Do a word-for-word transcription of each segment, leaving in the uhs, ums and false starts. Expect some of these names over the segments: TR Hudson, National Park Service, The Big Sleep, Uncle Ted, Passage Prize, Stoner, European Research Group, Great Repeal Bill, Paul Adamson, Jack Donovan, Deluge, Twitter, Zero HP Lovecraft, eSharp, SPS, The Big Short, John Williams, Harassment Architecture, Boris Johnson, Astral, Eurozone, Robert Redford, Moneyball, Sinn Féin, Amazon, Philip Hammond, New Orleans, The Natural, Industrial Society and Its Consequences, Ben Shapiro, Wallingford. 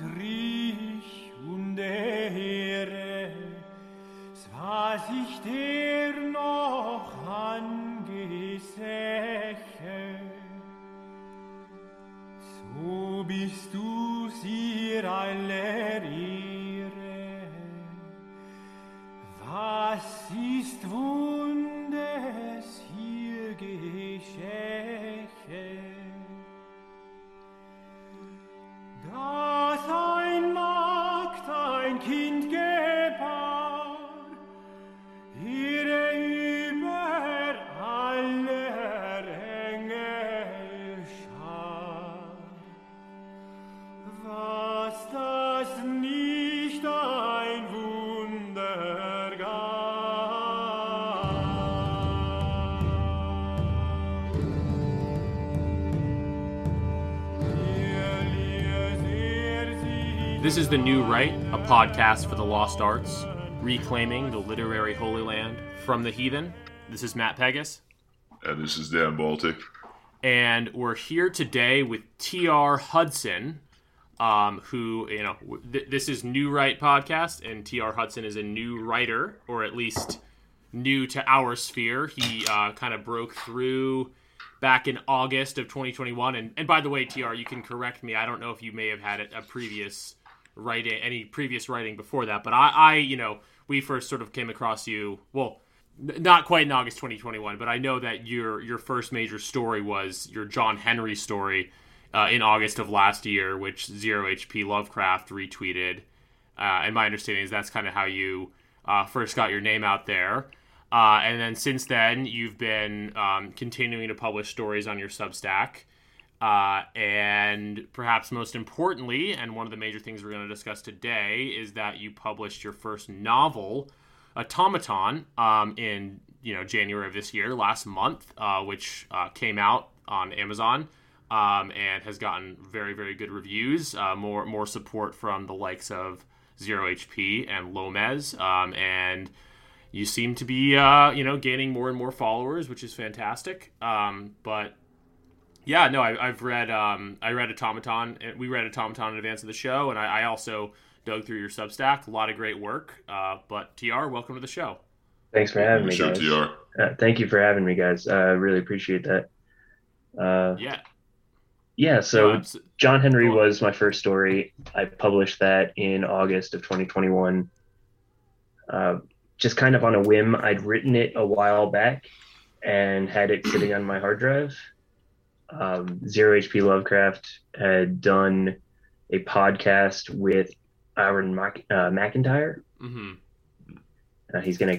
reich und Ehre, es war sich der noch angesäche. So bist du ihr aller Ehre, was ist Wundes hier geschehen? Dass ein Magd ein Kind gebar, ihre über aller Engel schar. Was das nicht ein Wunder gab. This is The New Right, a podcast for the lost arts, reclaiming the literary holy land from the heathen. This is Matt Pegas. And this is Dan Baltic. And we're here today with T R Hudson, um, who, you know, th- this is New Right podcast, and T R Hudson is a new writer, or at least new to our sphere. He uh, kind of broke through back in August of twenty twenty-one. And, and by the way, T R, you can correct me. I don't know if you may have had a previous... writing any previous writing before that, but I, I you know we first sort of came across you, well, n- not quite in August twenty twenty-one, but I know that your your first major story was your John Henry story uh, in August of last year, which Zero H P Lovecraft retweeted, uh, and my understanding is that's kind of how you uh, first got your name out there, uh, and then since then you've been um, continuing to publish stories on your Substack. Uh, and perhaps most importantly, and one of the major things we're going to discuss today, is that you published your first novel, Automaton, um, in you know January of this year, last month, uh, which uh, came out on Amazon um, and has gotten very, very good reviews, uh, more more support from the likes of Zero H P and Lomez, um, and you seem to be uh, you know gaining more and more followers, which is fantastic. Um, but Yeah, no, I, I've read um, I read Automaton. We read Automaton in advance of the show, and I, I also dug through your Substack. A lot of great work. Uh, but T R, welcome to the show. Thanks for having me, guys. Sure, T R. Uh, thank you for having me, guys. I uh, really appreciate that. Uh, yeah. Yeah, so no, John Henry was my first story. I published that in August of twenty twenty-one. Uh, just kind of on a whim. I'd written it a while back and had it sitting on my hard drive. Um, Zero H P Lovecraft had done a podcast with Aaron Mac- uh, McIntyre. Mm-hmm. Uh, he's gonna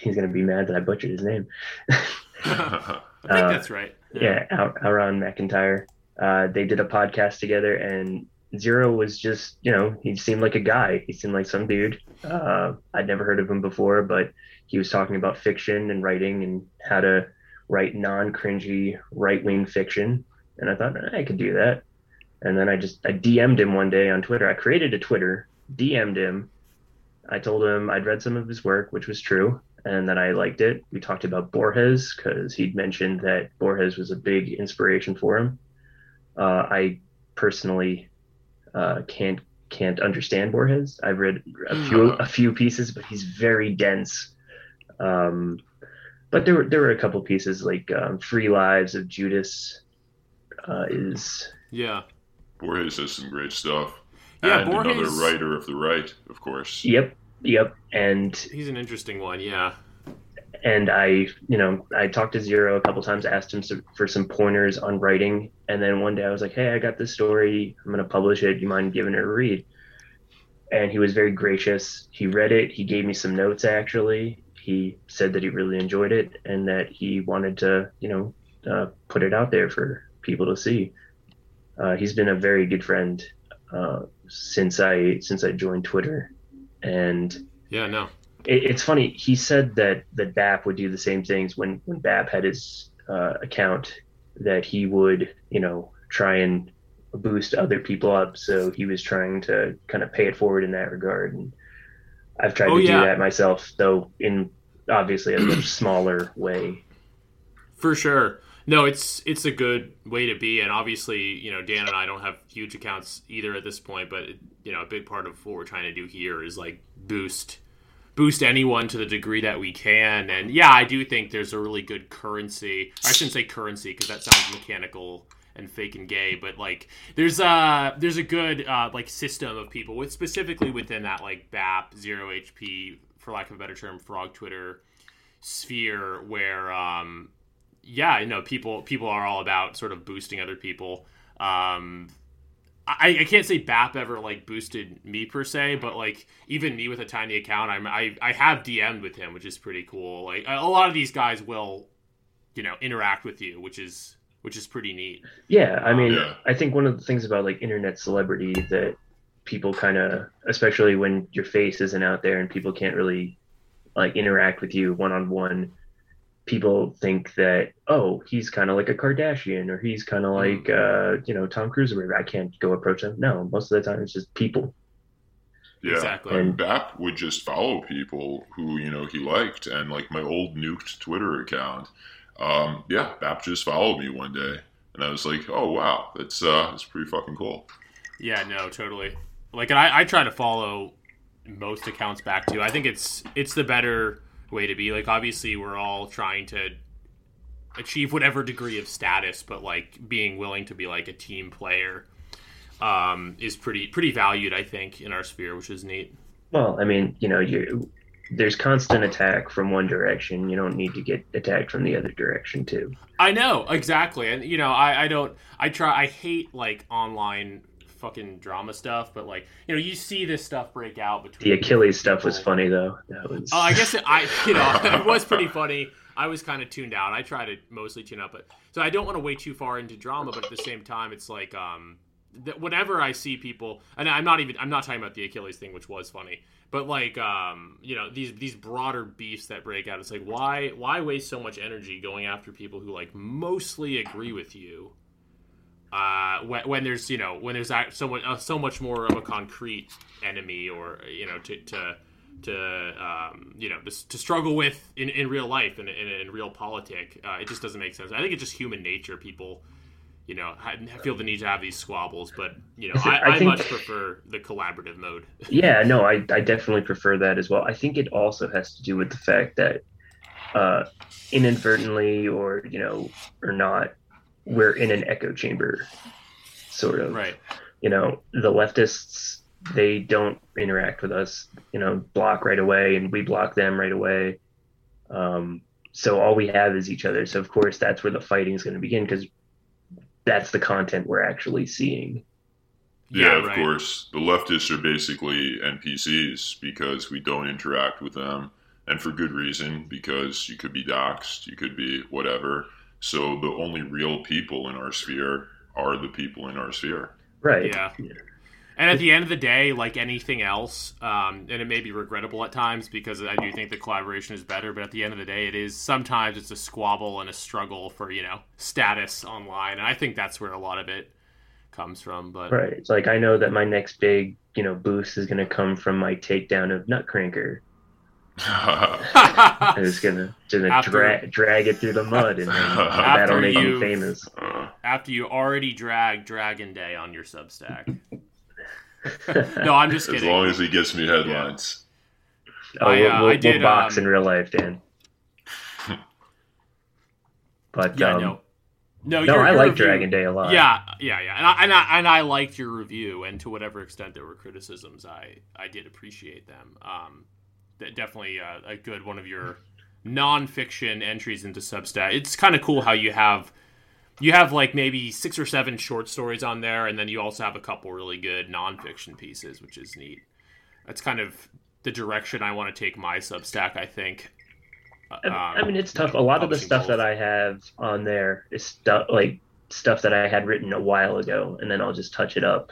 he's gonna be mad that I butchered his name. I think uh, that's right. Yeah, yeah Aaron McIntyre. Uh, they did a podcast together, and Zero was just you know he seemed like a guy. He seemed like some dude. Uh, I'd never heard of him before, but he was talking about fiction and writing and how to write non-cringy right-wing fiction, and I thought I could do that. And then I just I D M'd him one day on Twitter. I created a Twitter, D M'd him. I told him I'd read some of his work, which was true, and that I liked it. We talked about Borges because he'd mentioned that Borges was a big inspiration for him. Uh, I personally uh, can't can't understand Borges. I've read a few a few pieces, but he's very dense. Um, But there were there were a couple pieces like um, Three Lives of Judas uh, is yeah. Borges has some great stuff. Yeah, and Borges... another writer of the right, of course. Yep, yep, and he's an interesting one, yeah. And I, you know, I talked to Zero a couple times, asked him some, for some pointers on writing, and then one day I was like, "Hey, I got this story. I'm gonna publish it. You mind giving it a read?" And he was very gracious. He read it. He gave me some notes actually. He said that he really enjoyed it and that he wanted to, you know, uh, put it out there for people to see. Uh, he's been a very good friend uh, since I since I joined Twitter. And yeah, no, it, it's funny. He said that, that B A P would do the same things when, when B A P had his uh, account, that he would, you know, try and boost other people up. So he was trying to kind of pay it forward in that regard. And I've tried oh, to yeah. do that myself, though in obviously a much smaller way. For sure. No, it's it's a good way to be, and obviously, you know, Dan and I don't have huge accounts either at this point, but, you know, a big part of what we're trying to do here is, like, boost boost anyone to the degree that we can, and yeah, I do think there's a really good currency. I shouldn't say currency, because that sounds mechanical and fake and gay, but, like, there's a, there's a good, uh, like, system of people, with specifically within that, like, B A P, Zero H P, for lack of a better term, Frog Twitter sphere, where... um yeah, you know, people people are all about sort of boosting other people. Um, I, I can't say B A P ever, like, boosted me per se, but, like, even me with a tiny account, I'm, I I have D M'd with him, which is pretty cool. Like, a lot of these guys will, you know, interact with you, which is which is pretty neat. Yeah, I mean, yeah. I think one of the things about, like, internet celebrity that people kind of, especially when your face isn't out there and people can't really, like, interact with you one-on-one, people think that, oh, he's kind of like a Kardashian, or he's kind of like, uh, you know, Tom Cruise, or whatever. I can't go approach him. No, most of the time it's just people. Yeah, exactly. And B A P would just follow people who, you know, he liked. And, like, my old nuked Twitter account, um, yeah, B A P just followed me one day. And I was like, oh, wow, that's, uh, that's pretty fucking cool. Yeah, no, totally. Like, and I, I try to follow most accounts back, too. I think it's it's the better... way to be. Like, obviously we're all trying to achieve whatever degree of status, but, like, being willing to be, like, a team player um is pretty pretty valued, I think, in our sphere, which is neat. Well, I mean, you know, you there's constant attack from one direction. You don't need to get attacked from the other direction too. I know, exactly. And, you know, I I don't I try I hate, like, online fucking drama stuff, but, like, you know, you see this stuff break out between the Achilles people. Stuff was funny though. That was oh, I guess it, I you know it was pretty funny. I was kind of tuned out. I try to mostly tune out, but so I don't want to way too far into drama. But at the same time, it's like um that whenever I see people, and I'm not even I'm not talking about the Achilles thing, which was funny, but, like, um you know these these broader beefs that break out. It's like, why why waste so much energy going after people who, like, mostly agree with you? Uh, when, when there's, you know, when there's so much, uh, so much more of a concrete enemy, or, you know, to, to, to um, you know, to, to struggle with in, in real life and in, in, in real politic, uh, it just doesn't make sense. I think it's just human nature. People, you know, feel the need to have these squabbles, but, you know, I, I, I think, much prefer the collaborative mode. Yeah, no, I, I definitely prefer that as well. I think it also has to do with the fact that, uh, inadvertently or, you know, or not, we're in an echo chamber, sort of. Right. You know, the leftists, they don't interact with us, you know, block right away, and we block them right away. Um, so all we have is each other. So, of course, that's where the fighting is going to begin, because that's the content we're actually seeing. Yeah, yeah of right. course. The leftists are basically N P Cs, because we don't interact with them, and for good reason, because you could be doxxed, you could be whatever. So the only real people in our sphere are the people in our sphere. Right. Yeah. And at the end of the day, like anything else, um, and it may be regrettable at times, because I do think the collaboration is better, but at the end of the day, it is sometimes it's a squabble and a struggle for, you know, status online. And I think that's where a lot of it comes from. But right. It's like, I know that my next big, you know, boost is going to come from my takedown of Nutcracker. I was gonna, gonna after, dra- drag it through the mud, and that'll make you famous. After you already dragged Dragon Day on your Substack. No, I'm just kidding. As long as he gets me headlines. Yeah. Oh, I, uh, we'll, we'll, did, we'll box um, in real life, Dan. But yeah, um, no, no, no your, I your like review, Dragon Day a lot. Yeah, yeah, yeah, and I, and I and I liked your review, and to whatever extent there were criticisms, I I did appreciate them. Um. Definitely uh, a good one of your non-fiction entries into Substack. It's kind of cool how you have you have like maybe six or seven short stories on there, and then you also have a couple really good non-fiction pieces, which is neat. That's kind of the direction I want to take my Substack, I think. Um, I mean, it's tough. A lot of the stuff goals. that I have on there is stuff like stuff that I had written a while ago, and then I'll just touch it up.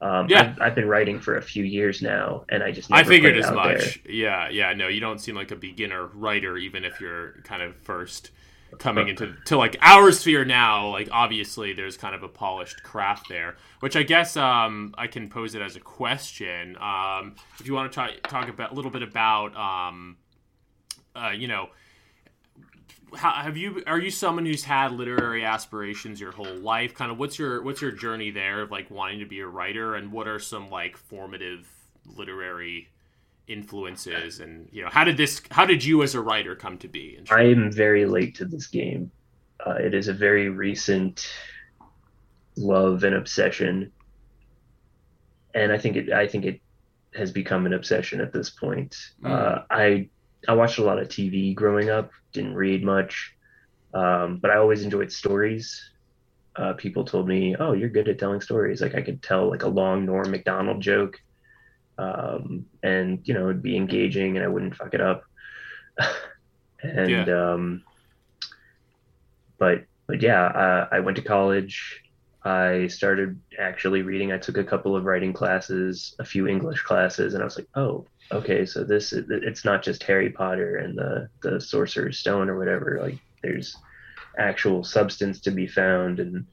Um, yeah. I've, I've been writing for a few years now, and I just never I figured as much. There. Yeah, yeah. No, you don't seem like a beginner writer, even if you're kind of first coming into to like our sphere now. Like, obviously, there's kind of a polished craft there, which I guess um, I can pose it as a question. Um, if you want to talk talk about a little bit about, um, uh, you know, how, have you? Are you someone who's had literary aspirations your whole life? Kind of what's your what's your journey there of like wanting to be a writer, and what are some like formative literary influences, and you know how did this how did you as a writer come to be? I am very late to this game. Uh, it is a very recent love and obsession, and I think it I think it has become an obsession at this point. Mm. Uh, I. I watched a lot of T V growing up, didn't read much, um, but I always enjoyed stories. Uh, people told me, oh, you're good at telling stories. Like I could tell like a long Norm MacDonald joke um, and, you know, it'd be engaging and I wouldn't fuck it up. and, yeah. um, but, but yeah, uh, I went to college. I started actually reading. I took a couple of writing classes, a few English classes, and I was like, oh, okay, so this is, it's not just Harry Potter and the, the Sorcerer's Stone or whatever. Like there's actual substance to be found. And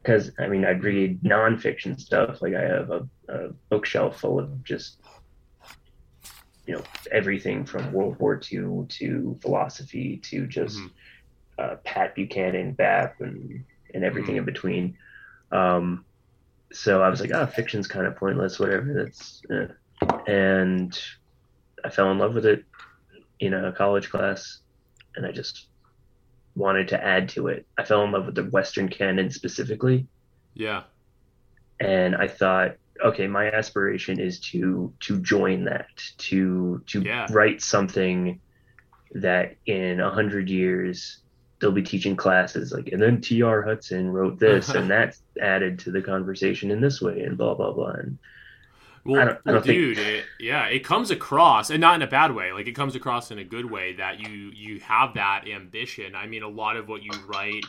because, I mean, I'd read nonfiction stuff. Like I have a, a bookshelf full of just, you know, everything from World War Two to philosophy to just mm-hmm. uh, Pat Buchanan, B A P, and and everything in between. Um, so I was like, oh, fiction's kind of pointless, whatever. That's, eh. And I fell in love with it in a college class, and I just wanted to add to it. I fell in love with the Western canon specifically. Yeah. And I thought, okay, my aspiration is to, to join that, to, to yeah. write something that in a hundred years, they'll be teaching classes like, and then T R Hudson wrote this and that's added to the conversation in this way and blah, blah, blah. And well, I don't, I don't dude, think... it, yeah, it comes across, and not in a bad way. Like it comes across in a good way that you, you have that ambition. I mean, a lot of what you write,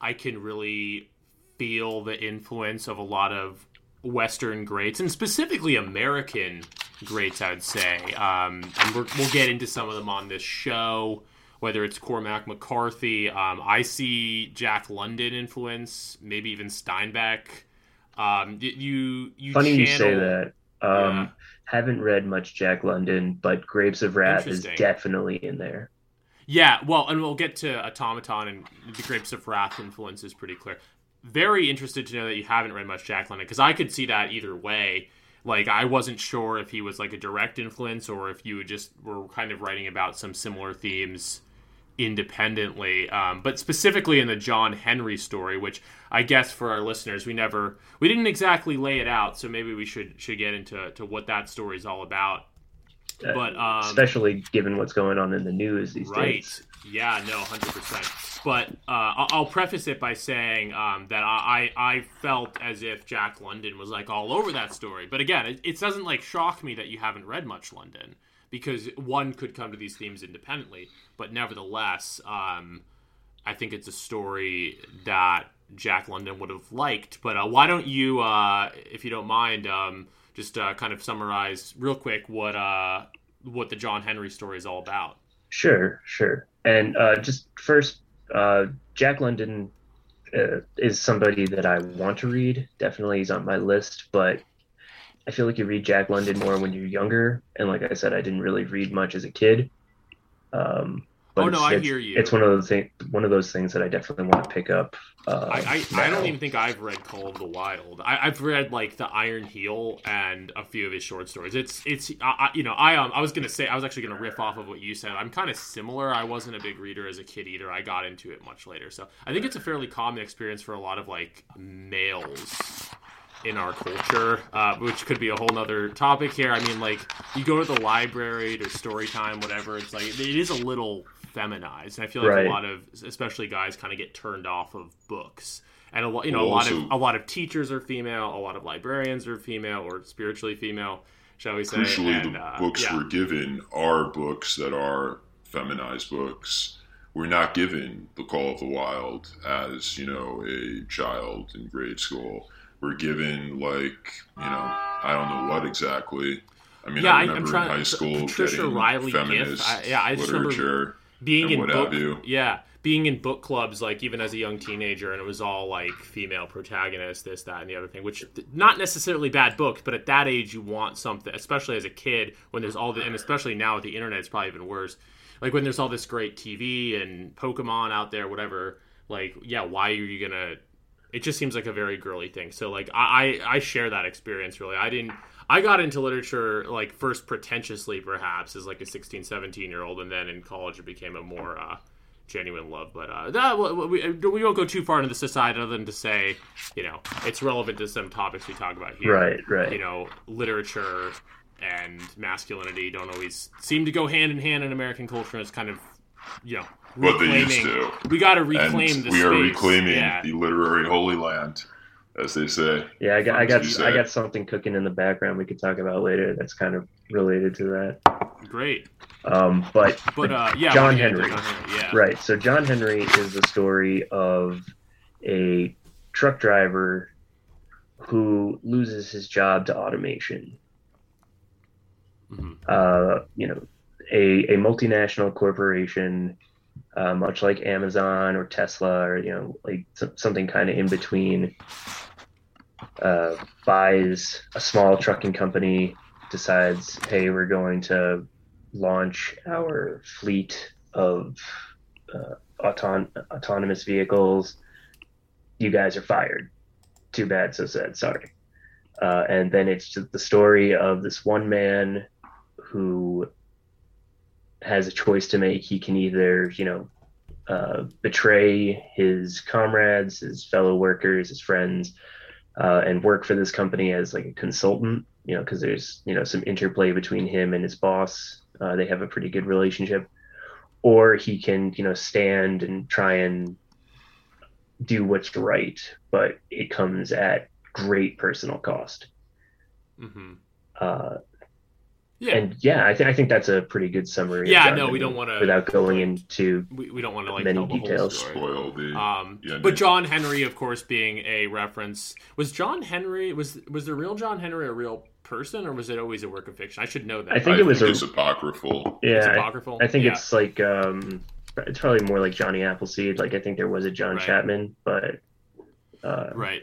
I can really feel the influence of a lot of Western greats, and specifically American greats, I would say. Um, and we're, we'll get into some of them on this show. Whether it's Cormac McCarthy, um, I see Jack London influence, maybe even Steinbeck. Um, you, you Funny channel... you say that. Um, yeah. Haven't read much Jack London, but Grapes of Wrath is definitely in there. Yeah, well, and we'll get to Automaton, and the Grapes of Wrath influence is pretty clear. Very interested to know that you haven't read much Jack London, because I could see that either way. Like, I wasn't sure if he was like a direct influence or if you just were kind of writing about some similar themes independently, um, but specifically in the John Henry story, which I guess for our listeners, we never we didn't exactly lay it out, so maybe we should should get into to what that story is all about. Uh, but um, especially given what's going on in the news these right. days, right? Yeah, no, one hundred percent. But uh, I'll preface it by saying um, that I I felt as if Jack London was like all over that story. But again, it, it doesn't like shock me that you haven't read much London, because one could come to these themes independently, but nevertheless, um, I think it's a story that Jack London would have liked. But uh, why don't you, uh, if you don't mind, um, just uh, kind of summarize real quick what uh, what the John Henry story is all about? Sure, sure. And uh, just first, uh, Jack London uh, is somebody that I want to read. Definitely he's on my list, but I feel like you read Jack London more when you're younger, and like I said, I didn't really read much as a kid. Um, but oh no, I hear you. It's one of the thing, one of those things that I definitely want to pick up. Uh, I I, I don't even think I've read Call of the Wild. I, I've read like The Iron Heel and a few of his short stories. It's it's I, you know I um I was gonna say I was actually gonna riff off of what you said. I'm kind of similar. I wasn't a big reader as a kid either. I got into it much later, so I think it's a fairly common experience for a lot of like males in our culture, uh, which could be a whole nother topic here. I mean, like, you go to the library to story time, whatever, it's like, it is a little feminized. And I feel like right. a lot of, especially guys, kind of get turned off of books. And, a lot, you know, a lot of a lot of teachers are female, a lot of librarians are female, or spiritually fememale, shall we say. Crucially, and, the uh, books yeah. we're given are books that are feminized books. We're not given The Call of the Wild as, you know, a child in grade school. Were given like, you know, I don't know what exactly. I mean, yeah, I remember I'm trying, in high school Patricia getting Riley feminist I, yeah, I just literature being and in what book, have you. Yeah, being in book clubs, like even as a young teenager, and it was all like female protagonists, this, that, and the other thing, which not necessarily bad books, but at that age you want something, especially as a kid when there's all the, and especially now with the internet, it's probably even worse. like when there's all this great T V and Pokemon out there, whatever, like, yeah, why are you gonna, it just seems like a very girly thing. So like, I, I share that experience really. I didn't, I got into literature like first pretentiously perhaps as like a sixteen, seventeen year old. And then in college it became a more, uh, genuine love, but uh that we, we won't go too far into the society other than to say, you know, it's relevant to some topics we talk about here. Right right You know, literature and masculinity don't always seem to go hand in hand in American culture. It's kind of, you know, reclaiming, well, we got to reclaim and the we space. Are reclaiming yeah. the literary holy land, as they say. Yeah, I got I got I got something cooking in the background we could talk about later that's kind of related to that. Great. Um, but but uh, yeah, John Henry. John Henry. Yeah. Right. So John Henry is the story of a truck driver who loses his job to automation. Mm-hmm. Uh, you know, a a multinational corporation, Uh, much like Amazon or Tesla or, you know, like something kind of in between, uh, buys a small trucking company, decides, hey, we're going to launch our fleet of uh, auton- autonomous vehicles. You guys are fired. Too bad, so sad, sorry. Uh, and then it's just the story of this one man who has a choice to make. He can either, you know, uh, betray his comrades, his fellow workers, his friends, uh, and work for this company as like a consultant, you know, because there's, you know, some interplay between him and his boss. Uh, they have a pretty good relationship. Or he can, you know, stand and try and do what's right, but it comes at great personal cost. Mm-hmm. Uh, Yeah. And yeah, I think I think that's a pretty good summary. Yeah, no, we don't want to without going into we, we don't want to like many details. Spoil the, um, yeah, but John Henry, of course, being a reference, was John Henry was was the real John Henry a real person, or was it always a work of fiction? I should know that. I think I it was think a, it's apocryphal. Yeah, it's apocryphal. I, I think yeah. it's like um, it's probably more like Johnny Appleseed. Like I think there was a John right. Chapman, but uh, right.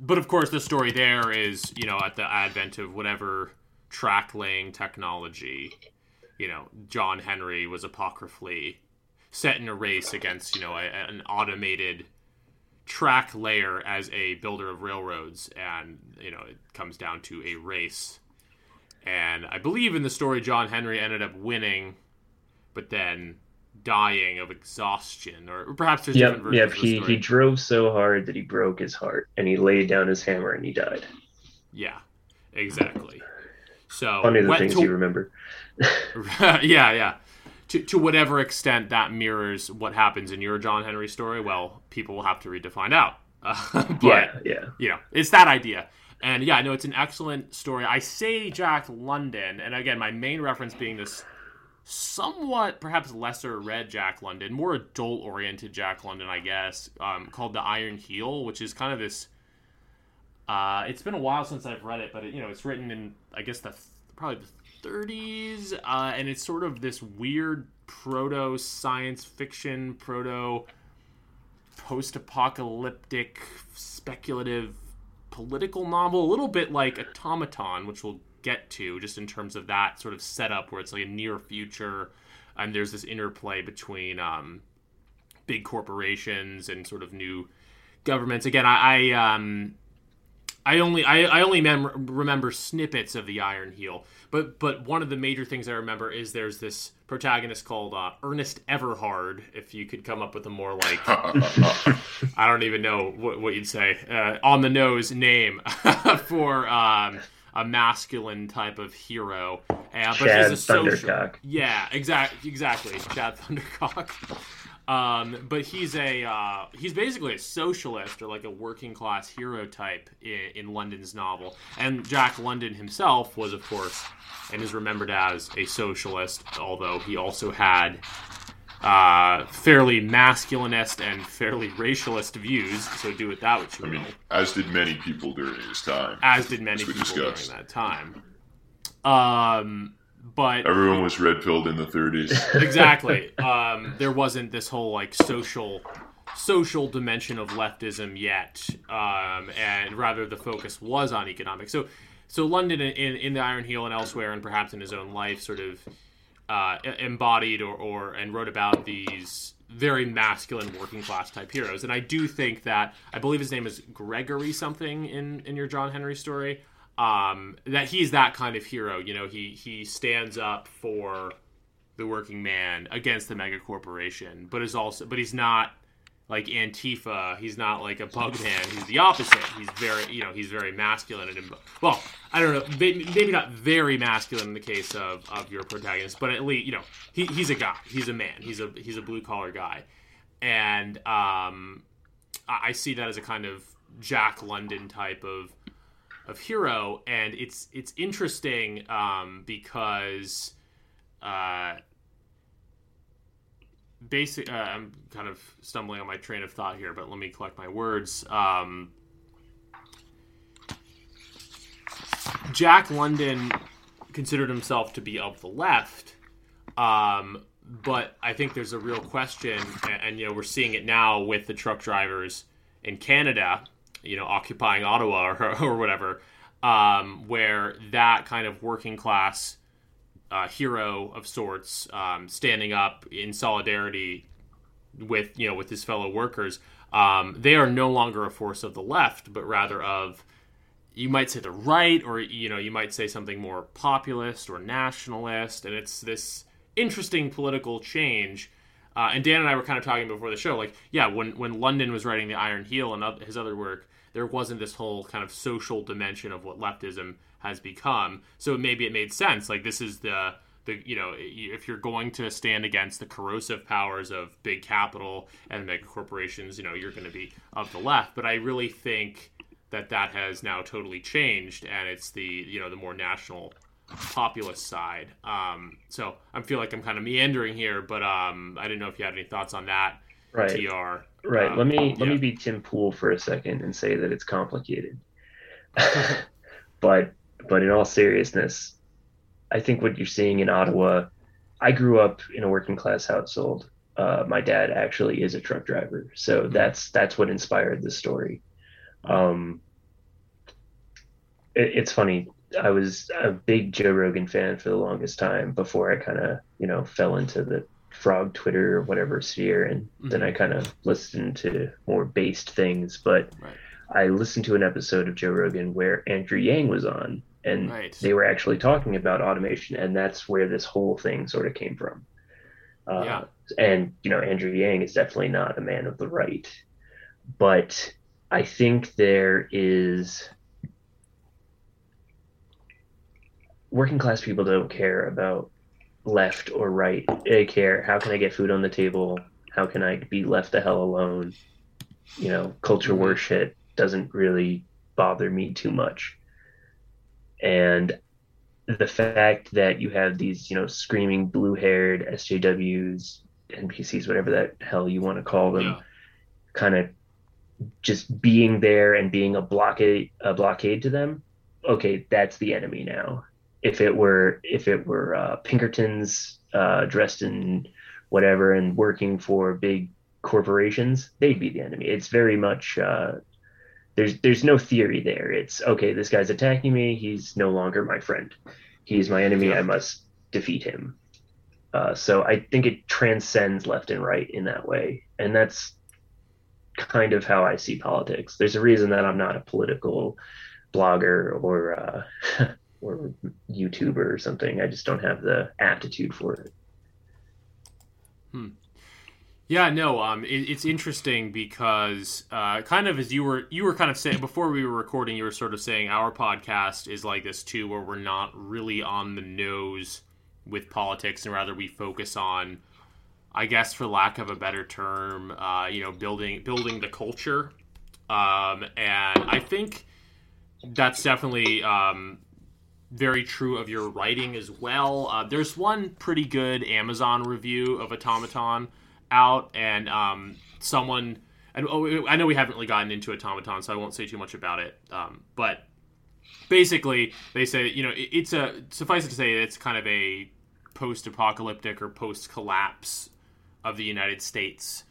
But of course, the story there is, you know, at the advent of whatever track laying technology, you know, John Henry was apocryphally set in a race against, you know, a, an automated track layer as a builder of railroads, and you know, it comes down to a race, and I believe in the story John Henry ended up winning but then dying of exhaustion, or perhaps there's yep, different versions yep. of the story. He drove so hard that he broke his heart and he laid down his hammer and he died. Yeah, exactly. So funny the things to, you remember. yeah, yeah. To to whatever extent that mirrors what happens in your John Henry story, well, people will have to read to find out. Uh, but, yeah, yeah. You know, it's that idea. And yeah, no, it's an excellent story. I say Jack London, and again, my main reference being this somewhat perhaps lesser read Jack London, more adult oriented Jack London, I guess, um, called The Iron Heel, which is kind of this. Uh, it's been a while since I've read it, but it, you know, it's written in, I guess, the probably the thirties, uh, and it's sort of this weird proto-science fiction, proto-post-apocalyptic, speculative political novel, a little bit like Automaton, which we'll get to, just in terms of that sort of setup where it's like a near future, and there's this interplay between um, big corporations and sort of new governments. Again, I... I um, I only I, I only mem- remember snippets of The Iron Heel, but but one of the major things I remember is there's this protagonist called uh, Ernest Everhard. If you could come up with a more like I don't even know what, what you'd say uh, on the nose name for um, a masculine type of hero. Uh, but Chad he's a social, Thundercock. Yeah, exactly, exactly, Chad Thundercock. Um, but he's a uh, he's basically a socialist or like a working class hero type in, in London's novel. And Jack London himself was, of course, and is remembered as a socialist, although he also had uh, fairly masculinist and fairly racialist views. So do with that what you I will. Mean, as did many people during his time. As did many as people discussed. During that time. Um. But everyone was red-pilled in the thirties. Exactly. Um, there wasn't this whole like social social dimension of leftism yet, um, and rather the focus was on economics. So, so London in, in The Iron Heel and elsewhere, and perhaps in his own life, sort of uh, embodied or, or and wrote about these very masculine working class type heroes. And I do think that, I believe his name is Gregory something in, in your John Henry story, um, that he's that kind of hero. You know, he, he stands up for the working man against the mega corporation, but is also, but he's not like Antifa. He's not like a bug man. He's the opposite. He's very, you know, he's very masculine. And well, I don't know, maybe, maybe not very masculine in the case of, of your protagonist, but at least, you know, he, he's a guy. He's a man. He's a he's a blue collar guy, and um, I, I see that as a kind of Jack London type of of hero, and it's it's interesting um, because. Uh, Basic. Uh, I'm kind of stumbling on my train of thought here, but let me collect my words. Um, Jack London considered himself to be of the left, um, but I think there's a real question, and, and you know, we're seeing it now with the truck drivers in Canada, you know, occupying Ottawa or, or whatever, um, where that kind of working class. Uh, hero of sorts, um, standing up in solidarity with, you know, with his fellow workers. Um, they are no longer a force of the left, but rather of, you might say the right, or, you know, you might say something more populist or nationalist. And it's this interesting political change. Uh, and Dan and I were kind of talking before the show, like, yeah, when, when London was writing The Iron Heel and other, his other work, there wasn't this whole kind of social dimension of what leftism has become. So maybe it made sense. Like, this is the, the you know, if you're going to stand against the corrosive powers of big capital and mega corporations, you know, you're going to be of the left. But I really think that that has now totally changed, and it's the, you know, the more national populist side. Um, so I feel like I'm kind of meandering here, but um, I didn't know if you had any thoughts on that. Right. T R. Right. Um, let me let yeah. me be Tim Pool for a second and say that it's complicated. but but in all seriousness, I think what you're seeing in Ottawa, I grew up in a working class household. Uh, my dad actually is a truck driver. So mm-hmm. that's that's what inspired the story. Um, it, it's funny. I was a big Joe Rogan fan for the longest time before I kind of, you know, fell into the Frog Twitter or whatever sphere, and mm-hmm. then I kind of listened to more based things, but right. I listened to an episode of Joe Rogan where Andrew Yang was on, and right. they were actually talking about automation, and that's where this whole thing sort of came from. Uh, yeah. And, you know, Andrew Yang is definitely not a man of the right, but I think there is... working class people don't care about left or right. They care, how can I get food on the table? How can I be left the hell alone? You know, culture war shit doesn't really bother me too much. And the fact that you have these, you know, screaming blue-haired S J Ws, N P Cs, whatever that hell you want to call them, yeah. kind of just being there and being a blockade, a blockade to them. Okay, that's the enemy now. If it were if it were uh, Pinkertons uh, dressed in whatever and working for big corporations, they'd be the enemy. It's very much uh, there's there's no theory there. It's okay. This guy's attacking me. He's no longer my friend. He's my enemy. I must defeat him. Uh, so I think it transcends left and right in that way, and that's kind of how I see politics. There's a reason that I'm not a political blogger or. Uh, or YouTuber or something. I just don't have the aptitude for it. Hmm. Yeah, no, um, it, it's interesting because uh, kind of as you were, you were kind of saying, before we were recording, you were sort of saying our podcast is like this too, where we're not really on the nose with politics, and rather we focus on, I guess for lack of a better term, uh, you know, building, building the culture. Um, and I think that's definitely... Um, very true of your writing as well. Uh, there's one pretty good Amazon review of Automaton out, and um, someone... and oh, I know we haven't really gotten into Automaton, so I won't say too much about it. Um, but basically, they say, you know, it, it's a... suffice it to say, it's kind of a post-apocalyptic or post-collapse of the United States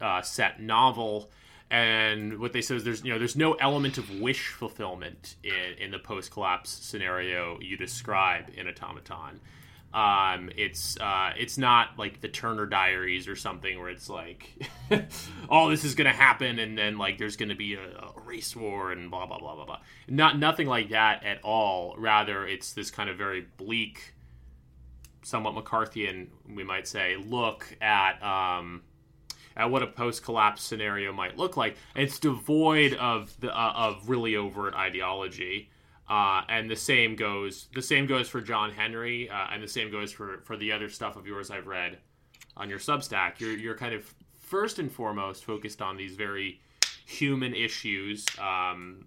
uh, set novel. And what they said is there's, you know, there's no element of wish fulfillment in, in the post-collapse scenario you describe in Automaton. Um, it's uh, it's not like the Turner Diaries or something where it's like all this is going to happen and then like there's going to be a, a race war and blah blah blah blah blah. Not nothing like that at all. Rather, it's this kind of very bleak, somewhat McCarthyian, we might say, look at um, at what a post-collapse scenario might look like. It's devoid of the uh, of really overt ideology. Uh, and the same goes. The same goes for John Henry, uh, and the same goes for, for the other stuff of yours I've read on your Substack. You're you're kind of first and foremost focused on these very human issues, um,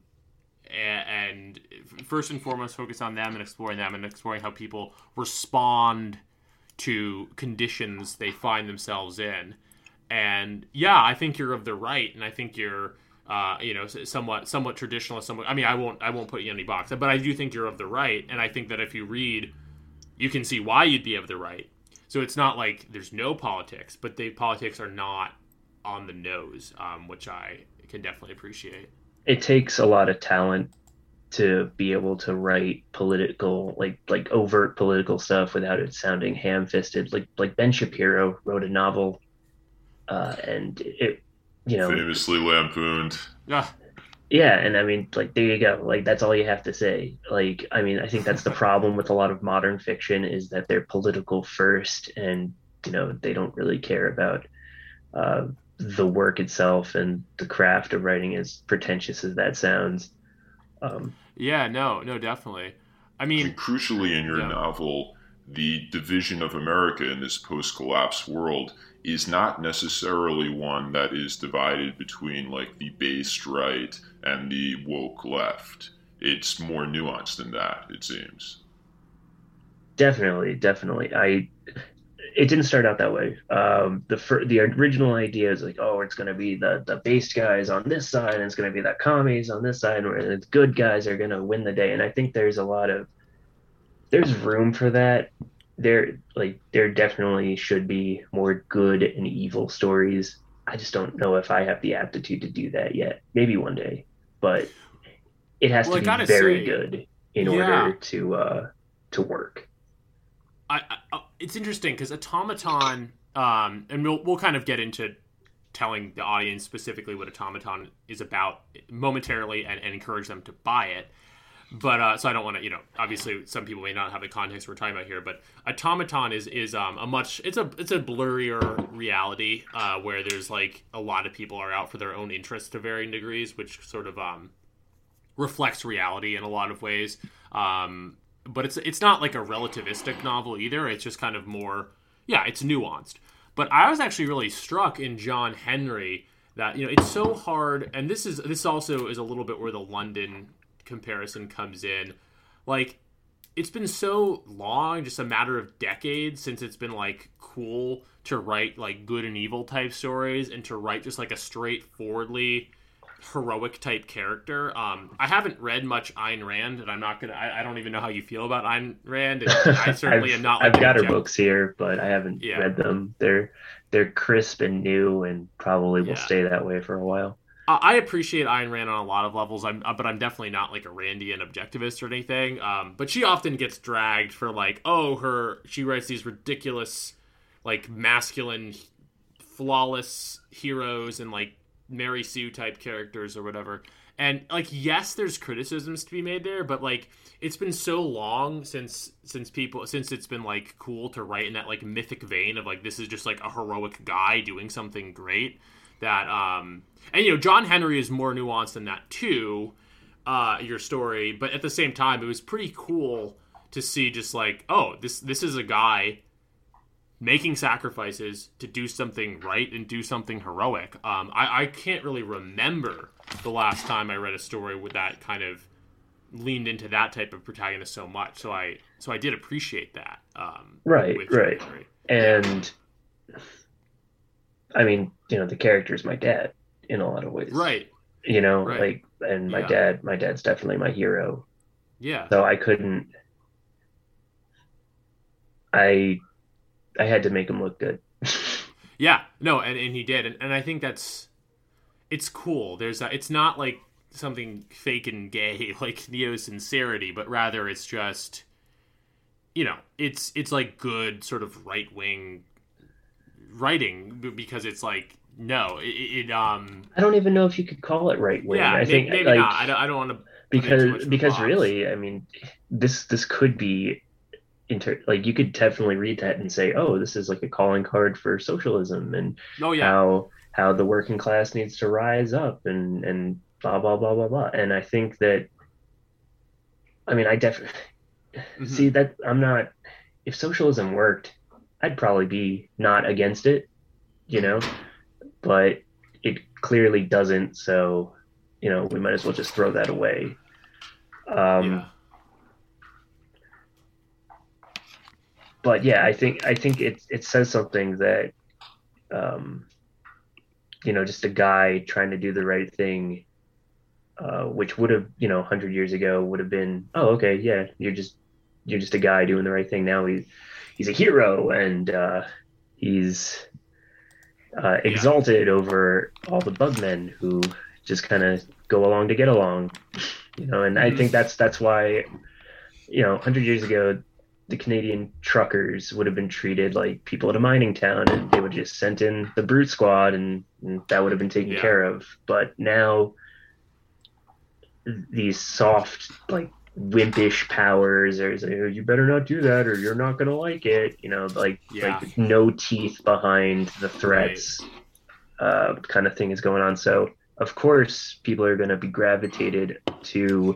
and, and first and foremost focused on them and exploring them and exploring how people respond to conditions they find themselves in. And yeah, I think you're of the right, and I think you're. Uh, you know, somewhat, somewhat traditionalist. Somewhat, I mean, I won't, I won't put you in any box, but I do think you're of the right, and I think that if you read, you can see why you'd be of the right. So it's not like there's no politics, but the politics are not on the nose, um, which I can definitely appreciate. It takes a lot of talent to be able to write political, like like overt political stuff without it sounding ham-fisted. Like like Ben Shapiro wrote a novel, uh, and it. You know, famously lampooned. Yeah. Yeah, and I mean, like, there you go. Like, that's all you have to say. Like, I mean, I think that's the problem with a lot of modern fiction is that they're political first, and you know, they don't really care about uh, the work itself and the craft of writing, as pretentious as that sounds. Um, yeah. No. No. Definitely. I mean, and crucially, in your yeah. novel, the division of America in this post-collapse world is not necessarily one that is divided between like the based right and the woke left. It's more nuanced than that, it seems. Definitely, definitely. I it didn't start out that way. Um, the fir- the original idea is like, oh, it's going to be the the based guys on this side, and it's going to be the commies on this side, and the good guys are going to win the day. And I think there's a lot of there's room for that. There, like, there definitely should be more good and evil stories. I just don't know if I have the aptitude to do that yet. Maybe one day, but it has well, to be very say, good in yeah. order to uh, to work. I, I it's interesting because Automaton, um, and we'll we'll kind of get into telling the audience specifically what Automaton is about momentarily, and, and encourage them to buy it. But uh, so I don't want to, you know, obviously some people may not have the context we're talking about here, but Automaton is, is um, a much, it's a it's a blurrier reality uh, where there's like a lot of people are out for their own interests to varying degrees, which sort of um, reflects reality in a lot of ways. Um, but it's it's not like a relativistic novel either. It's just kind of more, yeah, it's nuanced. But I was actually really struck in John Henry that, you know, it's so hard. And this is this also is a little bit where the London comparison comes in. Like, it's been so long, just a matter of decades, since it's been like cool to write like good and evil type stories and to write just like a straightforwardly heroic type character. um I haven't read much Ayn Rand, and I'm not gonna I, I don't even know how you feel about Ayn Rand, and I certainly am not. I've got her books here, but I haven't yeah. read them. They're they're crisp and new, and probably will yeah. stay that way for a while. I appreciate Ayn Rand on a lot of levels, I'm, but I'm definitely not like a Randian objectivist or anything. Um, but she often gets dragged for like, oh, her she writes these ridiculous, like masculine, flawless heroes and like Mary Sue type characters or whatever. And like, yes, there's criticisms to be made there, but like, it's been so long since since people since it's been like cool to write in that like mythic vein of like this is just like a heroic guy doing something great. That, um, and you know, John Henry is more nuanced than that too, uh, your story, but at the same time, it was pretty cool to see just like, oh, this, this is a guy making sacrifices to do something right and do something heroic. Um, I, I can't really remember the last time I read a story with that kind of leaned into that type of protagonist so much. So I, so I did appreciate that. Um, right, right. Henry. And I mean, you know, the character is my dad in a lot of ways. Right. You know, right. like, and my yeah. dad, my dad's definitely my hero. Yeah. So I couldn't, I, I had to make him look good. yeah, no. And, and he did. And, and I think that's, it's cool. There's a, it's not like something fake and gay, like neo sincerity, but rather it's just, you know, it's it's like good sort of right wing writing, because it's like no, it, it um. I don't even know if you could call it right wing. Yeah, I think maybe like, not. I don't, I don't want to because because box. Really, I mean, this this could be. Inter- like you could definitely read that and say, oh, this is like a calling card for socialism and oh, yeah. how how the working class needs to rise up and and blah blah blah blah blah. And I think that, I mean, I definitely mm-hmm. see that I'm not. If socialism worked, I'd probably be not against it, you know. But it clearly doesn't, so you know we might as well just throw that away. Um, yeah. But yeah, I think I think it it says something that, um, you know, just a guy trying to do the right thing, uh, which would have, you know, one hundred years ago would have been, oh, okay, yeah, you're just you're just a guy doing the right thing. Now he's he's a hero and uh, he's uh, exalted yeah. over all the bugmen who just kind of go along to get along, you know. And I think that's that's why, you know, one hundred years ago, the Canadian truckers would have been treated like people at a mining town, and they would have just sent in the brute squad and, and that would have been taken yeah. care of. But now these soft, like wimpish powers are like, oh, you better not do that or you're not going to like it. You know, like, yeah. like no teeth behind the threats right. uh, kind of thing is going on. So of course people are going to be gravitated to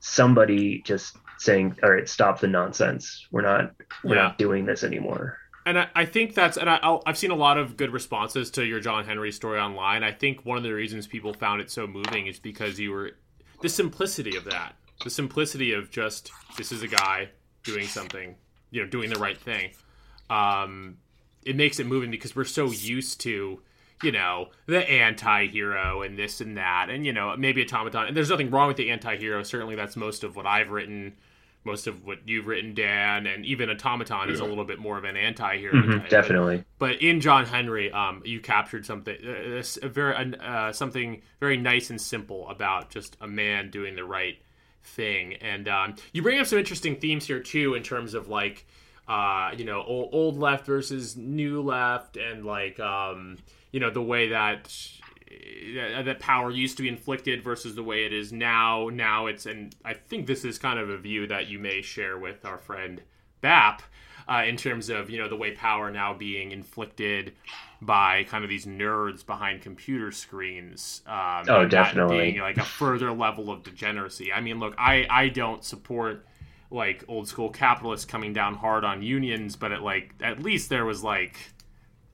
somebody just saying, all right, stop the nonsense. We're not, we're yeah. not doing this anymore. And I, I think that's, and I, I'll, I've seen a lot of good responses to your John Henry story online. I think one of the reasons people found it so moving is because you were, the simplicity of that, the simplicity of just, this is a guy doing something, you know, doing the right thing. Um, it makes it moving because we're so used to, you know, the anti-hero and this and that, and, you know, maybe Automaton. And there's nothing wrong with the anti-hero. Certainly that's most of what I've written, most of what you've written, Dan, and even Automaton yeah. is a little bit more of an anti-hero. Mm-hmm, type. Definitely. But, but in John Henry, um, you captured something uh, a very uh, something very nice and simple about just a man doing the right thing. And um, you bring up some interesting themes here, too, in terms of, like, uh, you know, old, old left versus new left and, like... Um, you know, the way that that power used to be inflicted versus the way it is now. Now it's, and I think this is kind of a view that you may share with our friend B A P uh, in terms of, you know, the way power now being inflicted by kind of these nerds behind computer screens. Um, oh, definitely. Being like a further level of degeneracy. I mean, look, I, I don't support like old school capitalists coming down hard on unions, but it, like, at least there was like...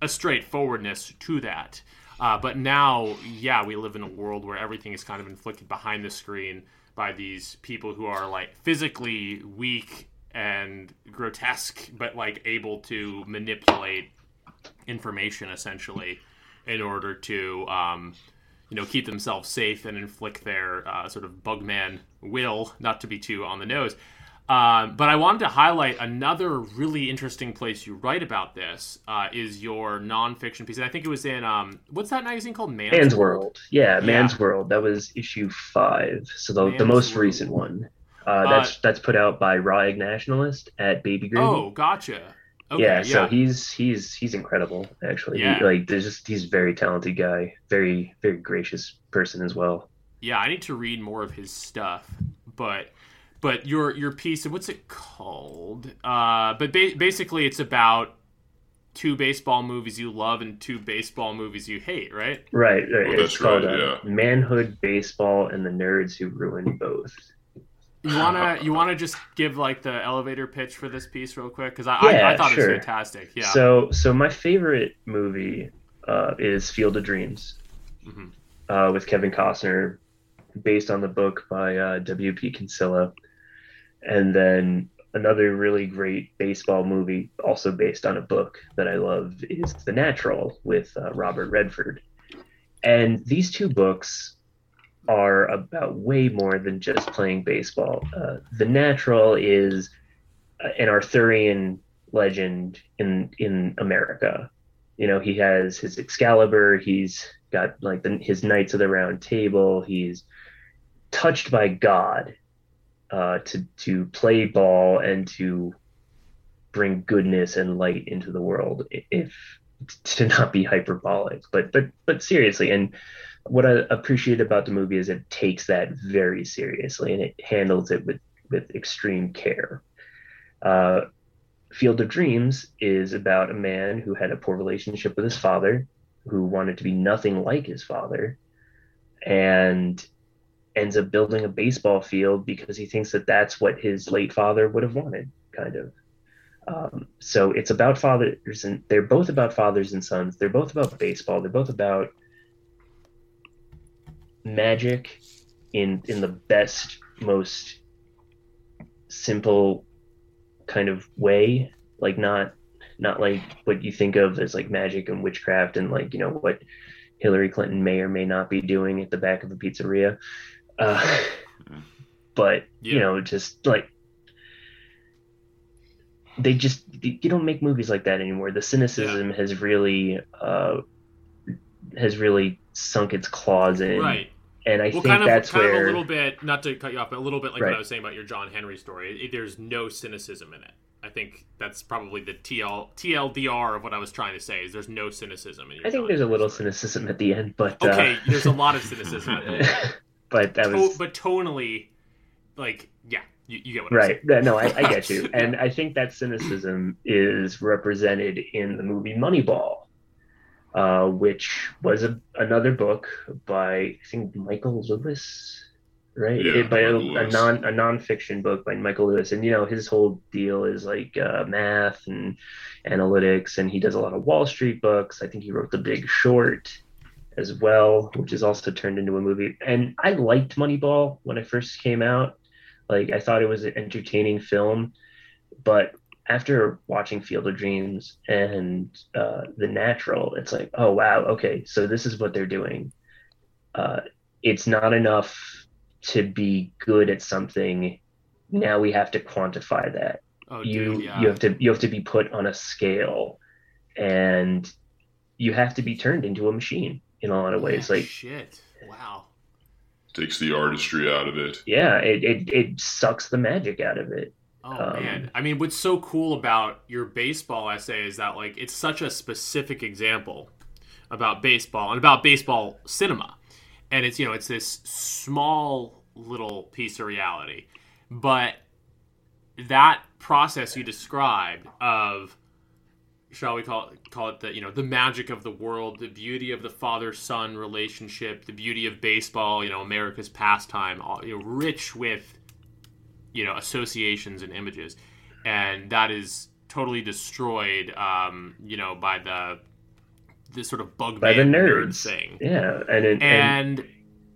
a straightforwardness to that. Uh, but now, yeah, we live in a world where everything is kind of inflicted behind the screen by these people who are, like, physically weak and grotesque, but, like, able to manipulate information, essentially, in order to, um, you know, keep themselves safe and inflict their uh, sort of bugman will, not to be too on the nose. Uh, but I wanted to highlight another really interesting place you write about this uh, is your nonfiction piece. And I think it was in, um, what's that magazine called? Man's, Man's World. World. Yeah, Man's yeah. World. That was issue five. So the, the most World. recent one. Uh, that's uh, that's put out by Raig Nationalist at Baby Green. Oh, gotcha. Okay, yeah, yeah, so he's he's he's incredible, actually. Yeah. He, like, there's just, he's a very talented guy. Very, very gracious person as well. Yeah, I need to read more of his stuff, but... But your your piece, what's it called? Uh, but ba- basically, it's about two baseball movies you love and two baseball movies you hate, right? Right. right. Well, it's called right, uh, yeah. Manhood, Baseball, and the Nerds Who Ruined Both. You wanna you wanna just give like the elevator pitch for this piece real quick, because I, yeah, I I thought sure. it was fantastic. Yeah. So so my favorite movie uh, is Field of Dreams, mm-hmm. uh, with Kevin Costner, based on the book by uh, W P Kinsella. And then another really great baseball movie, also based on a book that I love, is The Natural with uh, Robert Redford. And these two books are about way more than just playing baseball. Uh, The Natural is an Arthurian legend in in America. You know, he has his Excalibur. He's got like the, his Knights of the Round Table. He's touched by God. Uh, to to play ball and to bring goodness and light into the world, if to not be hyperbolic, but but but seriously. And what I appreciate about the movie is it takes that very seriously, and it handles it with with extreme care. Uh, Field of Dreams is about a man who had a poor relationship with his father, who wanted to be nothing like his father, and ends up building a baseball field because he thinks that that's what his late father would have wanted, kind of. Um, so it's about fathers, and they're both about fathers and sons. They're both about baseball. They're both about magic in in the best, most simple kind of way, like not not like what you think of as like magic and witchcraft and like, you know, what Hillary Clinton may or may not be doing at the back of a pizzeria. Uh, but, yeah. you know, just like, they just, you don't make movies like that anymore. The cynicism yeah. has really, uh, has really sunk its claws in. Right. And I well, think kind of, that's kind where... of a little bit, not to cut you off, but a little bit like right. what I was saying about your John Henry story. It, there's no cynicism in it. I think that's probably the T L D R of what I was trying to say, is there's no cynicism. In your I think there's a little story. Cynicism at the end, but... Okay, uh... there's a lot of cynicism at the end. But that was... To- but tonally, like, yeah, you, you get what right. I'm saying. Right, no, I, I get you. And I think that cynicism is represented in the movie Moneyball, uh, which was a, another book by, I think, Michael Lewis... Right, yeah, it, by a, a non a nonfiction book by Michael Lewis, and you know his whole deal is like uh, math and analytics, and he does a lot of Wall Street books. I think he wrote The Big Short as well, which is also turned into a movie. And I liked Moneyball when it first came out; like I thought it was an entertaining film. But after watching Field of Dreams and uh, The Natural, it's like, oh wow, okay, so this is what they're doing. Uh, it's not enough to be good at something. Now we have to quantify that. Oh, you dude, yeah. you have to you have to be put on a scale, and you have to be turned into a machine in a lot of ways. Yeah, like shit, wow, takes the artistry out of it. Yeah, it it, it sucks the magic out of it. Oh um, man, I mean, what's so cool about your baseball essay is that like it's such a specific example about baseball and about baseball cinema. And it's, you know, it's this small little piece of reality. But that process you described of, shall we call it, call it the, you know, the magic of the world, the beauty of the father-son relationship, the beauty of baseball, you know, America's pastime, all, you know, rich with, you know, associations and images. And that is totally destroyed, um, you know, by the... this sort of bug by the nerds nerd thing. Yeah. And, and, and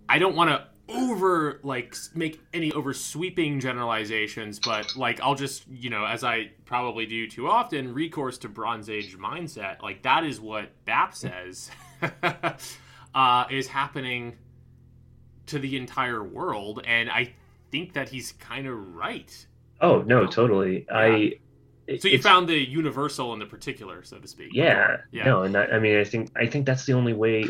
I don't want to over like make any over sweeping generalizations, but like, I'll just, you know, as I probably do too often, recourse to Bronze Age mindset. Like that is what B A P says uh, is happening to the entire world. And I think that he's kind of right. Oh no, totally. Yeah. I, So you it's, found the universal and the particular, so to speak. Yeah, yeah. No, and I, I mean, I think I think that's the only way.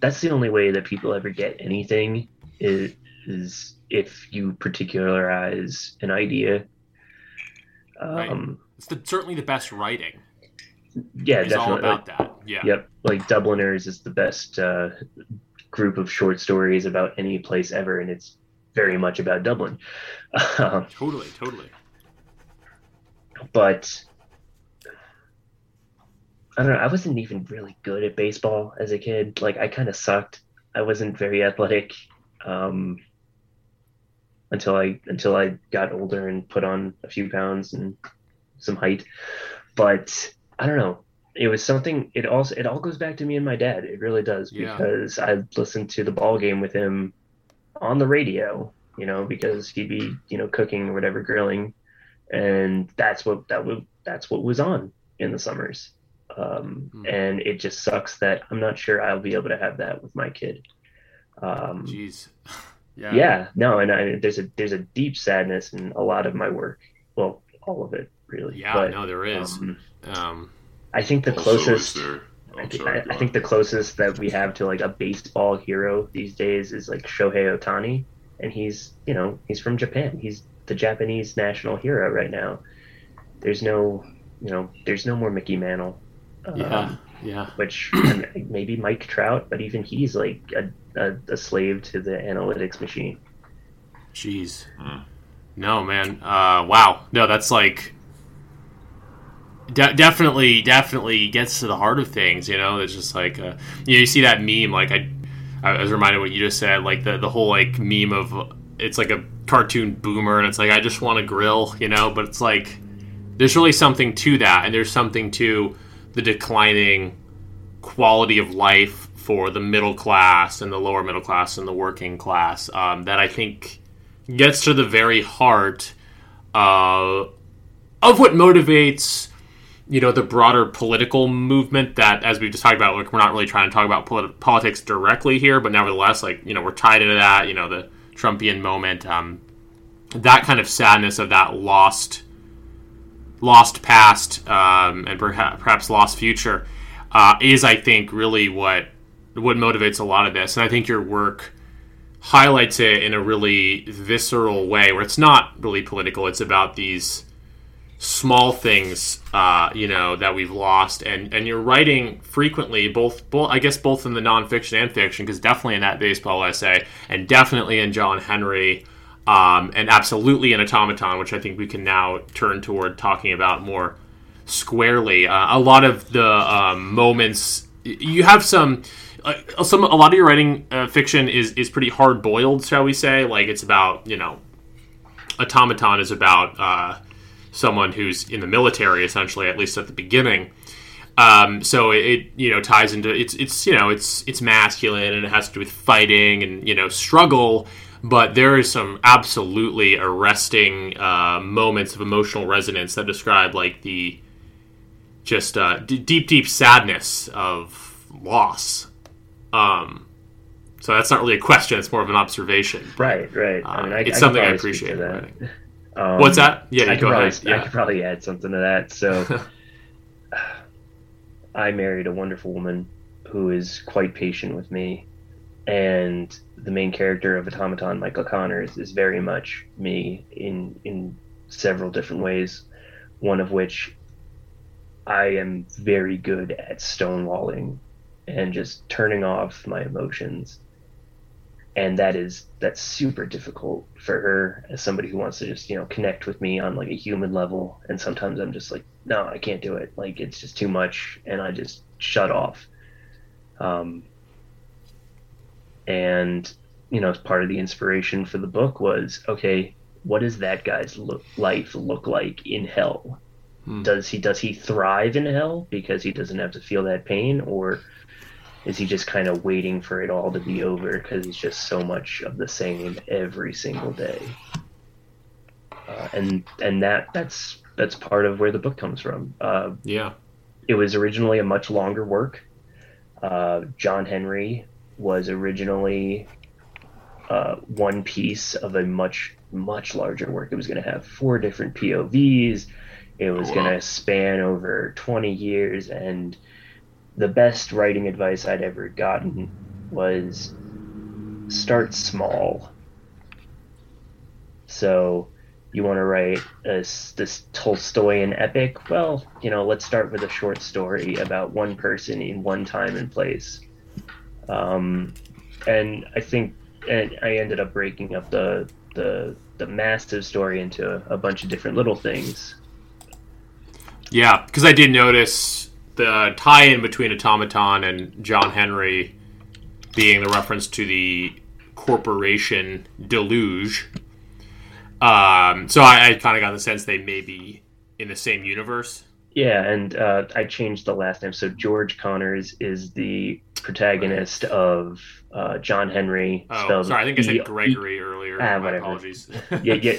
That's the only way that people ever get anything is, is if you particularize an idea. Um, right. It's the, certainly the best writing. Yeah, it's definitely all about like, that. Yeah. Yep. Like Dubliners is the best uh, group of short stories about any place ever, and it's very much about Dublin. totally. Totally. But I don't know, I wasn't even really good at baseball as a kid. Like I kind of sucked. I wasn't very athletic um, until I until I got older and put on a few pounds and some height. But I don't know. It was something it also it all goes back to me and my dad. It really does yeah. because I listened to The Ball Game with him on the radio, you know, because he'd be, you know, cooking or whatever, grilling. And that's what that would that's what was on in the summers, um, mm. and it just sucks that I'm not sure I'll be able to have that with my kid. Um, Jeez, yeah, yeah, no, and I, there's a there's a deep sadness in a lot of my work. Well, all of it, really. Yeah, but, no, there is. Um, um, I think the closest. There... Oh, I, think, sorry, I, I think the closest that we have to like a baseball hero these days is like Shohei Ohtani, and he's you know he's from Japan. He's the Japanese national hero right now. There's no you know, there's no more Mickey Mantle. Yeah, um, yeah. Which maybe Mike Trout, but even he's like a, a, a slave to the analytics machine. Jeez. Mm. No, man. Uh, wow. No, that's like de- definitely, definitely gets to the heart of things. You know, it's just like uh, you know, you see that meme. Like I, I was reminded what you just said. Like the the whole like meme of it's like a cartoon boomer, and it's like I just want to grill. You know, but it's like there's really something to that, and there's something to the declining quality of life for the middle class and the lower middle class and the working class um, that I think gets to the very heart uh, of what motivates, you know, the broader political movement that, as we just talked about, like, we're not really trying to talk about polit- politics directly here, but nevertheless, like, you know, we're tied into that, you know, the Trumpian moment, um, that kind of sadness of that lost lost past um, and perhaps, perhaps lost future uh, is, I think, really what what motivates a lot of this. And I think your work highlights it in a really visceral way where it's not really political. It's about these small things, uh, you know, that we've lost. And, and you're writing frequently, both, both I guess, both in the nonfiction and fiction, because definitely in that baseball essay and definitely in John Henry, Um, and absolutely an automaton, which I think we can now turn toward talking about more squarely. Uh, a lot of the um, moments you have some, uh, some a lot of your writing uh, fiction is is pretty hard boiled, shall we say? Like it's about you know, automaton is about uh, someone who's in the military essentially, at least at the beginning. Um, so it, it you know ties into it's it's you know it's it's masculine and it has to do with fighting and you know struggle. But there is some absolutely arresting uh, moments of emotional resonance that describe like the just uh, d- deep, deep sadness of loss. Um, so that's not really a question; it's more of an observation. Right, right. Uh, I mean, I, it's I something I appreciate. In writing. Um, What's that? Yeah, I could probably, yeah. I could probably add something to that. So, I married a wonderful woman who is quite patient with me, and the main character of Automaton, Michael Connor, is, is very much me in in several different ways, one of which I am very good at stonewalling and just turning off my emotions. And that is that's super difficult for her as somebody who wants to just, you know, connect with me on like a human level. And sometimes I'm just like, no, I can't do it. Like, it's just too much. And I just shut off. Um, And, you know, part of the inspiration for the book was, okay, what does that guy's lo- life look like in hell? Hmm. Does he does he thrive in hell because he doesn't have to feel that pain? Or is he just kind of waiting for it all to be over because it's just so much of the same every single day? Uh, and and that that's that's part of where the book comes from. Uh, yeah. It was originally a much longer work. Uh, John Henry was originally uh, one piece of a much, much larger work. It was going to have four different P O Vs. It was oh, wow. going to span over twenty years. And the best writing advice I'd ever gotten was start small. So you want to write a, this Tolstoyan epic? Well, you know, let's start with a short story about one person in one time and place. Um, and I think and I ended up breaking up the, the the massive story into a, a bunch of different little things. Yeah, because I did notice the tie-in between Automaton and John Henry being the reference to the corporation Deluge. Um, so I, I kind of got the sense they may be in the same universe. Yeah, and uh, I changed the last name. So George Connors is the protagonist right. of uh, John Henry. Oh, sorry, I think I said e- Gregory e- earlier. Ah, My whatever. Apologies. yeah, yeah,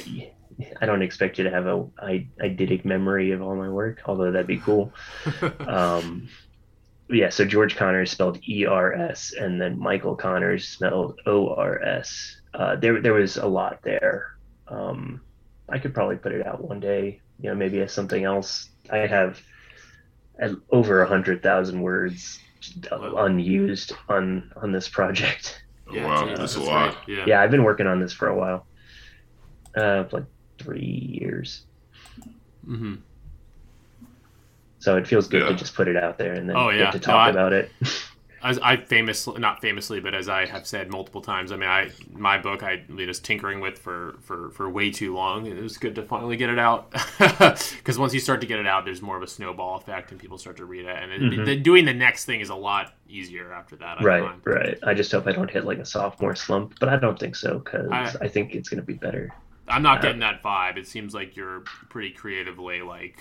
I don't expect you to have a eidetic memory of all my work, although that'd be cool. um, yeah, so George Connors spelled E R S, and then Michael Connors spelled O R S. Uh, there, there was a lot there. Um, I could probably put it out one day, you know, maybe as something else. I have over a hundred thousand words unused on, on this project. Yeah, wow, yeah, that's, that's a lot. Right. Yeah. yeah, I've been working on this for a while, uh, like three years. Mm-hmm. So it feels good yeah. to just put it out there and then oh, yeah. get to talk no, I, about it. As I famously, not famously, but as I have said multiple times, I mean, I my book I was tinkering with for, for, for way too long. It was good to finally get it out. Because once you start to get it out, there's more of a snowball effect and people start to read it. And it, mm-hmm. the, doing the next thing is a lot easier after that. I right, find. right. I just hope I don't hit like a sophomore slump, but I don't think so because I, I think it's going to be better. I'm not uh, getting that vibe. It seems like you're pretty creatively, like...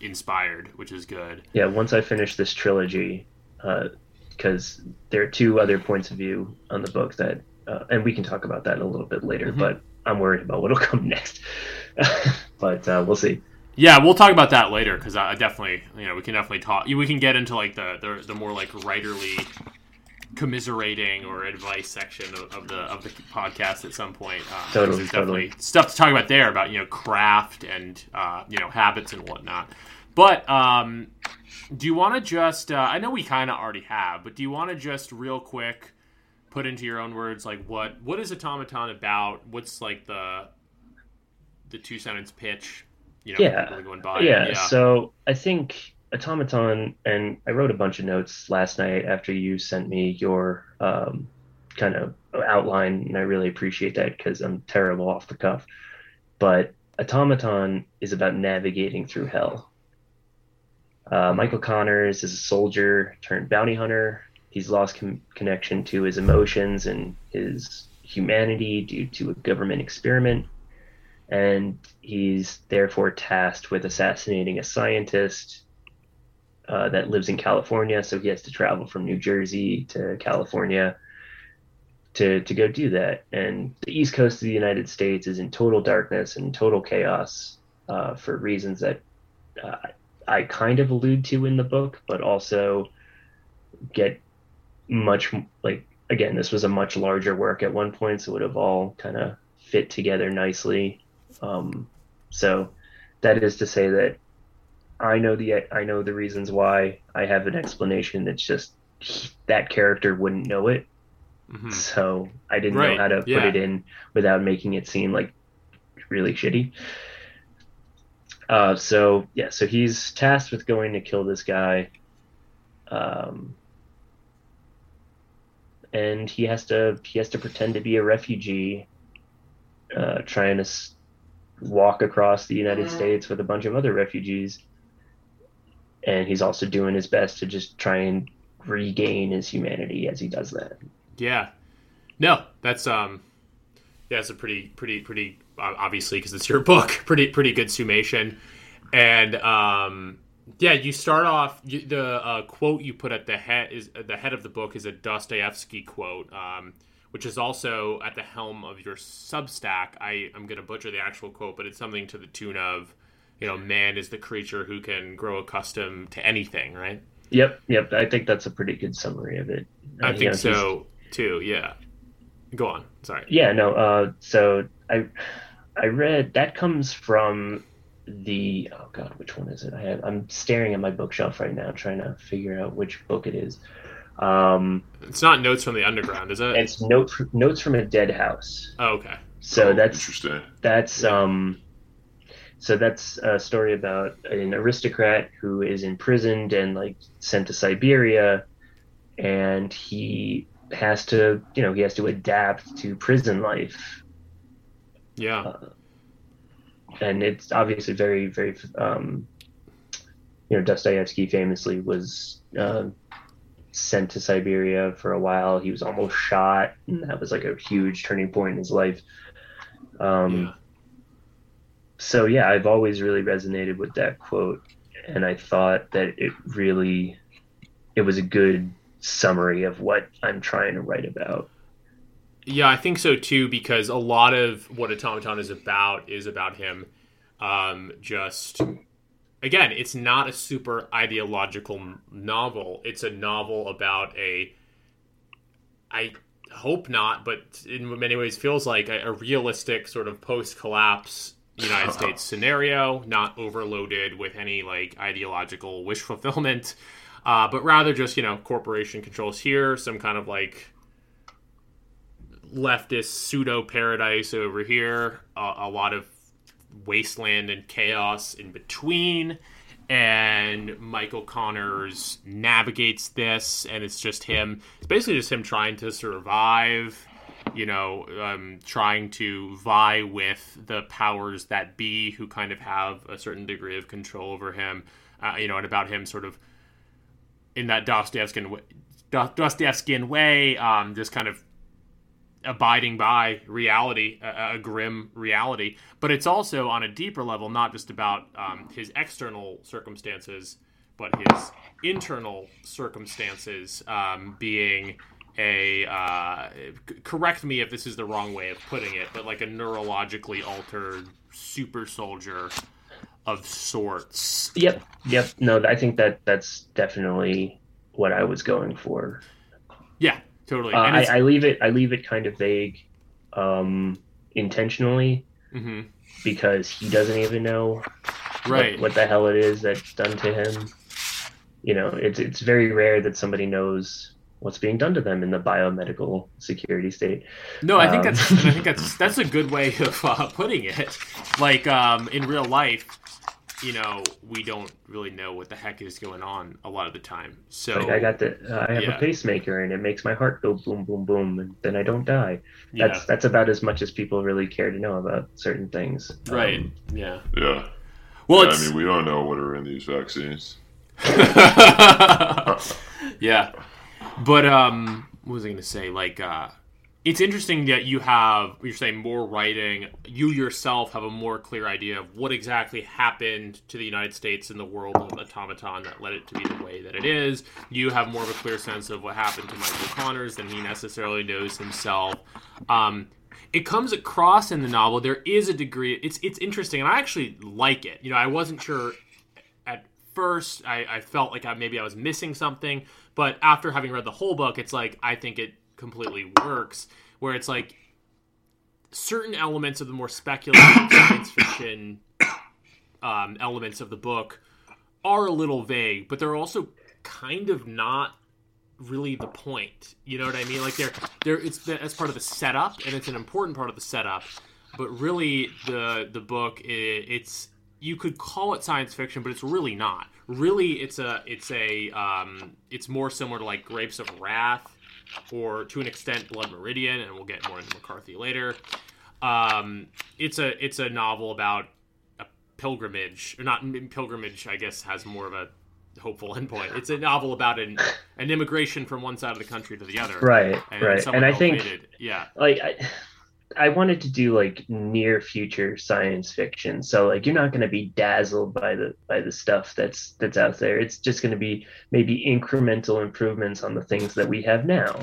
inspired, which is good. Yeah, once I finish this trilogy, because uh, there are two other points of view on the book that, uh, and we can talk about that a little bit later, mm-hmm. but I'm worried about what'll come next. But uh, we'll see. Yeah, we'll talk about that later, because I definitely, you know, we can definitely talk, we can get into like the, the, the more like writerly commiserating or advice section of, of the of the podcast at some point. Uh, totally, totally. Definitely stuff to talk about there about, you know, craft and, uh, you know, habits and whatnot. But um, do you want to just, uh, I know we kind of already have, but do you want to just real quick put into your own words, like what, what is Automaton about? What's like the, the two sentence pitch, you know, yeah. going by? Yeah. yeah. So I think Automaton, and I wrote a bunch of notes last night after you sent me your um, kind of outline, and I really appreciate that because I'm terrible off the cuff. But Automaton is about navigating through hell. Uh, Michael Connors is a soldier turned bounty hunter. He's lost com- connection to his emotions and his humanity due to a government experiment, and he's therefore tasked with assassinating a scientist Uh, that lives in California, so he has to travel from New Jersey to California to to go do that. And the East Coast of the United States is in total darkness and total chaos uh, for reasons that uh, I kind of allude to in the book, but also get much like again, this was a much larger work at one point, so it would have all kind of fit together nicely. Um, so that is to say that. I know the I know the reasons why. I have an explanation. It's just he, that character wouldn't know it, mm-hmm. so I didn't right. know how to yeah. put it in without making it seem like really shitty. Uh, so yeah, so he's tasked with going to kill this guy, um, and he has to he has to pretend to be a refugee, uh, trying to s- walk across the United yeah. States with a bunch of other refugees. And he's also doing his best to just try and regain his humanity as he does that. Yeah. No, that's um, yeah, it's a pretty, pretty, pretty obviously because it's your book. Pretty, pretty good summation. And um, yeah, you start off you, the uh, quote you put at the head is at the head of the book is a Dostoevsky quote, um, which is also at the helm of your Substack. I I'm gonna butcher the actual quote, but it's something to the tune of, you know, man is the creature who can grow accustomed to anything, right? Yep, yep. I think that's a pretty good summary of it. I uh, think you know, so too. Yeah. Go on. Sorry. Yeah. No. Uh. So I, I read that comes from the oh god, which one is it? I have, I'm staring at my bookshelf right now, trying to figure out which book it is. Um. It's not Notes from the Underground, is it? It's note Notes from a Dead House. Oh, okay. So oh, that's interesting. That's yeah. um. So that's a story about an aristocrat who is imprisoned and like sent to Siberia, and he has to, you know, he has to adapt to prison life. Yeah. Uh, and it's obviously very, very, um, you know, Dostoevsky famously was uh, sent to Siberia for a while. He was almost shot, and that was like a huge turning point in his life. Um, yeah. So, yeah, I've always really resonated with that quote, and I thought that it really, it was a good summary of what I'm trying to write about. Yeah, I think so, too, because a lot of what Automaton is about is about him um, just, again, it's not a super ideological novel. It's a novel about a, I hope not, but in many ways feels like a, a realistic sort of post-collapse United States scenario, not overloaded with any like ideological wish fulfillment, uh, but rather just, you know, corporation controls here, some kind of like leftist pseudo paradise over here, uh, a lot of wasteland and chaos in between, And Michael Connors navigates this, and it's just him. It's basically just him trying to survive, you know, um, trying to vie with the powers that be who kind of have a certain degree of control over him, uh, you know, and about him sort of in that Dostoevskian, Dostoevskian way, um, just kind of abiding by reality, a, a grim reality. But it's also on a deeper level, not just about um, his external circumstances, but his internal circumstances um, being a, uh, c- correct me if this is the wrong way of putting it, but like a neurologically altered super soldier of sorts. Yep. Yep. No, I think that that's definitely what I was going for. Yeah. Totally. Uh, I, I leave it. I leave it kind of vague, um, intentionally, mm-hmm. because he doesn't even know, right, what, what the hell it is that's done to him. You know, it's it's very rare that somebody knows what's being done to them in the biomedical security state. No, I think um, that's. I think that's that's a good way of uh, putting it. Like um, in real life, you know, we don't really know what the heck is going on a lot of the time. So like I got the, uh, I have yeah. a pacemaker and it makes my heart go boom, boom, boom, and then I don't die. That's yeah. that's about as much as people really care to know about certain things. Right. Um, yeah. Yeah. Well, yeah, I mean, we don't know what are in these vaccines. yeah. But um, what was I going to say? Like, uh, it's interesting that you have, you're saying more writing, you yourself have a more clear idea of what exactly happened to the United States and the world of Automaton that led it to be the way that it is. You have more of a clear sense of what happened to Michael Connors than he necessarily knows himself. Um, it comes across in the novel. There is a degree, it's it's interesting, and I actually like it. You know, I wasn't sure at first. I, I felt like I, maybe I was missing something, but after having read the whole book, it's like, I think it completely works, where it's like certain elements of the more speculative science fiction um, elements of the book are a little vague, but they're also kind of not really the point. You know what I mean? Like they're they're it's that's part of the setup, and it's an important part of the setup. But really, the the book it, it's you could call it science fiction, but it's really not. Really, it's a it's a um, it's more similar to like Grapes of Wrath, or to an extent Blood Meridian, and we'll get more into McCarthy later. Um, it's a it's a novel about a pilgrimage, or not pilgrimage, I guess has more of a hopeful endpoint. It's a novel about an an immigration from one side of the country to the other. Right, and right. And I think, yeah, like I, I wanted to do like near future science fiction. So like you're not going to be dazzled by the by the stuff that's that's out there. It's just going to be maybe incremental improvements on the things that we have now.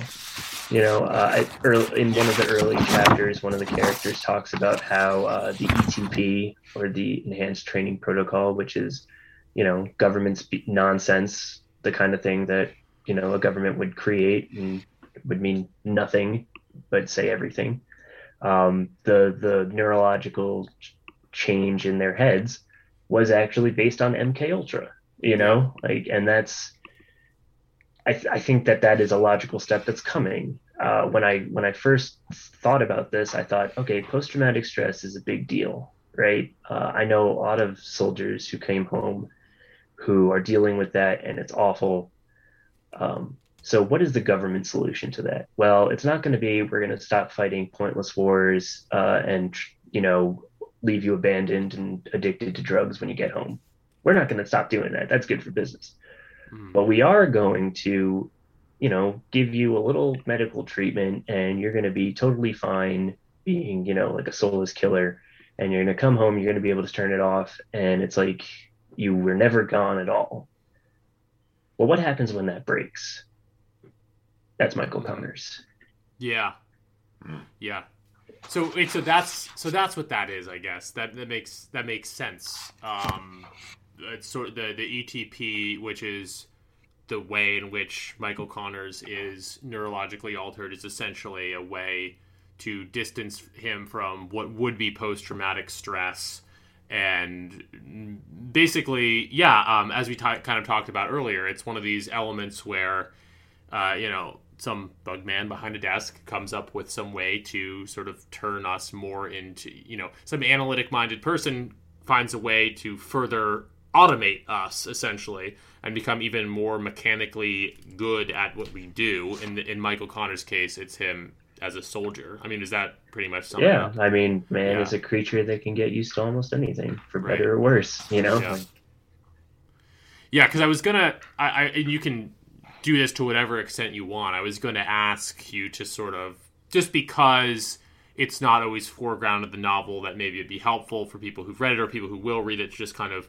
You know, uh, I, early, in one of the early chapters, one of the characters talks about how uh, the E T P, or the Enhanced Training Protocol, which is, you know, government spe- nonsense, the kind of thing that, you know, a government would create and would mean nothing but say everything. Um, the the neurological change in their heads was actually based on M K Ultra, you know, like, and that's, I th- I think that that is a logical step that's coming. Uh, when I when I first thought about this, I thought, okay, post traumatic stress is a big deal, right? Uh, I know a lot of soldiers who came home who are dealing with that, and it's awful. Um, So what is the government solution to that? Well, it's not going to be, we're going to stop fighting pointless wars uh, and, you know, leave you abandoned and addicted to drugs when you get home. We're not going to stop doing that. That's good for business. Mm. But we are going to, you know, give you a little medical treatment, and you're going to be totally fine being, you know, like a soulless killer. And you're going to come home, you're going to be able to turn it off. And it's like you were never gone at all. Well, what happens when that breaks? That's Michael Connors. Yeah, yeah. So wait, so that's so that's what that is, I guess. That that makes that makes sense. Um, it's sort of the the E T P, which is the way in which Michael Connors is neurologically altered, is essentially a way to distance him from what would be post-traumatic stress, and basically, yeah. Um, as we t- kind of talked about earlier, it's one of these elements where, Uh, you know, some bug man behind a desk comes up with some way to sort of turn us more into, you know, some analytic minded person finds a way to further automate us, essentially, and become even more mechanically good at what we do. In the, in Michael Connor's case, it's him as a soldier. I mean, is that pretty much something? Yeah, I mean, man yeah. is a creature that can get used to almost anything, for right. better or worse, you know? Yeah, yeah, 'cause I was going to... I, I and you can do this to whatever extent you want. I was going to ask you to sort of... Just because... it's not always foreground of the novel, that maybe it'd be helpful for people who've read it or people who will read it to just kind of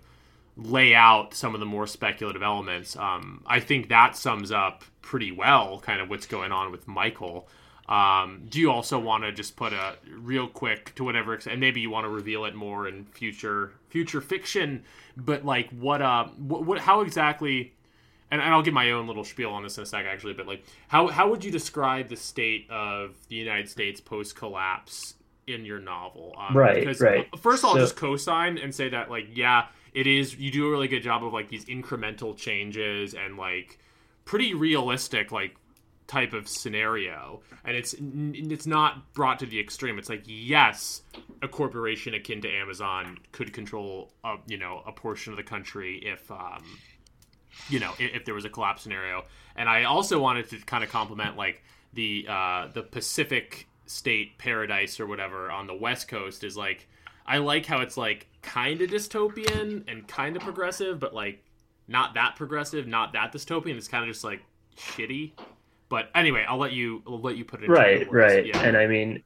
lay out some of the more speculative elements. Um, I think that sums up pretty well kind of what's going on with Michael. Um, do you also want to just put a real quick to whatever extent, and maybe you want to reveal it more in future, future fiction, but like what, uh, what, what how exactly, and, and I'll give my own little spiel on this in a sec, actually, but like, how how would you describe the state of the United States post-collapse in your novel? Um, right, because right. First, I'll so, just co-sign and say that, like, yeah, it is. You do a really good job of like these incremental changes and like pretty realistic like type of scenario, and it's it's not brought to the extreme. It's like, yes, a corporation akin to Amazon could control a, you know, a portion of the country if. Um, you know, if there was a collapse scenario. And I also wanted to kind of compliment like the uh, the Pacific state paradise or whatever on the West Coast is like, I like how it's like kind of dystopian and kind of progressive, but like not that progressive, not that dystopian. It's kind of just like shitty. But anyway, I'll let you I'll let you put it. Right, right. Yeah. And I mean,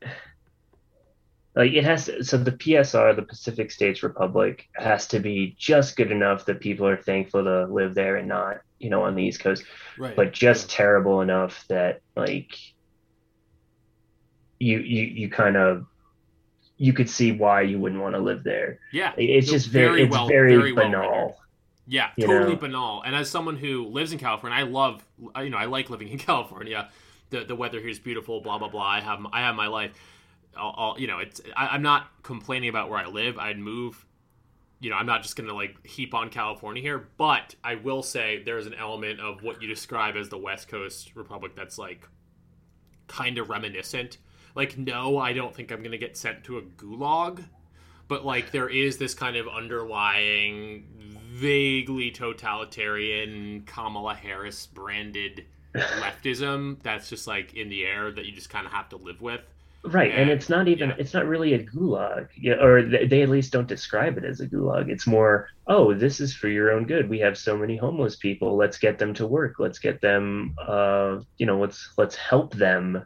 like it has to, so the P S R, the Pacific States Republic, has to be just good enough that people are thankful to live there and not, you know, on the East Coast, right. but just yeah. terrible enough that like you you you kind of you could see why you wouldn't want to live there. Yeah, it's so just very, very well, it's very, very banal. Well yeah, totally know? banal. And as someone who lives in California, I love you know I like living in California. The the weather here is beautiful. Blah blah blah. I have I have my life. I'll, I'll, you know, it's. I, I'm not complaining about where I live. I'd move. You know, I'm not just going to like heap on California here, but I will say there is an element of what you describe as the West Coast Republic that's like kind of reminiscent. Like, no, I don't think I'm going to get sent to a gulag, but like there is this kind of underlying, vaguely totalitarian, Kamala Harris branded leftism that's just like in the air that you just kind of have to live with. Right, yeah. And it's not even, yeah. it's not really a gulag, yeah, or th- they at least don't describe it as a gulag. It's more, oh, this is for your own good. We have so many homeless people. Let's get them to work. Let's get them, uh, you know, let's let's help them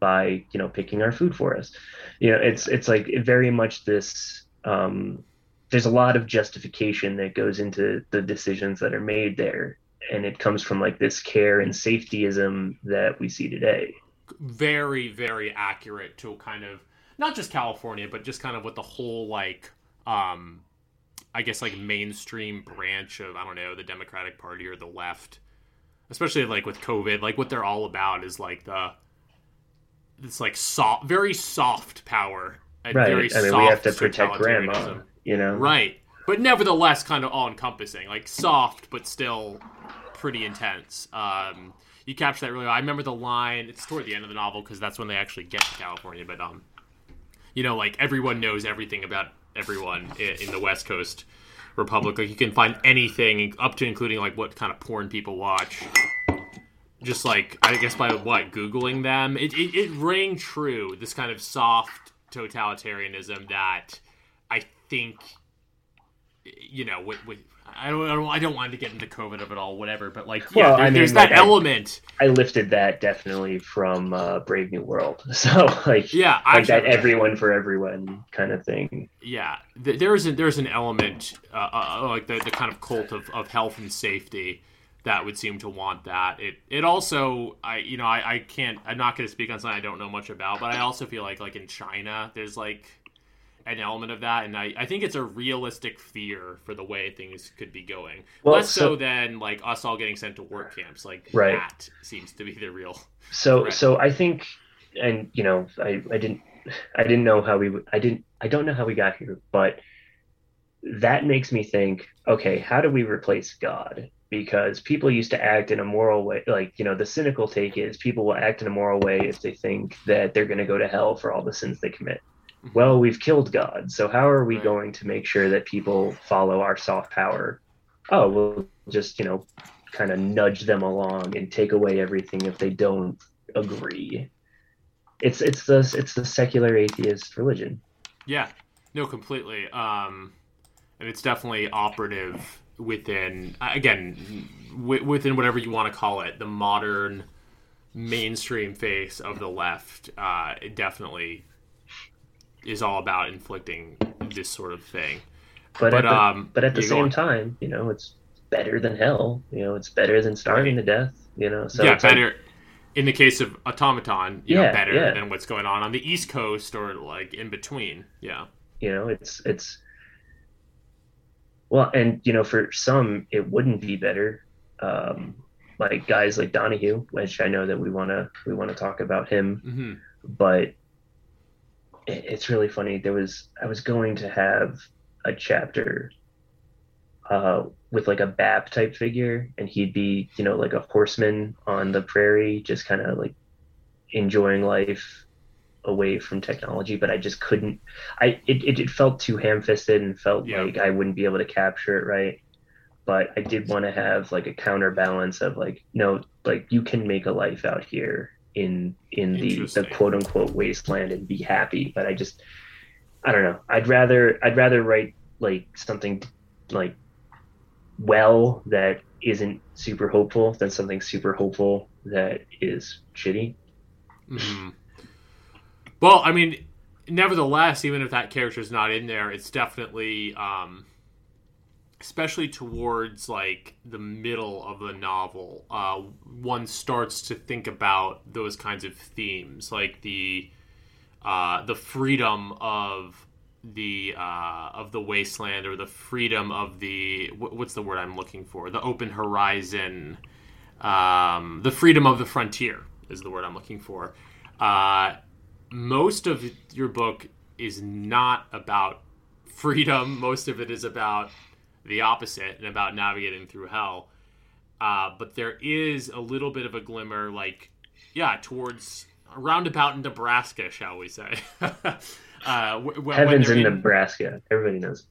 by, you know, picking our food for us. You know, it's, it's like very much this, um, there's a lot of justification that goes into the decisions that are made there. And it comes from like this care and safetyism that we see today. Very, very accurate to kind of not just California, but just kind of what the whole like, um, I guess like mainstream branch of, I don't know, the Democratic Party or the left, especially like with COVID, like what they're all about is like the, it's like soft, very soft power. And right. Very I mean, soft we have to protect grandma, you know? Right. But nevertheless, kind of all encompassing, like soft, but still pretty intense. Um, You capture that really well. I remember the line, it's toward the end of the novel because that's when they actually get to California, but, um, you know, like, everyone knows everything about everyone in, in the West Coast Republic. Like, you can find anything, up to including, like, what kind of porn people watch. Just, like, I guess by, what, Googling them? It, it, it rang true, this kind of soft totalitarianism that I think, you know, with... with I don't, I don't. I don't want to get into COVID of it all, whatever. But like, yeah, well, there, I mean, there's that like element. I, I lifted that definitely from uh, Brave New World. So like, yeah, like that everyone for everyone kind of thing. Yeah, there is. There is an element uh, uh, like the, the kind of cult of, of health and safety that would seem to want that. It. It also. I. You know. I. I can't. I'm not going to speak on something I don't know much about. But I also feel like like in China, there's like. An element of that, and I, I think it's a realistic fear for the way things could be going. Well, Less so, so than like us all getting sent to work camps. Like right. that seems to be the real. So threat. so I think, and you know, I, I didn't I didn't know how we I didn't I don't know how we got here, but that makes me think. Okay, how do we replace God? Because people used to act in a moral way. Like, you know, the cynical take is people will act in a moral way if they think that they're going to go to hell for all the sins they commit. Well, we've killed God, so how are we right. going to make sure that people follow our soft power oh, we'll just, you know, kind of nudge them along and take away everything if they don't agree. It's it's the it's the secular atheist religion. Yeah, no, completely. Um, and it's definitely operative within, again, w- within whatever you want to call it, the modern mainstream face of the left. Uh, it definitely is all about inflicting this sort of thing. But, but at the, um, but at the same going... time, you know, it's better than hell. You know, it's better than starving right. to death. You know, so yeah, it's better. Like, in the case of Automaton, you yeah, know, better yeah. than what's going on on the East Coast or like in between. Yeah. You know, it's, it's, well, and you know, for some, it wouldn't be better. Um, like guys like Donahue, which I know that we want to, we want to talk about him, mm-hmm. but it, it's really funny. There was, I was going to have a chapter uh, with like a B A P type figure, and he'd be, you know, like a horseman on the prairie, just kind of like enjoying life away from technology. But I just couldn't, I, it, it, it felt too ham-fisted and felt yeah. like I wouldn't be able to capture it. Right. But I did want to have like a counterbalance of like, no, like you can make a life out here in, in the, the quote unquote wasteland and be happy. But I just, I don't know. I'd rather, I'd rather write like something like, well, that isn't super hopeful than something super hopeful that is shitty. Mm-hmm. Well, I mean, nevertheless, even if that character is not in there, it's definitely, um, especially towards like the middle of the novel, uh, one starts to think about those kinds of themes, like the uh, the freedom of the uh, of the wasteland, or the freedom of the wh- what's the word I'm looking for? The open horizon, um, the freedom of the frontier is the word I'm looking for. Uh, Most of your book is not about freedom. Most of it is about the opposite and about navigating through hell. Uh, but there is a little bit of a glimmer, like, yeah, towards a roundabout in Nebraska, shall we say. uh, when, Heaven's when in, in Nebraska. Everybody knows.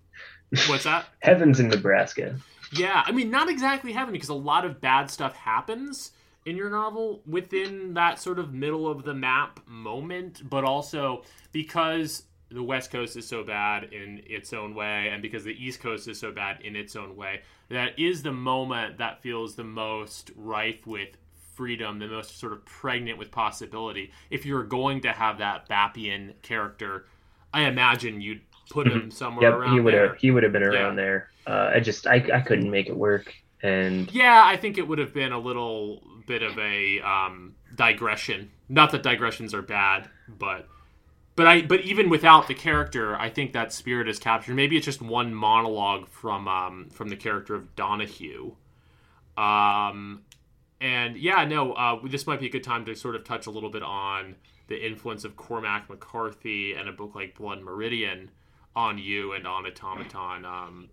What's that? Heaven's in Nebraska. Yeah, I mean, not exactly heaven, because a lot of bad stuff happens in your novel within that sort of middle of the map moment, but also because the West Coast is so bad in its own way, and because the East Coast is so bad in its own way, that is the moment that feels the most rife with freedom, the most sort of pregnant with possibility. If you're going to have that Bapian character, I imagine you'd put him somewhere yep, around he would there. Have, he would have been around yeah. there. Uh, I just, I, I couldn't make it work. And yeah, I think it would have been a little bit of a um, digression. Not that digressions are bad, but but I but even without the character, I think that spirit is captured. Maybe it's just one monologue from um, from the character of Donahue. Um, and yeah, no, uh, this might be a good time to sort of touch a little bit on the influence of Cormac McCarthy and a book like Blood Meridian on you and on Automaton. Um,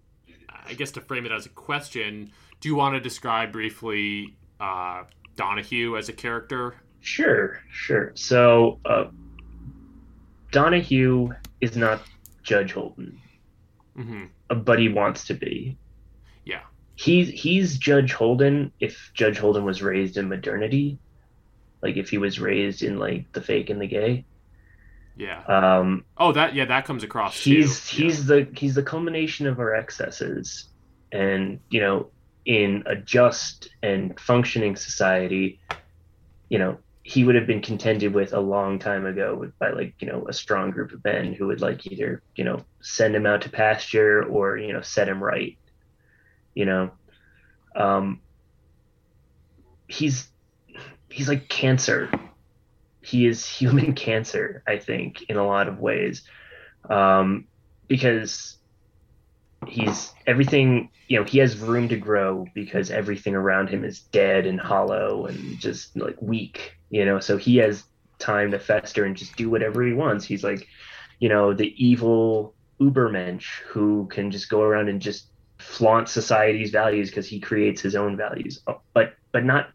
I guess to frame it as a question, do you want to describe briefly uh, Donahue as a character? Sure, sure. So uh, Donahue is not Judge Holden, mm-hmm. but he wants to be. Yeah. He's, he's Judge Holden if Judge Holden was raised in modernity, like if he was raised in like the fake and the gay. Yeah. Um, oh, that yeah, that comes across. He's too. he's yeah. the he's the culmination of our excesses, and you know, in a just and functioning society, you know, he would have been contended with a long time ago with, by like, you know, a strong group of men who would like either, you know, send him out to pasture or, you know, set him right. You know, um, he's he's like cancer. He is human cancer, I think, in a lot of ways, um, because he's everything, you know, he has room to grow because everything around him is dead and hollow and just like weak, you know, so he has time to fester and just do whatever he wants. He's like, you know, the evil Ubermensch who can just go around and just flaunt society's values because he creates his own values, but but not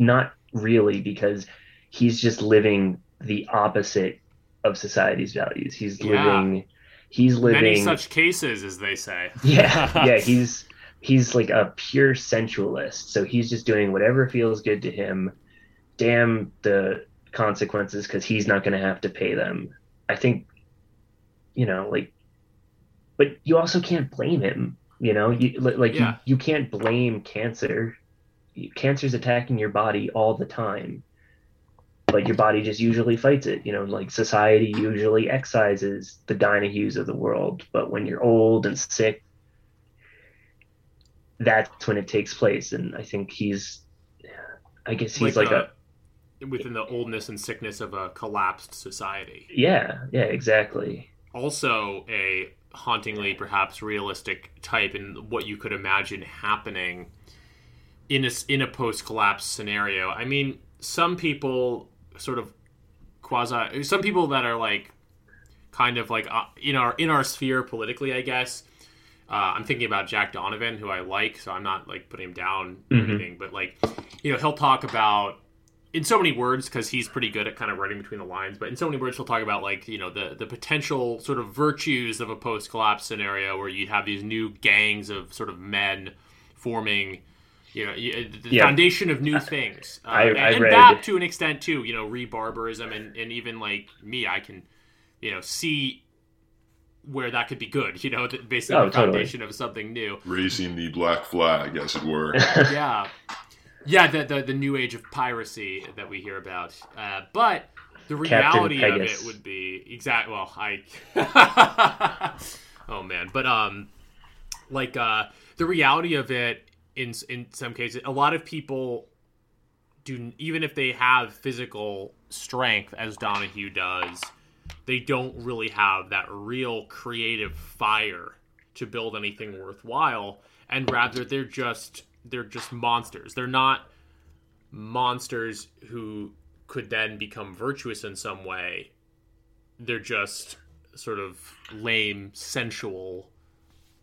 not really, because he's just living the opposite of society's values. He's yeah. living, he's living. Many such cases, as they say. yeah, yeah. He's he's like a pure sensualist. So he's just doing whatever feels good to him. Damn the consequences, because he's not going to have to pay them. I think, you know, like, but you also can't blame him. You know, you, like yeah. you, you can't blame cancer. Cancer's attacking your body all the time. Like, your body just usually fights it, you know, like society usually excises the Donahues of the world. But when you're old and sick, that's when it takes place. And I think he's, I guess he's like, like a, a... within the oldness and sickness of a collapsed society. Yeah, yeah, exactly. Also a hauntingly, perhaps realistic type in what you could imagine happening in a, in a post-collapse scenario. I mean, some people sort of quasi, some people that are like kind of like uh, in our in our sphere politically, I guess. Uh, I'm thinking about Jack Donovan, who I like, so I'm not like putting him down or mm-hmm. anything, but like, you know, he'll talk about in so many words, because he's pretty good at kind of writing between the lines. But in so many words, he'll talk about like, you know, the the potential sort of virtues of a post-collapse scenario where you have these new gangs of sort of men forming. You know, the yeah. foundation of new things. Uh, I, and I read. B A P to an extent, too, you know, re-barbarism and, and even, like, me, I can, you know, see where that could be good, you know, basically oh, the foundation totally. Of something new. Raising the black flag, as it were. yeah. Yeah, the, the the new age of piracy that we hear about. Uh, but the reality of it would be... Exactly, well, I... oh, man. But, um, like, uh, the reality of it... In in some cases, a lot of people do, even if they have physical strength, as Donahue does, they don't really have that real creative fire to build anything worthwhile. And rather, they're just they're just monsters. They're not monsters who could then become virtuous in some way. They're just sort of lame, sensual.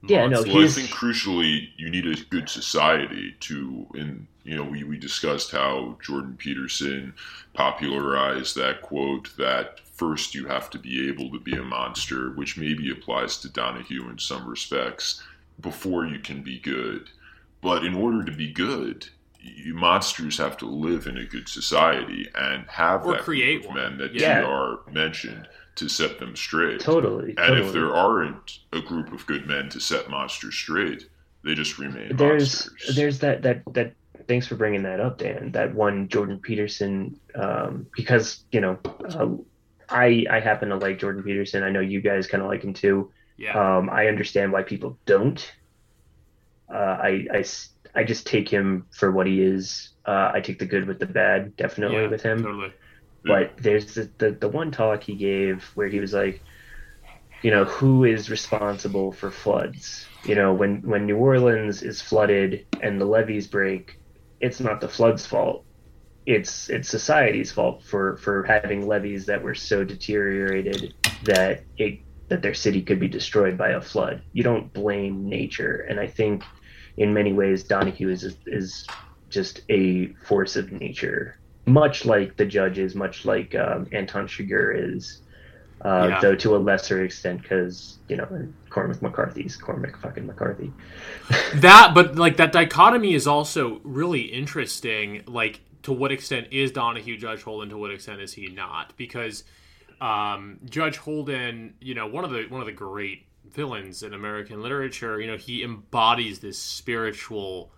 Yeah, no, well, I think crucially, you need a good society to, and you know, we, we discussed how Jordan Peterson popularized that quote that first you have to be able to be a monster, which maybe applies to Donahue in some respects, before you can be good. But in order to be good, you monsters have to live in a good society and have or that create group of men that yeah. T R mentioned. To set them straight. Totally. And totally. If there aren't a group of good men to set monsters straight, they just remain there's, monsters. There's that, that, that, thanks for bringing that up, Dan, that one Jordan Peterson, um, because, you know, uh, I I happen to like Jordan Peterson. I know you guys kind of like him too. Yeah. Um, I understand why people don't. Uh, I, I, I just take him for what he is. Uh, I take the good with the bad, definitely yeah, with him. Totally. But there's the, the, the one talk he gave where he was like, you know, who is responsible for floods? You know, when, when New Orleans is flooded and the levees break, it's not the flood's fault. It's it's society's fault for, for having levees that were so deteriorated that it that their city could be destroyed by a flood. You don't blame nature. And I think in many ways Donahue is is just a force of nature. Much like the judges, much like um, Anton Chigurh is, uh, yeah. though to a lesser extent, because you know Cormac McCarthy's Cormac fucking McCarthy. that, but like that dichotomy is also really interesting. Like, to what extent is Donahue Judge Holden? To what extent is he not? Because um, Judge Holden, you know, one of the one of the great villains in American literature. You know, he embodies this spiritual.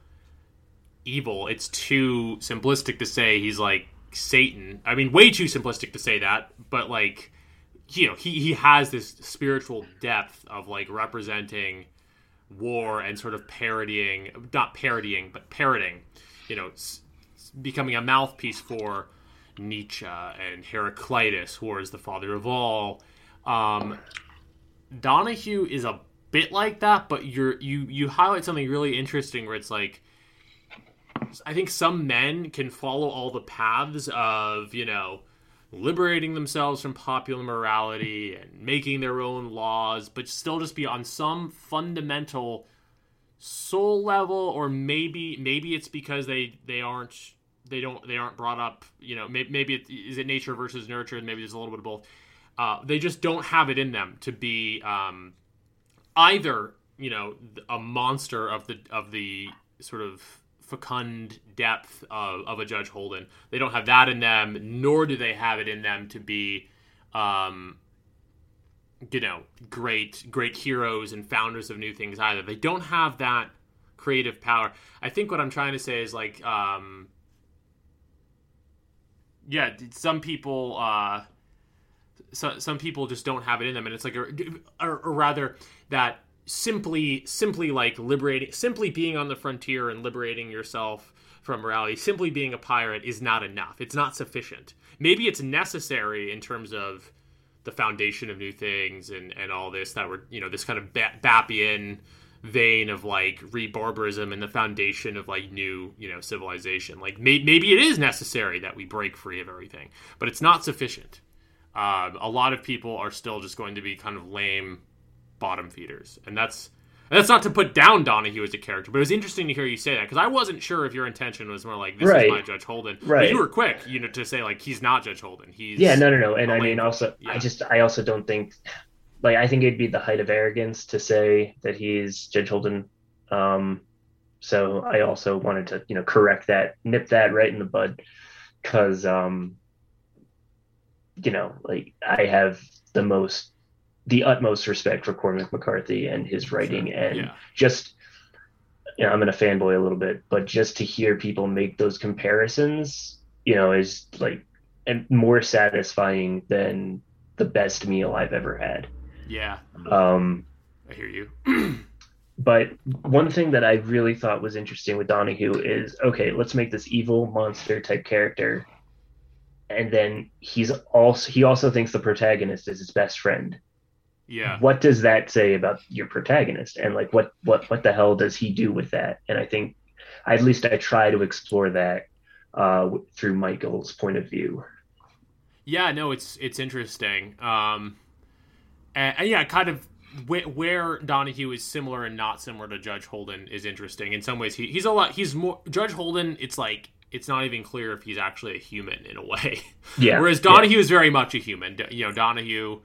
Evil. It's too simplistic to say he's like Satan. I mean, way too simplistic to say that, but like, you know, he, he has this spiritual depth of like representing war and sort of parodying, not parodying, but parroting, you know, s- becoming a mouthpiece for Nietzsche and Heraclitus, who is the father of all. Um, Donahue is a bit like that, but you're, you, you highlight something really interesting where it's like, I think some men can follow all the paths of, you know, liberating themselves from popular morality and making their own laws, but still just be on some fundamental soul level, or maybe maybe it's because they, they aren't they don't they aren't brought up, you know, maybe, maybe it, is it nature versus nurture, and maybe there's a little bit of both. Uh, they just don't have it in them to be um, either you know, a monster of the of the sort of fecund depth of, of a Judge Holden. They don't have that in them, nor do they have it in them to be, um, you know, great great heroes and founders of new things either. They don't have that creative power. I think what I'm trying to say is, like, um, yeah, some people, uh, so, some people just don't have it in them, and it's like, or, or, or rather, that simply, simply like liberating, simply being on the frontier and liberating yourself from morality, simply being a pirate is not enough. It's not sufficient. Maybe it's necessary in terms of the foundation of new things and, and all this that we're, you know, this kind of Bapian vein of like re-barbarism and the foundation of like new, you know, civilization. Like may- maybe it is necessary that we break free of everything, but it's not sufficient. Uh, a lot of people are still just going to be kind of lame bottom feeders, and that's and that's not to put down Donahue as a character, but it was interesting to hear you say that, because I wasn't sure if your intention was more like, this right. is my Judge Holden. Right. But you were quick, you know, to say like, he's not Judge Holden. He's yeah, no, no, no. And I mean, also, yeah. I just, I also don't think, like, I think it'd be the height of arrogance to say that he's Judge Holden. Um, so I also wanted to, you know, correct that, nip that right in the bud, because, um, you know, like, I have the most, the utmost respect for Cormac McCarthy and his writing, sure. and yeah. just, you know, I'm going to fanboy a little bit, but just to hear people make those comparisons, you know, is like, and more satisfying than the best meal I've ever had. Yeah. Um, I hear you. But one thing that I really thought was interesting with Donahue is, okay, let's make this evil monster type character. And then he's also, he also thinks the protagonist is his best friend. Yeah. What does that say about your protagonist? And like, what, what, what the hell does he do with that? And I think, at least I try to explore that uh, through Michael's point of view. Yeah, no, it's, it's interesting. Um, and, and yeah, kind of wh- where Donahue is similar and not similar to Judge Holden is interesting. In some ways, he, he's a lot, he's more Judge Holden. It's like, it's not even clear if he's actually a human in a way. Yeah. Whereas Donahue yeah. is very much a human. You know, Donahue,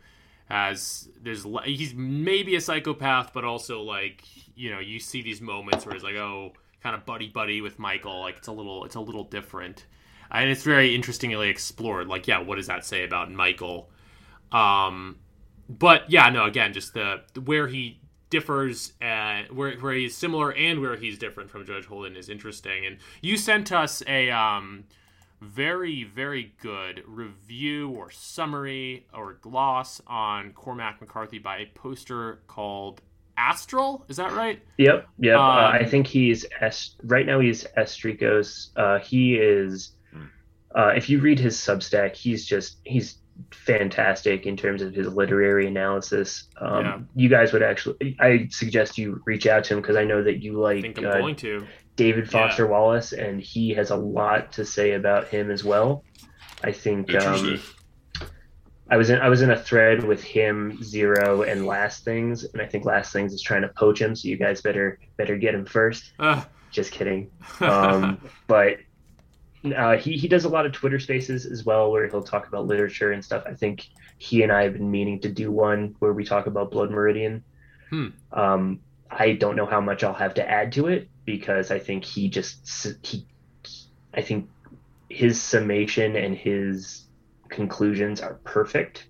as there's he's maybe a psychopath, but also like, you know, you see these moments where he's like, oh, kind of buddy buddy with Michael, like it's a little it's a little different, and it's very interestingly explored, like, yeah, what does that say about Michael? Um but yeah, no, again, just the where he differs and where, where he's similar and where he's different from Judge Holden is interesting. And you sent us a um very, very good review or summary or gloss on Cormac McCarthy by a poster called Astral. Is that right? Yep. Yep. Um, uh, I think he's est- right now he's Estricos. Uh, he is, uh, if you read his Substack, he's just, he's fantastic in terms of his literary analysis. Um, yeah. You guys would actually, I suggest you reach out to him, because I know that you like, I think I'm uh, going to. David Foster yeah. Wallace, and he has a lot to say about him as well. I think um, I was in I was in a thread with him, Zero, and Last Things, and I think Last Things is trying to poach him, so you guys better better get him first. Uh. Just kidding. Um, but uh, he he does a lot of Twitter Spaces as well, where he'll talk about literature and stuff. I think he and I have been meaning to do one where we talk about Blood Meridian. Hmm. Um, I don't know how much I'll have to add to it, because I think he just, he, I think his summation and his conclusions are perfect.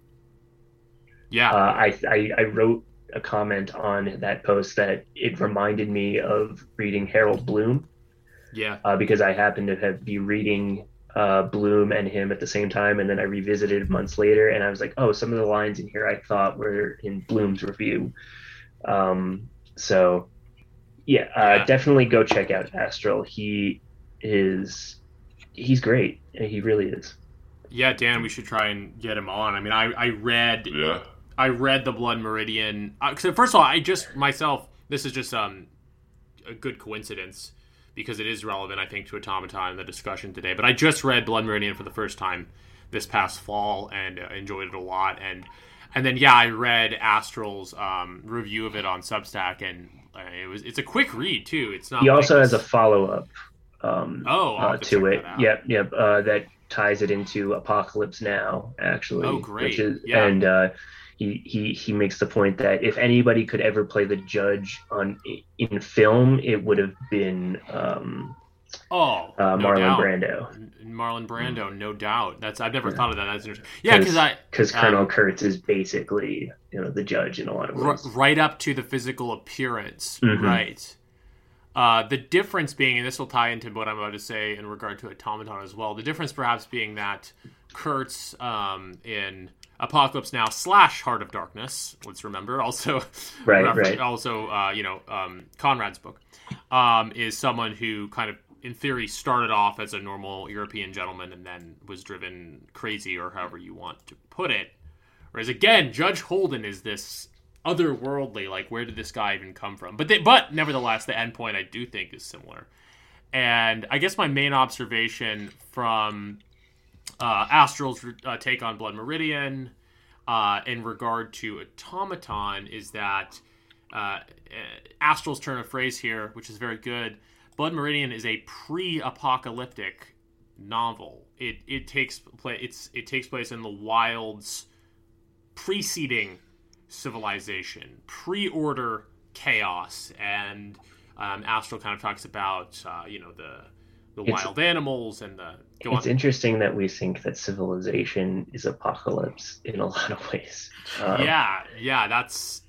Yeah. Uh, I, I, I wrote a comment on that post that it reminded me of reading Harold Bloom. Yeah. Uh, because I happened to have be reading uh, Bloom and him at the same time. And then I revisited months later, and I was like, oh, some of the lines in here I thought were in Bloom's review. Um, So, yeah, uh, yeah, definitely go check out Astral. He is, he's great. He really is. Yeah, Dan, we should try and get him on. I mean, I, I read, yeah. I read the Blood Meridian. Uh, so first of all, I just myself, this is just um a good coincidence, because it is relevant, I think, to Automaton and the discussion today. But I just read Blood Meridian for the first time this past fall, and uh, enjoyed it a lot. And And then, yeah, I read Astral's um, review of it on Substack, and it was it's a quick read, too. It's not. He also like has a follow-up um, oh, uh, to, to it. That yep, yep, uh, that ties it into Apocalypse Now, actually. Oh, great. Which is, yeah. And uh, he he he makes the point that if anybody could ever play the judge on in film, it would have been um, oh uh, no Marlon doubt. Brando. Marlon Brando, no doubt. That's I've never yeah. thought of that. That's interesting. Yeah, because I because um, Colonel Kurtz is basically you know the judge in a lot of ways, r- right up to the physical appearance, mm-hmm. right. Uh, the difference being, and this will tie into what I'm about to say in regard to Automaton as well, the difference perhaps being that Kurtz um, in Apocalypse Now slash Heart of Darkness, let's remember, also right, right. also uh, you know um, Conrad's book, um, is someone who kind of, in theory, started off as a normal European gentleman and then was driven crazy, or however you want to put it. Whereas, again, Judge Holden is this otherworldly, like, where did this guy even come from? But they, but nevertheless, the end point I do think is similar. And I guess my main observation from uh, Astral's uh, take on Blood Meridian uh, in regard to Automaton is that uh, Astral's turn of phrase here, which is very good, Blood Meridian is a pre-apocalyptic novel. It it takes place. It's it takes place in the wilds, preceding civilization, pre-order chaos, and um, Astral kind of talks about uh, you know the the it's, wild animals and the. Go it's on. Interesting that we think that civilization is apocalypse in a lot of ways. Um, yeah, yeah, that's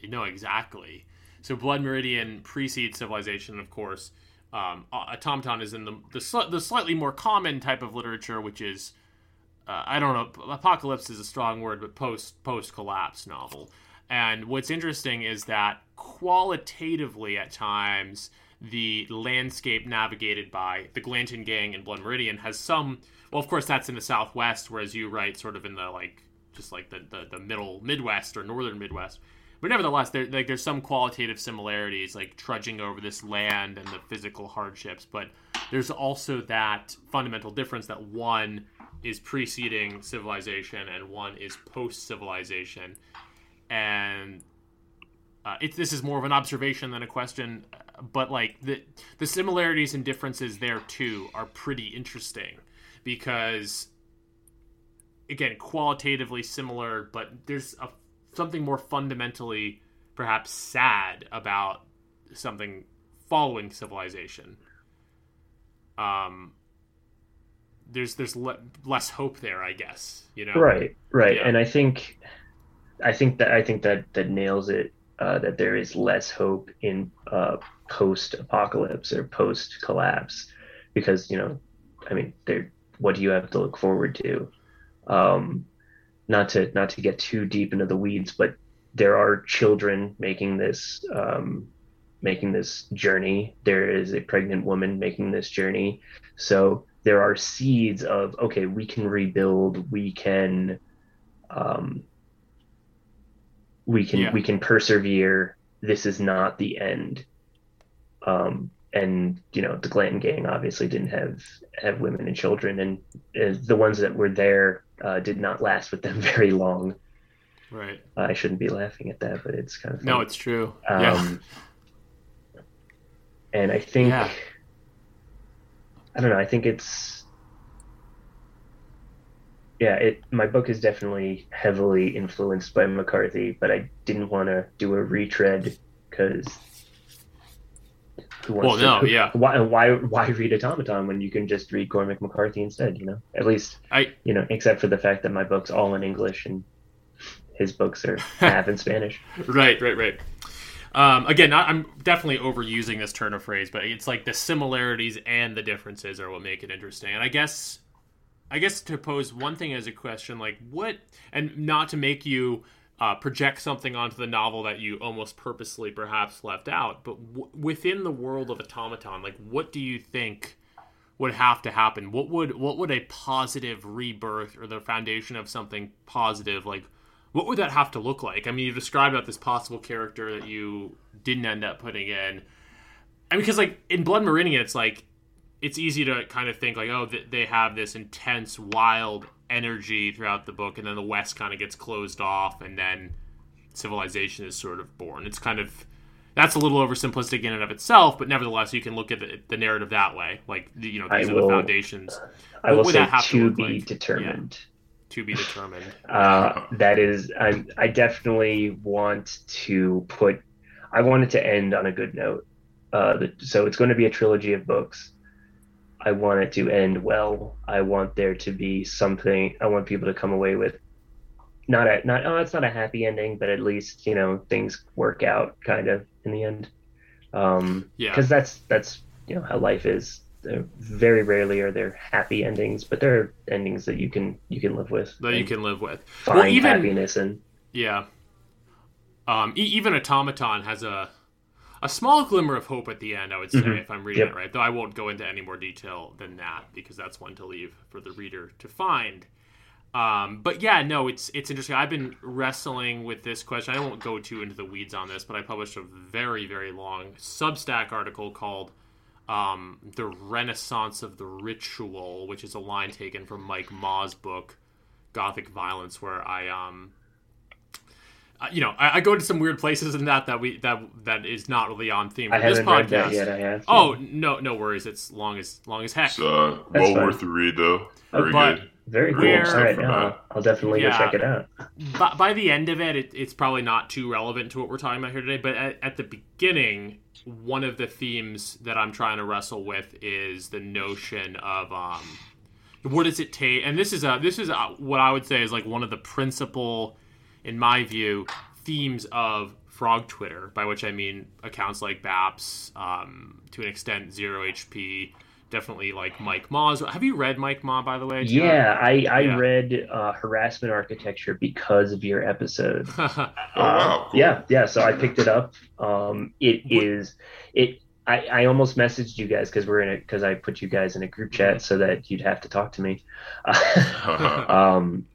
you know exactly. So Blood Meridian precedes civilization, of course. Um, Automaton is in the the, sl- the slightly more common type of literature, which is. Uh, I don't know, apocalypse is a strong word, but post, post-collapse novel. And what's interesting is that qualitatively at times, the landscape navigated by the Glanton Gang in Blood Meridian has some, well, of course, that's in the Southwest, whereas you write sort of in the, like, just like the, the, the middle Midwest or northern Midwest. But nevertheless, there, like, there's some qualitative similarities, like trudging over this land and the physical hardships. But there's also that fundamental difference that one is preceding civilization and one is post-civilization. And uh, it, this is more of an observation than a question, but like the the similarities and differences there too are pretty interesting because, again, qualitatively similar, but there's a, something more fundamentally perhaps sad about something following civilization. Um... there's there's le- less hope there, I guess, you know? Right, right. Yeah. And I think I think that I think that, that nails it, uh, that there is less hope in uh, post-apocalypse or post-collapse because, you know, I mean, there. What do you have to look forward to? Um, not to not to get too deep into the weeds, but there are children making this um, making this journey. There is a pregnant woman making this journey. So there are seeds of, okay, we can rebuild, we can, um, we can, yeah. we can persevere. This is not the end. Um, and you know, the Glanton Gang obviously didn't have, have women and children, and uh, the ones that were there uh, did not last with them very long. Right. Uh, I shouldn't be laughing at that, but it's kind of funny. No, it's true. Um, yeah. And I think, yeah. I don't know. I think it's, yeah, it, my book is definitely heavily influenced by McCarthy, but I didn't want to do a retread because who wants well, no, to, who, yeah. why, why, why read Automaton when you can just read Cormac McCarthy instead, you know, at least I, you know, except for the fact that my book's all in English and his books are half in Spanish. Right, right, right. Um, again, not, I'm definitely overusing this turn of phrase, but it's like the similarities and the differences are what make it interesting. And I guess, I guess to pose one thing as a question, like what, and not to make you uh, project something onto the novel that you almost purposely perhaps left out, but w- within the world of Automaton, like what do you think would have to happen? What would, what would a positive rebirth or the foundation of something positive, like, what would that have to look like? I mean, you described about this possible character that you didn't end up putting in. I mean, because, like, in Blood Meridian, it's, like, it's easy to kind of think, like, oh, they have this intense, wild energy throughout the book, and then the West kind of gets closed off, and then civilization is sort of born. It's kind of, that's a little oversimplistic in and of itself, but nevertheless, you can look at the, the narrative that way. Like, you know, these I are will, the foundations. I what will would say that have to, to be like? determined. Yeah. To be determined. Uh, that is, I, I definitely want to put, I want it to end on a good note. Uh, the, so it's going to be a trilogy of books. I want it to end well. I want there to be something, I want people to come away with, not a, not, oh, it's not a happy ending, but at least, you know, things work out kind of in the end. Um, yeah. 'Cause that's, that's, you know, how life is. Very rarely are there happy endings, but there are endings that you can you can live with. That you can live with. Find well, even, happiness in. Yeah. Um, e- even Automaton has a a small glimmer of hope at the end, I would say, mm-hmm. if I'm reading yep. it right. Though I won't go into any more detail than that, because that's one to leave for the reader to find. Um, but yeah, no, it's it's interesting. I've been wrestling with this question. I won't go too into the weeds on this, but I published a very, very long Substack article called Um, The Renaissance of the Ritual, which is a line taken from Mike Ma's book, Gothic Violence, where I, um, I, you know, I, I go to some weird places in that that we that that is not really on theme for I this podcast. Read that yet, I have, oh no, no worries. It's long as long as heck. It's uh, well fine. worth the read though. Very but, good. Very cool. All right, I'll, I'll definitely yeah, go check it out. By, by the end of it, it, it's probably not too relevant to what we're talking about here today. But at, at the beginning, one of the themes that I'm trying to wrestle with is the notion of um, what does it take? And this is a, this is a, what I would say is like one of the principal, in my view, themes of Frog Twitter. By which I mean accounts like B A P's, um, to an extent, Zero H P. Definitely like Mike Ma's. Have you read Mike Ma, by the way? Yeah, I, I yeah. read uh, Harassment Architecture because of your episode. oh, uh, wow. Cool. Yeah, yeah. So I picked it up. Um, it is it. I, I almost messaged you guys because we're in it because I put you guys in a group chat so that you'd have to talk to me. um,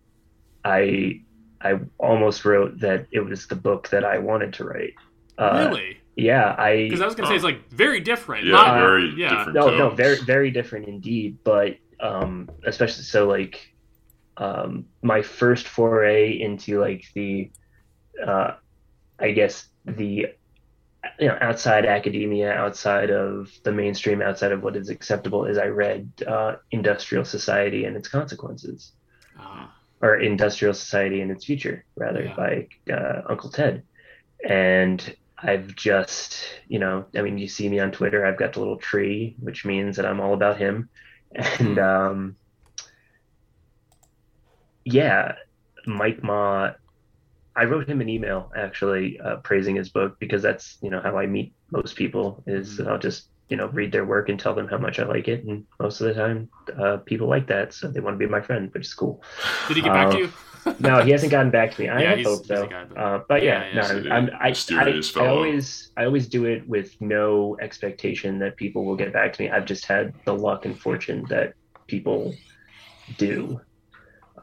I I almost wrote that it was the book that I wanted to write. Uh, really. Yeah, I... Because I was going to say, it's, like, very different. Yeah, Not, very yeah. different. No, tones. no, very very different indeed, but um, especially, so, like, um, my first foray into, like, the, uh, I guess, the, you know, outside academia, outside of the mainstream, outside of what is acceptable, is I read uh, Industrial Society and Its Consequences. Uh, or Industrial Society and Its Future, rather, yeah. by uh, Uncle Ted. And... I've just, you know, I mean, you see me on Twitter, I've got the little tree, which means that I'm all about him. And, um, yeah, Mike Ma, I wrote him an email, actually, uh, praising his book, because that's, you know, how I meet most people is that I'll just, you know, read their work and tell them how much I like it. And most of the time, uh, people like that. So they want to be my friend, which is cool. Did he get uh, back to you? No, he hasn't gotten back to me. I yeah, hope so. Uh, but yeah, yeah, yeah no, I'm, I, I, I always, I always do it with no expectation that people will get back to me. I've just had the luck and fortune that people do.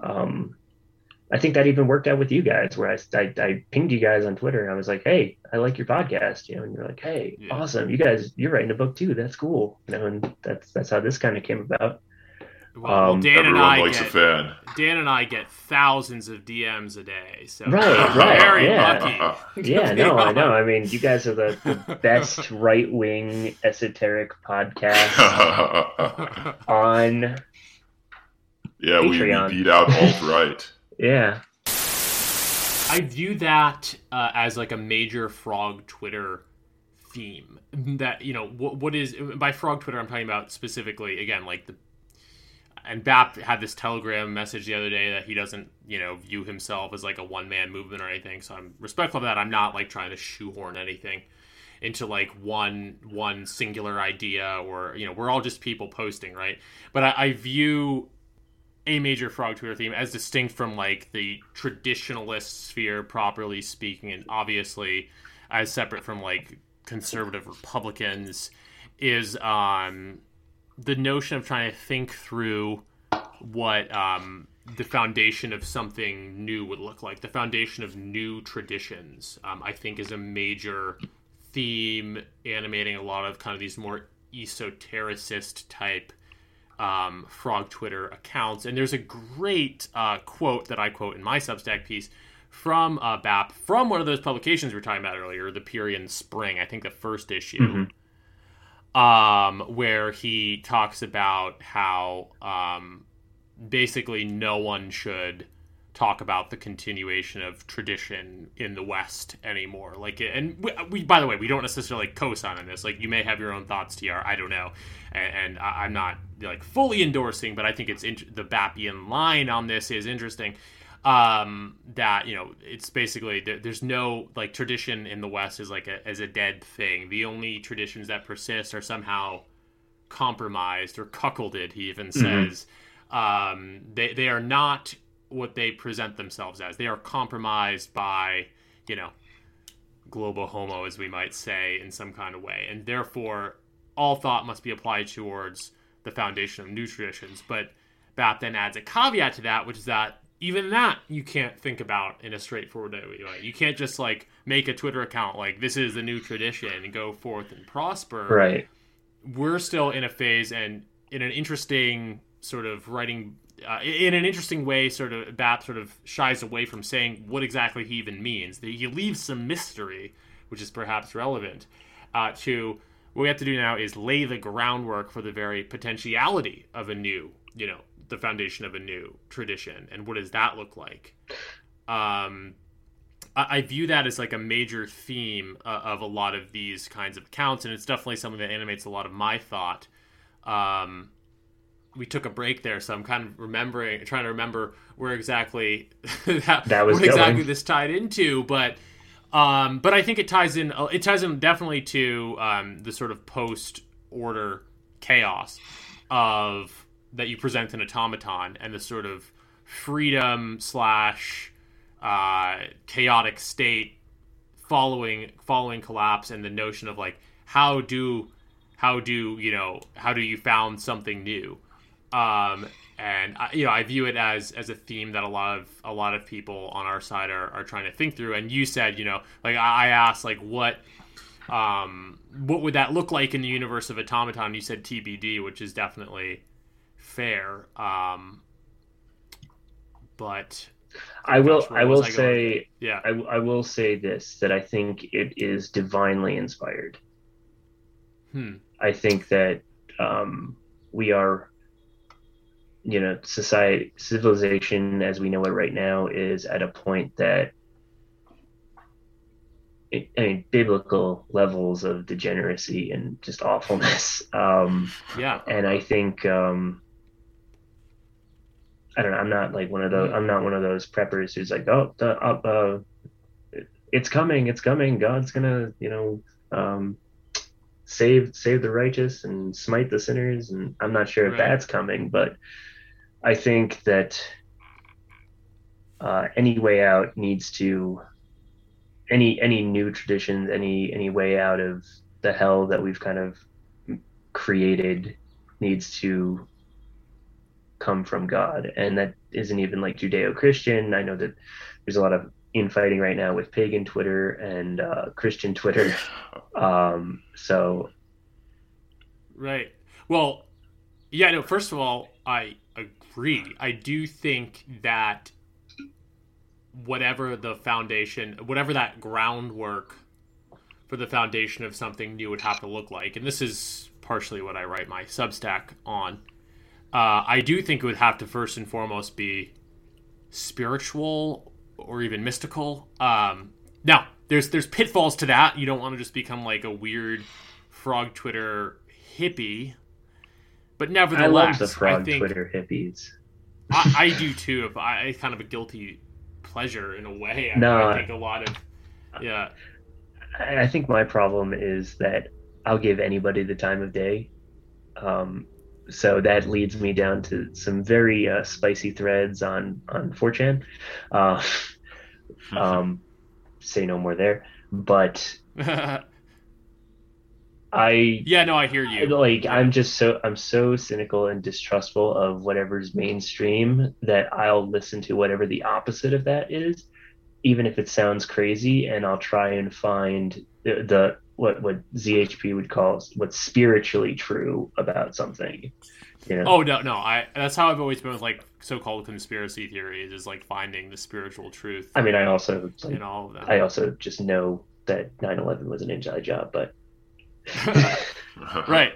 Um, I think that even worked out with you guys, where I, I, I pinged you guys on Twitter and I was like, "Hey, I like your podcast," you know, and you're like, "Hey, yeah. awesome, you guys, you're writing a book too. That's cool," you know, and that's that's how this kind of came about. Well, um, Dan and I get, Dan and I get thousands of D Ms a day, so right, right, very yeah. lucky. Yeah, no, I know. I mean, you guys are the, the best right-wing esoteric podcast on Yeah, we, we beat out alt-right. Yeah. I view that uh, as like a major Frog Twitter theme. That, you know, what, what is... By Frog Twitter, I'm talking about specifically, again, like the... And B A P had this Telegram message the other day that he doesn't, you know, view himself as like a one-man movement or anything. So I'm respectful of that. I'm not like trying to shoehorn anything into like one one singular idea or, you know, we're all just people posting, right? But I, I view a major Frog Twitter theme as distinct from like the traditionalist sphere, properly speaking, and obviously as separate from like conservative Republicans is... um. the notion of trying to think through what um, the foundation of something new would look like, the foundation of new traditions, um, I think is a major theme animating a lot of kind of these more esotericist type um, Frog Twitter accounts. And there's a great uh, quote that I quote in my Substack piece from uh, B A P, from one of those publications we were talking about earlier, The Pyrian Spring, I think the first issue. Mm-hmm. Um, where he talks about how um, basically no one should talk about the continuation of tradition in the West anymore. Like, and we, we by the way, we don't necessarily co-sign on this. Like, you may have your own thoughts, T R. I don't know, and, and I'm not like fully endorsing, but I think it's int- the Bapian line on this is interesting. Um, that, you know, it's basically there, there's no like tradition in the West is like a, as a dead thing. The only traditions that persist are somehow compromised or cuckolded. He even says mm-hmm. um, they they are not what they present themselves as. They are compromised by, you know, global homo, as we might say, in some kind of way. And therefore, all thought must be applied towards the foundation of new traditions. But B A P then adds a caveat to that, which is that even that you can't think about in a straightforward way. You can't just, like, make a Twitter account like, this is the new tradition, and go forth and prosper. Right. We're still in a phase, and in an interesting sort of writing... Uh, in an interesting way, sort of B A P sort of shies away from saying what exactly he even means. He leaves some mystery, which is perhaps relevant, uh, to what we have to do now is lay the groundwork for the very potentiality of a new, you know, the foundation of a new tradition. And what does that look like? Um, I, I view that as like a major theme uh, of a lot of these kinds of accounts, and it's definitely something that animates a lot of my thought. Um, we took a break there, so I'm kind of remembering, trying to remember where exactly that, that was what exactly this tied into. But, um, but I think it ties in, it ties in definitely to um, the sort of post-order chaos of that you present in Automaton, and the sort of freedom slash uh, chaotic state following following collapse, and the notion of like how do how do you know how do you found something new. Um, and I, you know, I view it as, as a theme that a lot of, a lot of people on our side are, are trying to think through. And you said, you know, like I, I asked like, what, um, what would that look like in the universe of Automaton? You said T B D, which is definitely fair. Um, but I will, I will say, yeah, I, I will say this, that I think it is divinely inspired. Hmm. I think that, um, we are, you know, society, civilization as we know it right now is at a point that, I mean, biblical levels of degeneracy and just awfulness. Um, yeah. And I think, um, I don't know, I'm not like one of those, I'm not one of those preppers who's like, oh, the, uh, uh, it's coming, it's coming. God's gonna, you know, um, save, save the righteous and smite the sinners. And I'm not sure if right. that's coming, but I think that uh, any way out needs to, any any new traditions, any any way out of the hell that we've kind of created needs to come from God. And that isn't even like Judeo-Christian. I know that there's a lot of infighting right now with pagan Twitter and uh, Christian Twitter. Um, so. Right. Well, yeah, no, first of all, I agree. I do think that whatever the foundation, whatever that groundwork for the foundation of something new would have to look like, and this is partially what I write my Substack on, uh, I do think it would have to first and foremost be spiritual or even mystical. Um, now, there's there's pitfalls to that. You don't want to just become like a weird frog Twitter hippie. But nevertheless, I love the frog I think, Twitter hippies. I, I do too. If I it's kind of a guilty pleasure in a way. I, no, I think a lot of yeah. I, I think my problem is that I'll give anybody the time of day. Um, so that leads me down to some very uh, spicy threads on on four chan. Uh, um, say no more there. But. I yeah no I hear you like yeah. I'm just so I'm so cynical and distrustful of whatever's mainstream that I'll listen to whatever the opposite of that is, even if it sounds crazy, and I'll try and find the, the what what Z H P would call what's spiritually true about something. You know? Oh no no I that's how I've always been with like so-called conspiracy theories, is like finding the spiritual truth. I mean, I also like, in all of that. I also just know that nine eleven was an inside job, but. Right.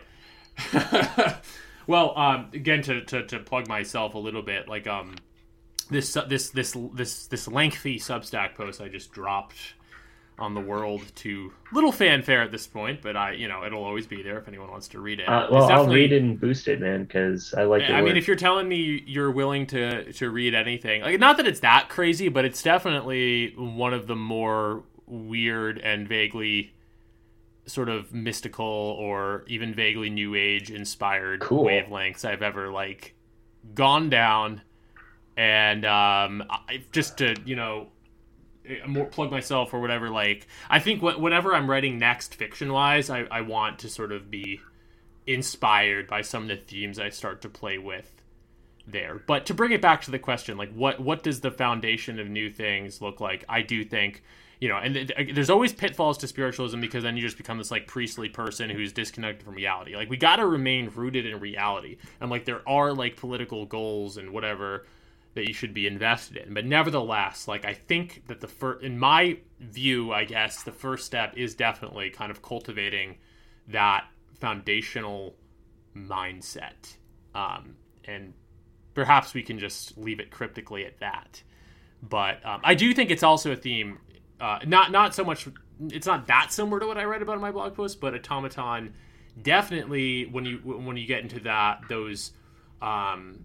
Well, um, again, to, to, to plug myself a little bit, like um, this this this this this lengthy Substack post I just dropped on the world to little fanfare at this point, but I, you know, it'll always be there if anyone wants to read it. Uh, well, I'll read it and boost it, man, because I like it. I mean, if you're telling me you're willing to to read anything, like, not that it's that crazy, but it's definitely one of the more weird and vaguely sort of mystical or even vaguely new age inspired cool. wavelengths I've ever like gone down. And um, I, just to, you know, more plug myself or whatever, like, I think wh- whenever I'm writing next fiction wise, I, I want to sort of be inspired by some of the themes I start to play with there. But to bring it back to the question, like, what, what does the foundation of new things look like? I do think, you know, and th- there's always pitfalls to spiritualism, because then you just become this like priestly person who's disconnected from reality. Like, we got to remain rooted in reality. And like, there are like political goals and whatever that you should be invested in. But nevertheless, like, I think that the first, in my view, I guess, the first step is definitely kind of cultivating that foundational mindset. Um, and perhaps we can just leave it cryptically at that. But um, I do think it's also a theme, uh, not, not so much, it's not that similar to what I write about in my blog post, but Automaton definitely, when you, when you get into that, those, um,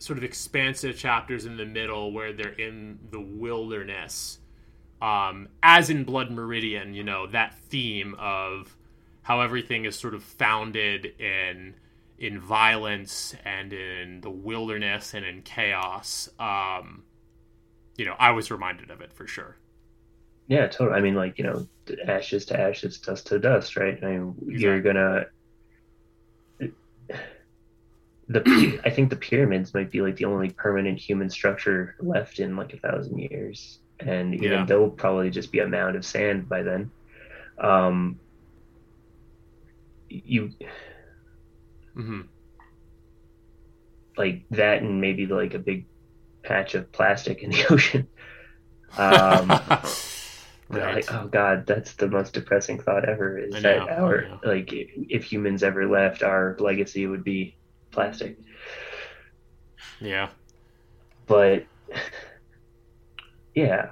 sort of expansive chapters in the middle where they're in the wilderness, um, as in Blood Meridian, you know, that theme of how everything is sort of founded in in violence and in the wilderness and in chaos. Um, you know, I was reminded of it for sure. Yeah, totally. I mean, like, you know, ashes to ashes, dust to dust, right? I mean, exactly. You're gonna... The, I think the pyramids might be like the only permanent human structure left in like a thousand years, and even yeah. they'll probably just be a mound of sand by then. Um, you, mm-hmm. like that, and maybe like a big patch of plastic in the ocean. Um, right. Like, oh God, that's the most depressing thought ever. Is I that know, our like if, if humans ever left, our legacy would be plastic. Yeah. But yeah,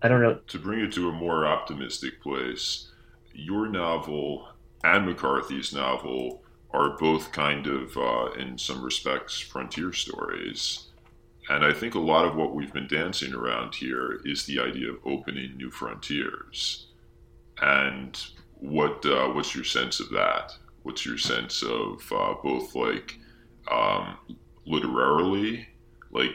I don't know. To bring it to a more optimistic place, your novel and McCarthy's novel are both kind of, uh, in some respects, frontier stories. And I think a lot of what we've been dancing around here is the idea of opening new frontiers. And what uh, what's your sense of that? What's your sense of uh, both like um literarily, like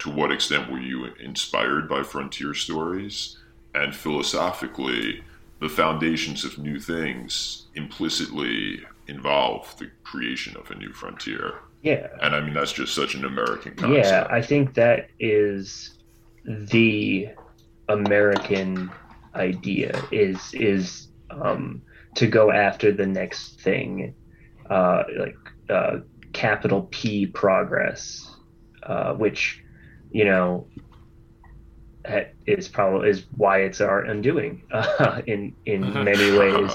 to what extent were you inspired by frontier stories, and philosophically the foundations of new things implicitly involve the creation of a new frontier? Yeah. And I mean, that's just such an American concept. Yeah, I think that is the American idea, is is um to go after the next thing, uh like uh capital P progress, uh, which, you know, is probably is why it's our undoing uh, in in many ways.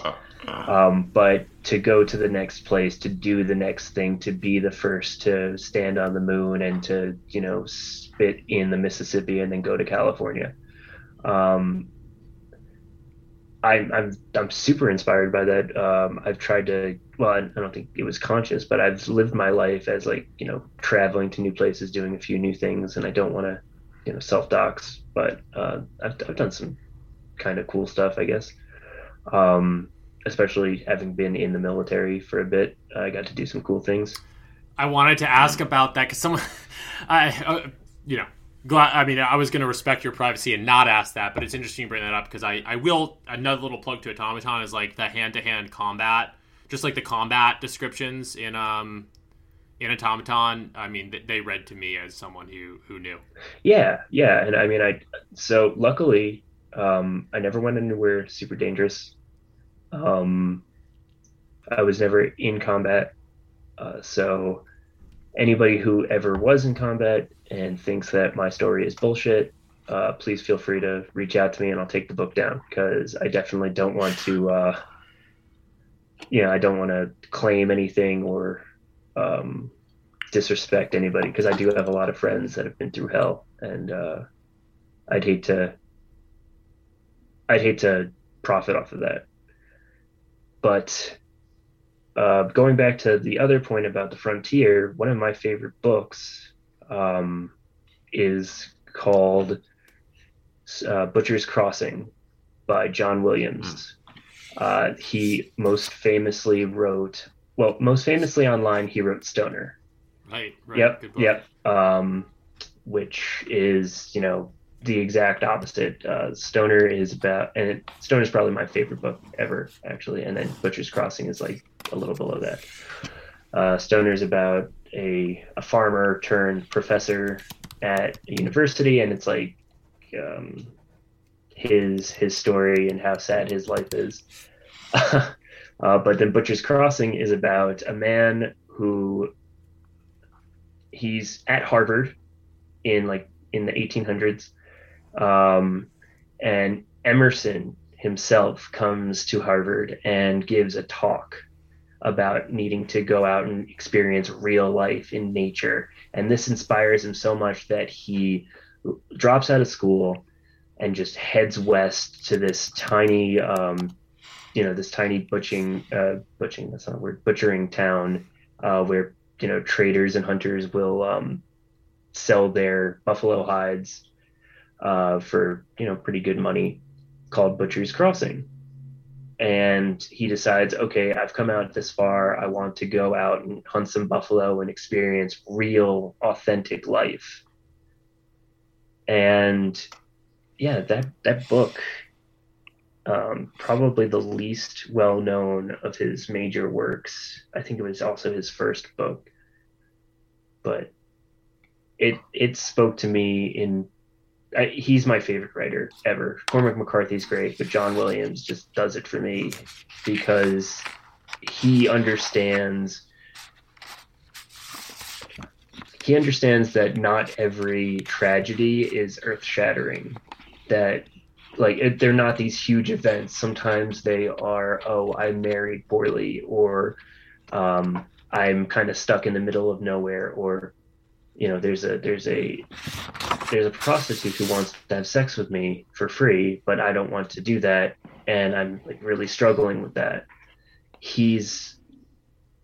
Um, but to go to the next place, to do the next thing, to be the first to stand on the moon and to, you know, spit in the Mississippi and then go to California. Um, I'm I'm I'm super inspired by that. Um, I've tried to, well, I don't think it was conscious, but I've lived my life as like, you know, traveling to new places, doing a few new things, and I don't want to, you know, self-dox, but uh, I've I've done some kind of cool stuff, I guess. Um, especially having been in the military for a bit, I got to do some cool things. I wanted to ask about that because someone, I uh, you know. Glad, I mean, I was going to respect your privacy and not ask that, but it's interesting you bring that up because I, I will, another little plug to Automaton is like the hand-to-hand combat, just like the combat descriptions in um in Automaton. I mean, they read to me as someone who, who knew. Yeah, yeah, and I mean, I so luckily, um, I never went anywhere super dangerous. Um, I was never in combat, uh, so anybody who ever was in combat and thinks that my story is bullshit, uh, please feel free to reach out to me and I'll take the book down, because I definitely don't want to, uh, you know, I don't want to claim anything or um, disrespect anybody, because I do have a lot of friends that have been through hell, and uh, I'd hate to I'd hate to profit off of that. But uh, going back to the other point about the frontier, one of my favorite books um, is called uh, Butcher's Crossing by John Williams. Uh, he most famously wrote, well, most famously online, he wrote Stoner. Right, right. Yep, good book. Yep. Um, which is, you know, the exact opposite. Uh, Stoner is about, and it, Stoner is probably my favorite book ever, actually. And then Butcher's Crossing is like a little below that. Uh, Stoner is about a a farmer turned professor at a university, and it's like um, his his story and how sad his life is. uh, but then Butcher's Crossing is about a man who he's at Harvard in like in the eighteen hundreds. Um, and Emerson himself comes to Harvard and gives a talk about needing to go out and experience real life in nature. And this inspires him so much that he drops out of school and just heads west to this tiny, um, you know, this tiny butching, uh, butching, that's not a word, butchering town uh, where, you know, traders and hunters will um, sell their buffalo hides uh, for, you know, pretty good money, called Butcher's Crossing. And he decides, okay, I've come out this far. I want to go out and hunt some buffalo and experience real, authentic life. And yeah, that, that book, um, probably the least well-known of his major works. I think it was also his first book, but it, it spoke to me in, I, he's my favorite writer ever. Cormac McCarthy's great, but John Williams just does it for me because he understands he understands that not every tragedy is earth-shattering. That like they're not these huge events. Sometimes they are, oh, I married poorly, or um, I'm kind of stuck in the middle of nowhere, or you know, there's a there's a there's a prostitute who wants to have sex with me for free, but I don't want to do that, and I'm like really struggling with that. He's,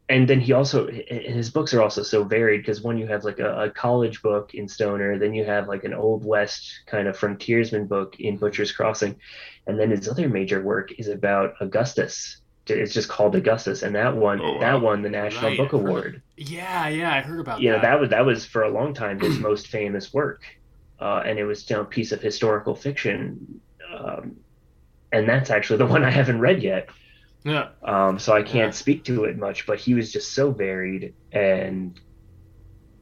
and then he also, his books are also so varied, because one, you have like a, a college book in Stoner, then you have like an old west kind of frontiersman book in Butcher's Crossing, and then his other major work is about Augustus. It's just called Augustus, and that won, oh, wow. that won the National right. Book Award. Yeah, yeah, I heard about you that. You know, that was, that was for a long time his most famous work, uh, and it was, you know, a piece of historical fiction, um, and that's actually the one I haven't read yet. Yeah. Um, so I can't yeah. speak to it much, but he was just so varied and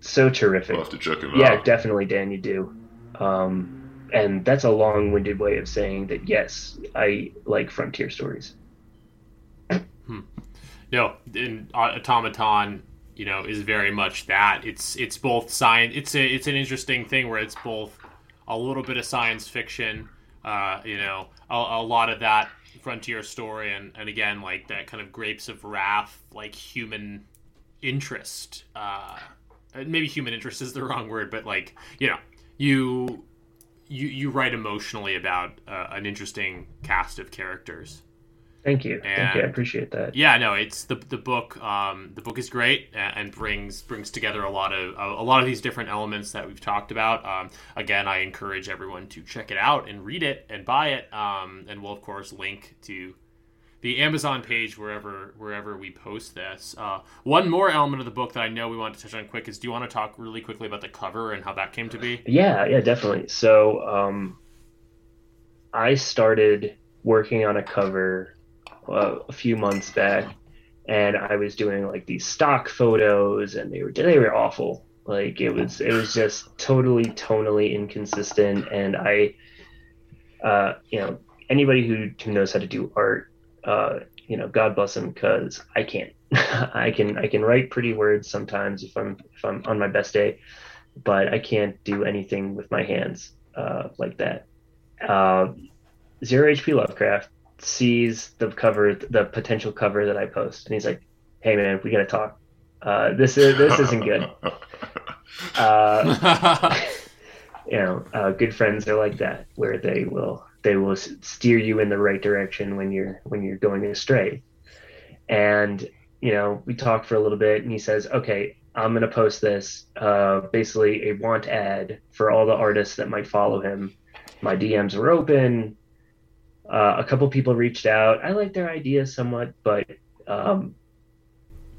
so terrific. We'll have to check him yeah, out. Yeah, definitely, Dan, you do. Um, and that's a long-winded way of saying that, yes, I like frontier stories. Hmm. No, and Automaton, you know, is very much that. It's it's both science. It's a, it's an interesting thing where it's both a little bit of science fiction, uh, you know, a, a lot of that frontier story, and, and again, like that kind of Grapes of Wrath, like human interest. Uh, maybe human interest is the wrong word, but like, you know, you you you write emotionally about uh, an interesting cast of characters. Thank you. And, Thank you. I appreciate that. Yeah, no, it's the the book. Um, the book is great and, and brings brings together a lot of a, a lot of these different elements that we've talked about. Um, again, I encourage everyone to check it out and read it and buy it. Um, and we'll of course link to the Amazon page wherever wherever we post this. Uh, one more element of the book that I know we want to touch on quick is: do you want to talk really quickly about the cover and how that came to be? Yeah, yeah, definitely. So um, I started working on a cover Uh, a few months back, and I was doing like these stock photos, and they were they were awful. Like it was it was just totally tonally inconsistent. And I, uh, you know, anybody who, who knows how to do art, uh, you know, God bless them, because I can't. I can I can write pretty words sometimes if I'm if I'm on my best day, but I can't do anything with my hands uh, like that. Uh, Zero H P Lovecraft sees the cover, the potential cover that I post, and he's like, "Hey man, we gotta talk. Uh, this is this isn't good. Uh, you know, uh, good friends are like that, where they will they will steer you in the right direction when you're when you're going astray. And you know, we talked for a little bit, and he says, "Okay, I'm gonna post this, uh, basically a want ad for all the artists that might follow him. My D Ms were open. Uh, a couple people reached out. I like their ideas somewhat, but um,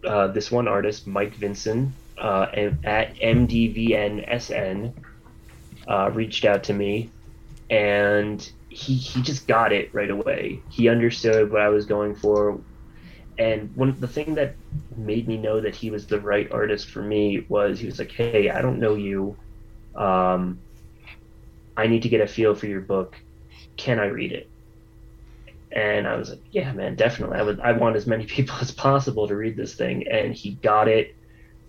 uh, this one artist, Mike Vinson, uh, at M D V N S N, uh, reached out to me, and he he just got it right away. He understood what I was going for, and one the thing that made me know that he was the right artist for me was he was like, "Hey, I don't know you. Um, I need to get a feel for your book. Can I read it?" And I was like, "Yeah, man, definitely. I would. I want as many people as possible to read this thing." And he got it.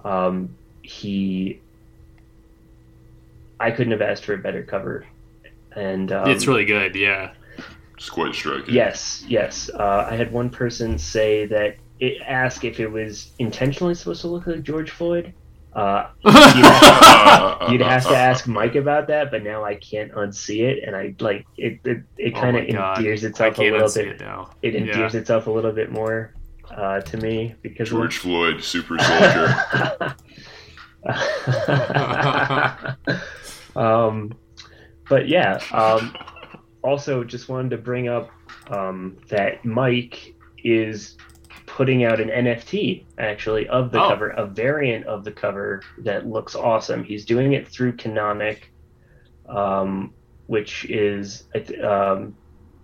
Um, he, I couldn't have asked for a better cover. And um, it's really good. Yeah, it's quite striking. Yes, yes. Uh, I had one person say that it asked if it was intentionally supposed to look like George Floyd. Uh, you'd, have to, you'd have to ask Mike about that, but now I can't unsee it, and I like it. It, it kind of oh endears itself a little bit. It, it endears yeah. itself a little bit more uh, to me because George of... Floyd, super soldier. um, but yeah. Um, also, just wanted to bring up um, that Mike is putting out an N F T actually of the oh. cover, a variant of the cover that looks awesome. He's doing it through Canonic, um, which is, um,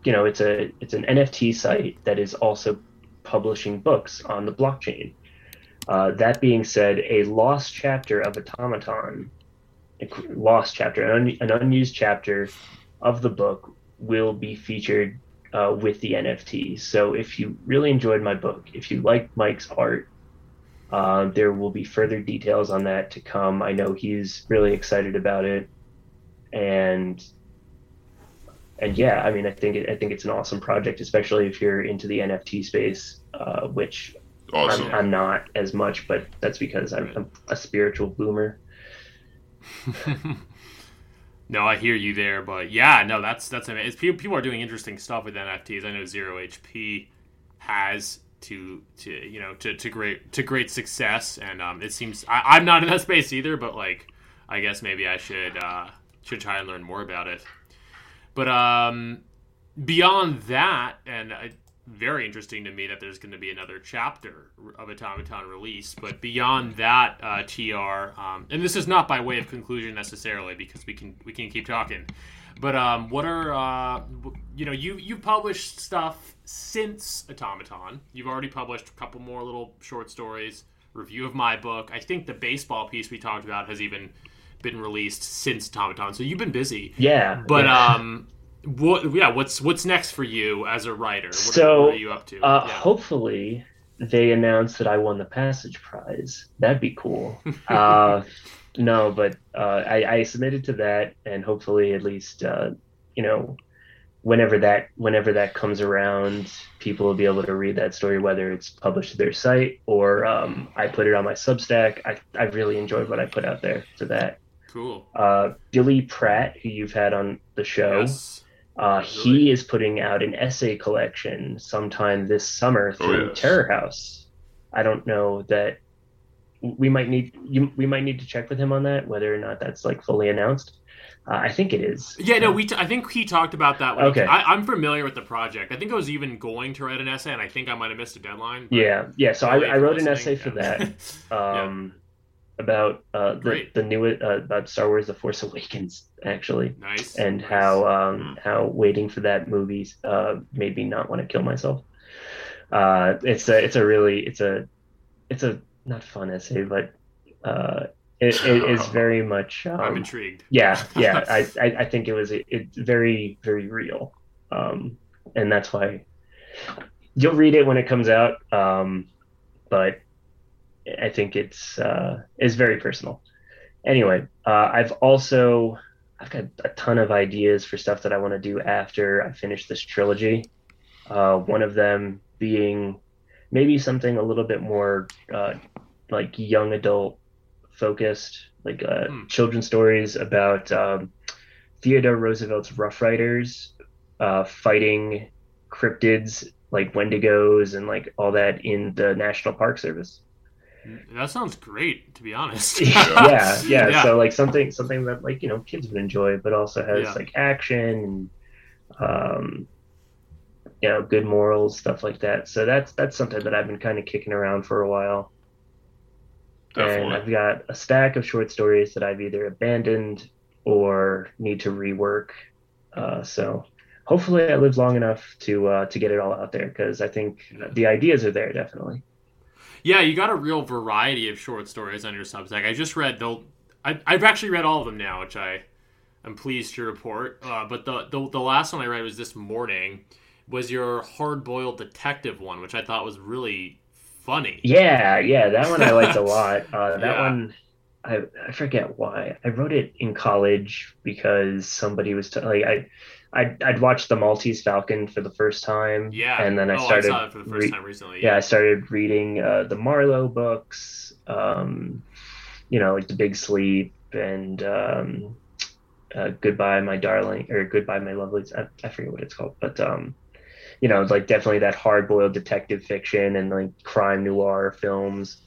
you know, it's a it's an N F T site that is also publishing books on the blockchain. Uh, that being said, a lost chapter of Automaton, a lost chapter, an, un, an unused chapter of the book will be featured Uh, with the N F T. So if you really enjoyed my book, if you liked Mike's art, uh, there will be further details on that to come. I know he's really excited about it, and and yeah, I mean, I think it, I think it's an awesome project, especially if you're into the N F T space, uh, which awesome. I'm, I'm not as much, but that's because I'm, I'm a spiritual boomer. No, I hear you there, but yeah, no, that's that's amazing. People, people are doing interesting stuff with N F Ts. I know Zero H P has to to you know to, to great to great success, and um, it seems I, I'm not in that space either. But like, I guess maybe I should uh, should try and learn more about it. But um, beyond that, and uh, very interesting to me that there's going to be another chapter of Automaton release. But beyond that, uh, T R, um, and this is not by way of conclusion necessarily, because we can we can keep talking. But um, what are uh, you know you you published stuff since Automaton. You've already published a couple more little short stories, review of my book. I think the baseball piece we talked about has even been released since Automaton. So you've been busy. Yeah. But yeah. um. What, yeah, what's what's next for you as a writer? What, so, what are you up to? Uh, yeah. Hopefully, they announce that I won the Passage Prize. That'd be cool. uh, no, but uh, I, I submitted to that, and hopefully, at least uh, you know, whenever that whenever that comes around, people will be able to read that story, whether it's published to their site or um, I put it on my Substack. I I really enjoyed what I put out there for that. Cool. Uh, Billy Pratt, who you've had on the show. Yes. Uh, he is putting out an essay collection sometime this summer through oh, yes. Terror House. I don't know that we might need you, we might need to check with him on that, whether or not that's like fully announced. Uh, I think it is. Yeah, no, we. T- I think he talked about that. When okay, he, I, I'm familiar with the project. I think I was even going to write an essay, and I think I might have missed a deadline. Yeah, yeah. So I, I wrote an essay yeah. for that um, yeah. about uh, the the new uh, about Star Wars: The Force Awakens. Actually, nice, and nice. how um, how waiting for that movie uh, made me not want to kill myself. Uh, it's a it's a really it's a it's a not fun essay, but uh, it, it is very much. Um, I'm intrigued. Yeah, yeah. I, I, I think it was it's very very real, um, and that's why you'll read it when it comes out. Um, but I think it's uh, it's very personal. Anyway, uh, I've also. I've got a ton of ideas for stuff that I want to do after I finish this trilogy. Uh, one of them being maybe something a little bit more uh, like young adult focused, like uh, mm. children's stories about um, Theodore Roosevelt's Rough Riders uh, fighting cryptids like Wendigos and like all that in the National Park Service. That sounds great, to be honest. yeah, yeah, yeah. So like something, something that like, you know, kids would enjoy, but also has yeah. like action and, um, you know, good morals, stuff like that. So that's that's something that I've been kind of kicking around for a while. Definitely. And I've got a stack of short stories that I've either abandoned or need to rework. Uh, so hopefully, I live long enough to uh, to get it all out there, because I think yeah. the ideas are there, definitely. Yeah, you got a real variety of short stories on your Substack. I just read the, I, I've actually read all of them now, which I am pleased to report. Uh, but the, the the last one I read was this morning, was your hard-boiled detective one, which I thought was really funny. Yeah, yeah, that one I liked a lot. Uh, that yeah. one, I I forget why. I wrote it in college because somebody was t- like I. I'd, I'd watched The Maltese Falcon for the first time. Yeah. And then I oh, started. I saw it for the first re- time recently. Yeah. yeah, I started reading uh, the Marlowe books, um, you know, like The Big Sleep and um, uh, Goodbye, My Darling, or Goodbye, My Lovely. I, I forget what it's called. But, um, you know, like definitely that hard boiled detective fiction and like crime noir films.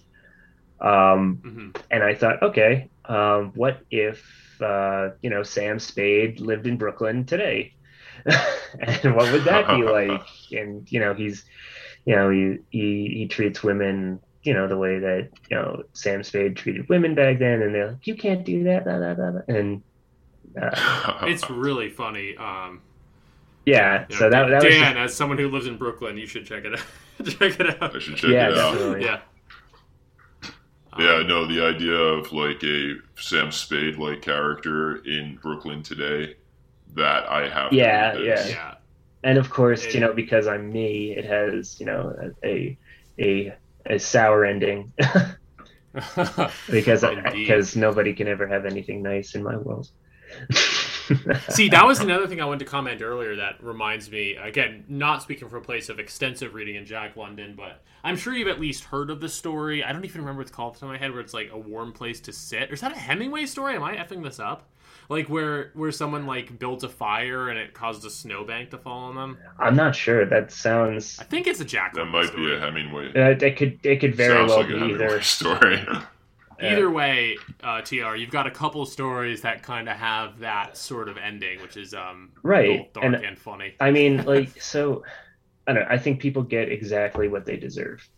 Um, mm-hmm. And I thought, okay, um, what if. Uh, you know, Sam Spade lived in Brooklyn today, and what would that be like? And you know, he's, you know, he, he he treats women, you know, the way that you know Sam Spade treated women back then, and they're like, you can't do that, blah, blah, blah. And uh, it's really funny. Um, yeah, you know, so that, that Dan, was just... as someone who lives in Brooklyn, you should check it out. check it out. I should check yeah, it out. Yeah. Yeah, no, the idea of like a Sam Spade like character in Brooklyn today, that I have. Yeah, yeah, yeah. And of course, it, you know, because I'm me, it has, you know, a a a sour ending. because because nobody can ever have anything nice in my world. See, that was another thing I wanted to comment earlier that reminds me, again, not speaking from a place of extensive reading in Jack London, but I'm sure you've at least heard of the story. I don't even remember what it's called off the top of my head, where it's like A Warm Place to Sit. Or is that a Hemingway story? Am I effing this up? Like where where someone like built a fire and it caused a snowbank to fall on them? I'm not sure. That sounds... I think it's a Jack London That might story. Be a Hemingway. Uh, it, could, it could very sounds well like be a either. Story. Either way, uh, T R, you've got a couple stories that kind of have that sort of ending, which is um, right. both dark and, and funny. I mean, like, so, I don't know, I think people get exactly what they deserve.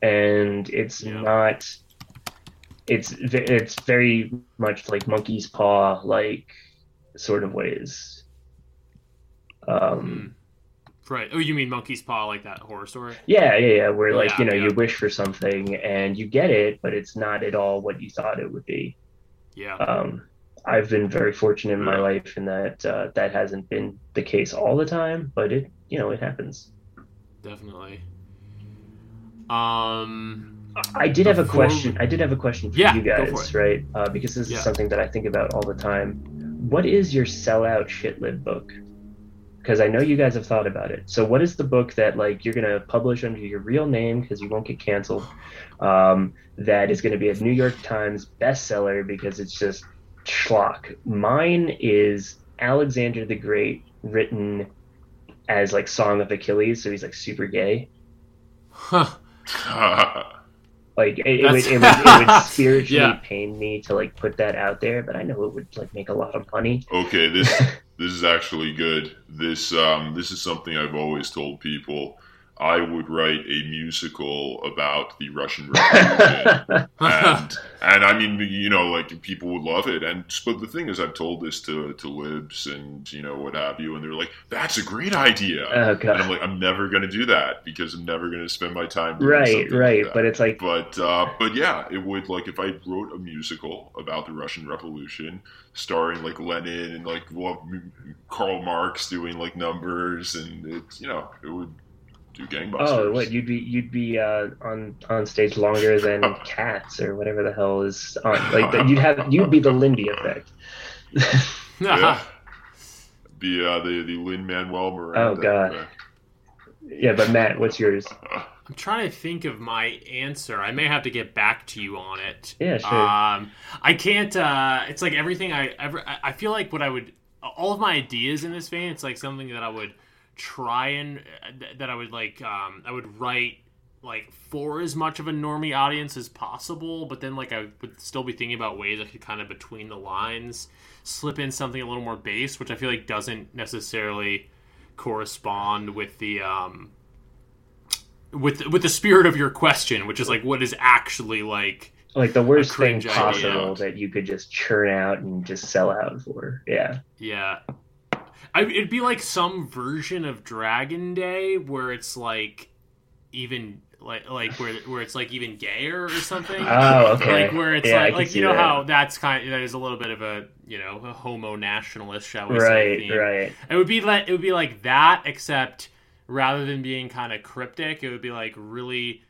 And it's yeah. not, it's it's very much like monkey's paw, like, sort of ways. Um, right. Oh, you mean monkey's paw, like that horror story? Yeah, yeah, yeah, where, like, yeah, you know, yeah. you wish for something and you get it, but it's not at all what you thought it would be. Yeah. Um, I've been very fortunate in my life in that uh, that hasn't been the case all the time, but it, you know, it happens. Definitely. Um, I did have a question. I did have a question for yeah, you guys, right? Uh, because this yeah. is something that I think about all the time. What is your sellout shitlib book? Because I know you guys have thought about it. So what is the book that like you're going to publish under your real name because you won't get canceled, um, that is going to be a New York Times bestseller because it's just schlock? Mine is Alexander the Great written as like Song of Achilles, so he's like super gay. Huh. Like it, it, would, it, would, it would spiritually yeah. pain me to like put that out there, but I know it would like make a lot of money. Okay, this... This is actually good. This um, this is something I've always told people. I would write a musical about the Russian Revolution, and and I mean, you know, like people would love it. And but the thing is, I've told this to to libs and you know what have you, and they're like, "That's a great idea." Oh, God. And I'm like, I'm never going to do that because I'm never going to spend my time doing right, something right. Like that. But it's like, but uh, but yeah, it would like if I wrote a musical about the Russian Revolution. Starring like Lenin and like well, Karl Marx doing like numbers, and it's you know it would do gangbusters. Oh, what you'd be you'd be uh, on on stage longer than Cats or whatever the hell is on. Like the, you'd have you'd be the Lindy effect. yeah, be uh, the the Lin-Manuel Miranda. Oh God. Effect. Yeah, but Matt, what's yours? I'm trying to think of my answer. I may have to get back to you on it. Yeah, sure. Um, I can't, uh, it's like everything I ever, I feel like what I would, all of my ideas in this vein, it's like something that I would try and, that I would like, um, I would write like for as much of a normie audience as possible, but then like I would still be thinking about ways I could kind of between the lines slip in something a little more base, which I feel like doesn't necessarily correspond with the, um, with with the spirit of your question, which is like what is actually like like the worst thing possible that you could just churn out and just sell out for. Yeah, yeah. I, it'd be like some version of Dragon Day where it's like even like like where where it's like even gayer or something. Oh, okay. Like where it's yeah, like, like you know that. How that's kind of, that is a little bit of a you know a homo nationalist, shall we right, say? Right, right. It would be like it would be like that, except rather than being kind of cryptic, it would be like really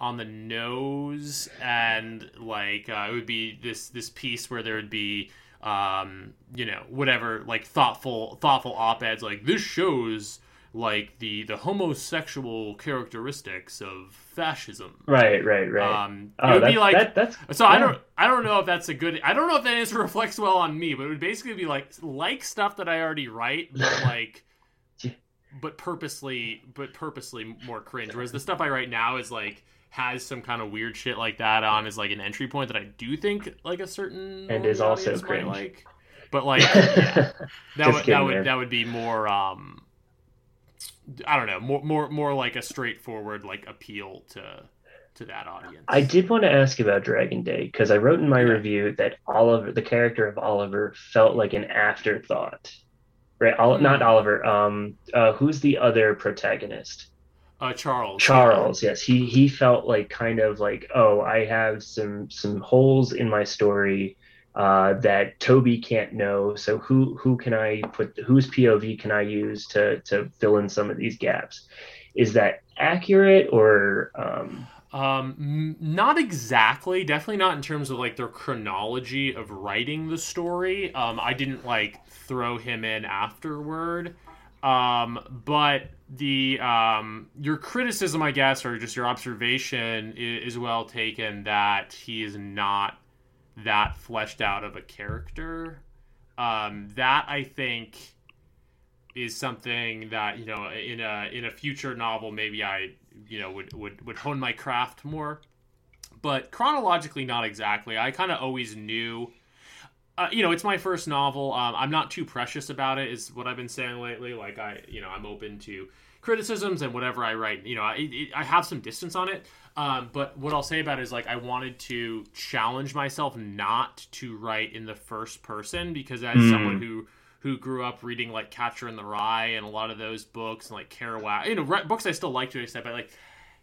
on the nose, and like uh, it would be this this piece where there would be um you know whatever like thoughtful thoughtful op-eds like this shows like the the homosexual characteristics of fascism. Right, right, right. Um, oh, it would that's, be like that, that's so. Yeah. I don't I don't know if that's a good. I don't know if that answer reflects well on me, but it would basically be like like stuff that I already write, but like. But purposely, but purposely more cringe. Whereas the stuff I write now is like has some kind of weird shit like that on as like an entry point that I do think like a certain and is also cringe. Like, but like yeah, that would kidding, that would man. That would be more. Um, I don't know, more more more like a straightforward like appeal to to that audience. I did want to ask about Dragon Day because I wrote in my yeah. review that Oliver, the character of Oliver, felt like an afterthought. Right, Ol- not Oliver. Um, uh, who's the other protagonist? Uh, Charles. Charles, yes. He he felt like kind of like, oh, I have some some holes in my story uh, that Toby can't know. So who who can I put? Whose P O V can I use to to fill in some of these gaps? Is that accurate or? Um... Um, not exactly. Definitely not in terms of like their chronology of writing the story. Um, I didn't like throw him in afterward. Um, but the, um, your criticism, I guess, or just your observation is, is well taken that he is not that fleshed out of a character. Um, that I think is something that, you know, in a, in a future novel, maybe I, you know, would, would, would hone my craft more, but chronologically, not exactly. I kind of always knew, uh, you know, it's my first novel. Um, I'm not too precious about it is what I've been saying lately. Like I, you know, I'm open to criticisms and whatever I write, you know, I, it, I have some distance on it. Um, but what I'll say about it is like, I wanted to challenge myself not to write in the first person because as mm. someone who, who grew up reading like Catcher in the Rye and a lot of those books and like Kerouac, you know, re- books I still like to accept, but like,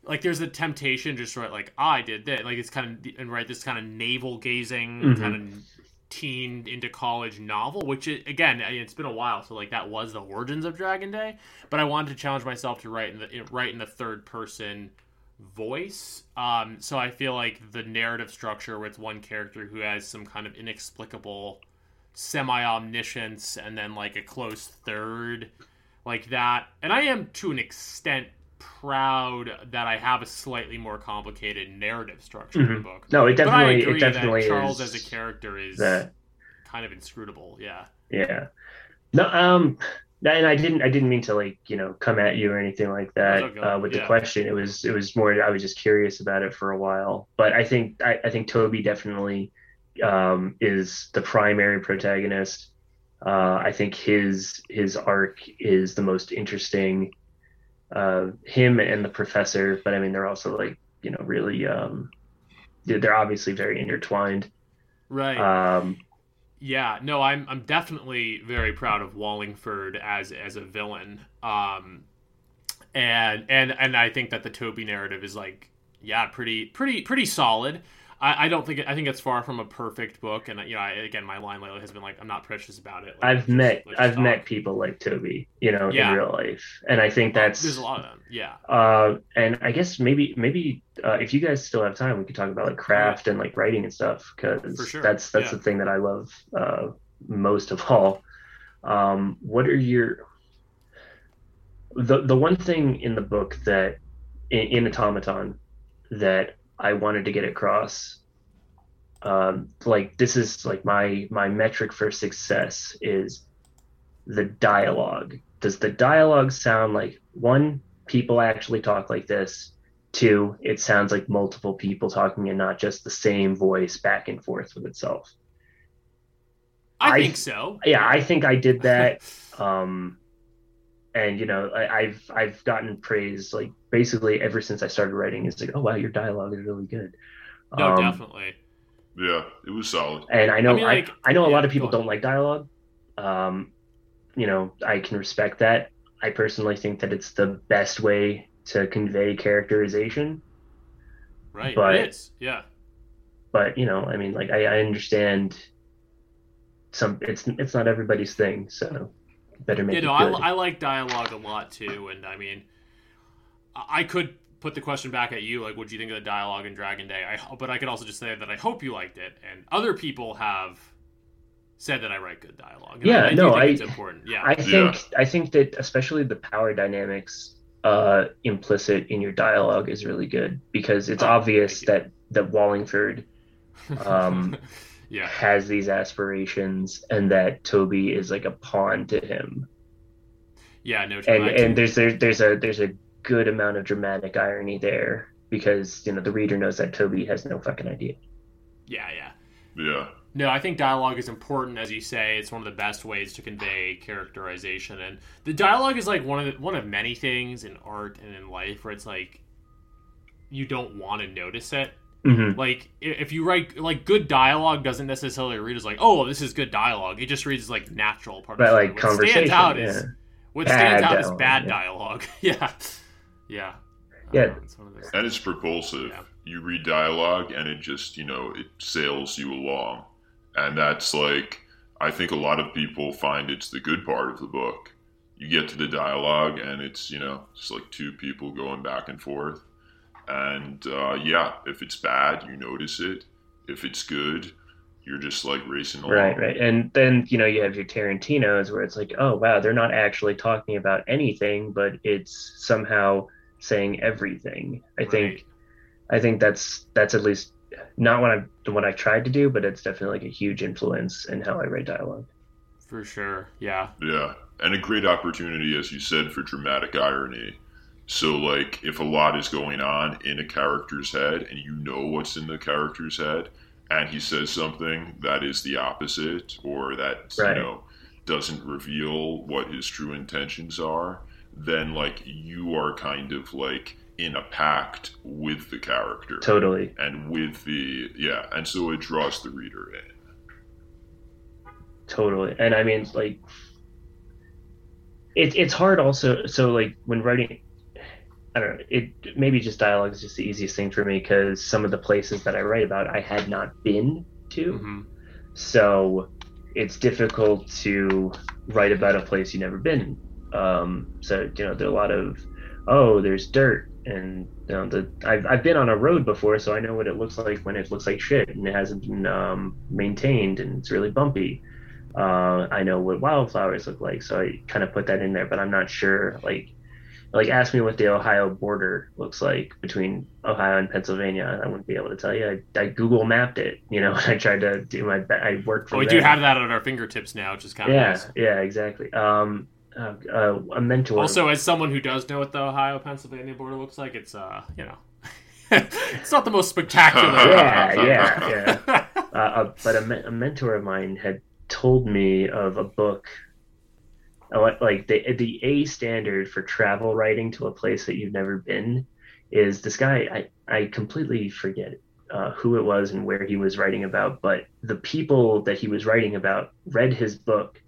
like there's a temptation just to write like, ah, I did that. Like it's kind of, and write this kind of navel gazing mm-hmm. kind of teen into college novel, which it, again, it's been a while. So like that was the origins of Dragon Day, but I wanted to challenge myself to write in the, write in the third person voice. Um, so I feel like the narrative structure with one character who has some kind of inexplicable semi-omniscience and then like a close third like that, and I am to an extent proud that I have a slightly more complicated narrative structure mm-hmm. in the book. No, it definitely, but I agree it definitely that Charles is as a character is that, kind of inscrutable. Yeah, yeah. No, um, and I didn't, I didn't mean to like you know come at you or anything like that okay. uh, with yeah. the question. It was, it was more. I was just curious about it for a while, but I think, I, I think Toby definitely. Um, is the primary protagonist. Uh, I think his his arc is the most interesting. Uh, him and the professor, but I mean they're also like you know really um, they're obviously very intertwined. Right. Um, yeah. No, I'm I'm definitely very proud of Wallingford as as a villain. Um, and and and I think that the Toby narrative is like yeah pretty pretty pretty solid. I, I don't think I think it's far from a perfect book, and you know, I, again, my line lately has been like, I'm not precious about it. Like, I've just, met like, I've talk. met people like Toby, you know, yeah. in real life, and I think that's there's a lot of them, yeah. Uh, and I guess maybe maybe uh, if you guys still have time, we could talk about like craft and like writing and stuff because sure. that's that's yeah. the thing that I love uh, most of all. Um, what are your the the one thing in the book that in, in Automaton that I wanted to get across. Um, like this is like my my metric for success is the dialogue. Does the dialogue sound like, one, people actually talk like this? Two, it sounds like multiple people talking and not just the same voice back and forth with itself. I, I think so. Yeah, I think I did that. um, and, you know, I, I've I've gotten praise, like, basically ever since I started writing. It's like, oh, wow, your dialogue is really good. No, um, definitely. Yeah, it was solid. And I know I, mean, like, I, I know yeah, a lot of people don't like dialogue. Um, you know, I can respect that. I personally think that it's the best way to convey characterization. Right, but, it is, yeah. But, you know, I mean, like, I, I understand... Some it's it's not everybody's thing, so better make you know, it good. I, I like dialogue a lot too, and I mean, I could put the question back at you, like, what do you think of the dialogue in Dragon Day? I, but I could also just say that I hope you liked it, and other people have said that I write good dialogue. And yeah, I, I no, think I, it's important. Yeah, I think yeah. I think that especially the power dynamics uh, implicit in your dialogue is really good, because it's oh, obvious that that Wallingford. Um, Yeah. has these aspirations, and that Toby is like a pawn to him. Yeah, no. And and there's there, there's a there's a good amount of dramatic irony there, because you know the reader knows that Toby has no fucking idea. Yeah, yeah, yeah. No, I think dialogue is important, as you say. It's one of the best ways to convey characterization, and the dialogue is like one of the, one of many things in art and in life where it's like you don't want to notice it. Mm-hmm. Like, if you write, like, good dialogue doesn't necessarily read as, like, oh, this is good dialogue. It just reads as, like, natural part but, of like, what conversation. Stands out yeah. is, what bad stands out is bad yeah. dialogue. yeah. Yeah. Yeah. Know, it's one of those and things. It's propulsive. Yeah. You read dialogue, and it just, you know, it sails you along. And that's, like, I think a lot of people find it's the good part of the book. You get to the dialogue, and it's, you know, it's, like, two people going back and forth. And, uh, yeah, if it's bad, you notice it. If it's good, you're just, like, racing along. Right, right. And then, you know, you have your Tarantinos where it's like, oh, wow, they're not actually talking about anything, but it's somehow saying everything. I right. think I think that's that's at least not what I've, what I tried to do, but it's definitely, like, a huge influence in how I write dialogue. For sure, yeah. Yeah, and a great opportunity, as you said, for dramatic irony. So, like, if a lot is going on in a character's head, and you know what's in the character's head, and he says something that is the opposite, or that, right. you know, doesn't reveal what his true intentions are, then, like, you are kind of, like, in a pact with the character. Totally. And with the, yeah, and so it draws the reader in. Totally. And, I mean, like, it, it's hard also, so, like, when writing... I don't know, it maybe just dialogue is just the easiest thing for me, because some of the places that I write about I had not been to. Mm-hmm. So it's difficult to write about a place you've never been. Um, so, you know, there are a lot of, oh, there's dirt. And you know, the, I've, I've been on a road before, so I know what it looks like when it looks like shit and it hasn't been um, maintained and it's really bumpy. Uh, I know what wildflowers look like, so I kind of put that in there, but I'm not sure, like, Like, ask me what the Ohio border looks like between Ohio and Pennsylvania. I wouldn't be able to tell you. I, I Google mapped it, you know, and I tried to do my best. I worked for oh, we do have that at our fingertips now, which is kind of yeah, nice. Yeah, exactly. Um, uh, uh, a mentor. Also, as someone who does know what the Ohio-Pennsylvania border looks like, it's, uh, you know, it's not the most spectacular. yeah, yeah, yeah. Uh, uh, but a, me- a mentor of mine had told me of a book. Like the the A standard for travel writing to a place that you've never been is this guy. I, I completely forget uh, who it was and where he was writing about, but the people that he was writing about read his book,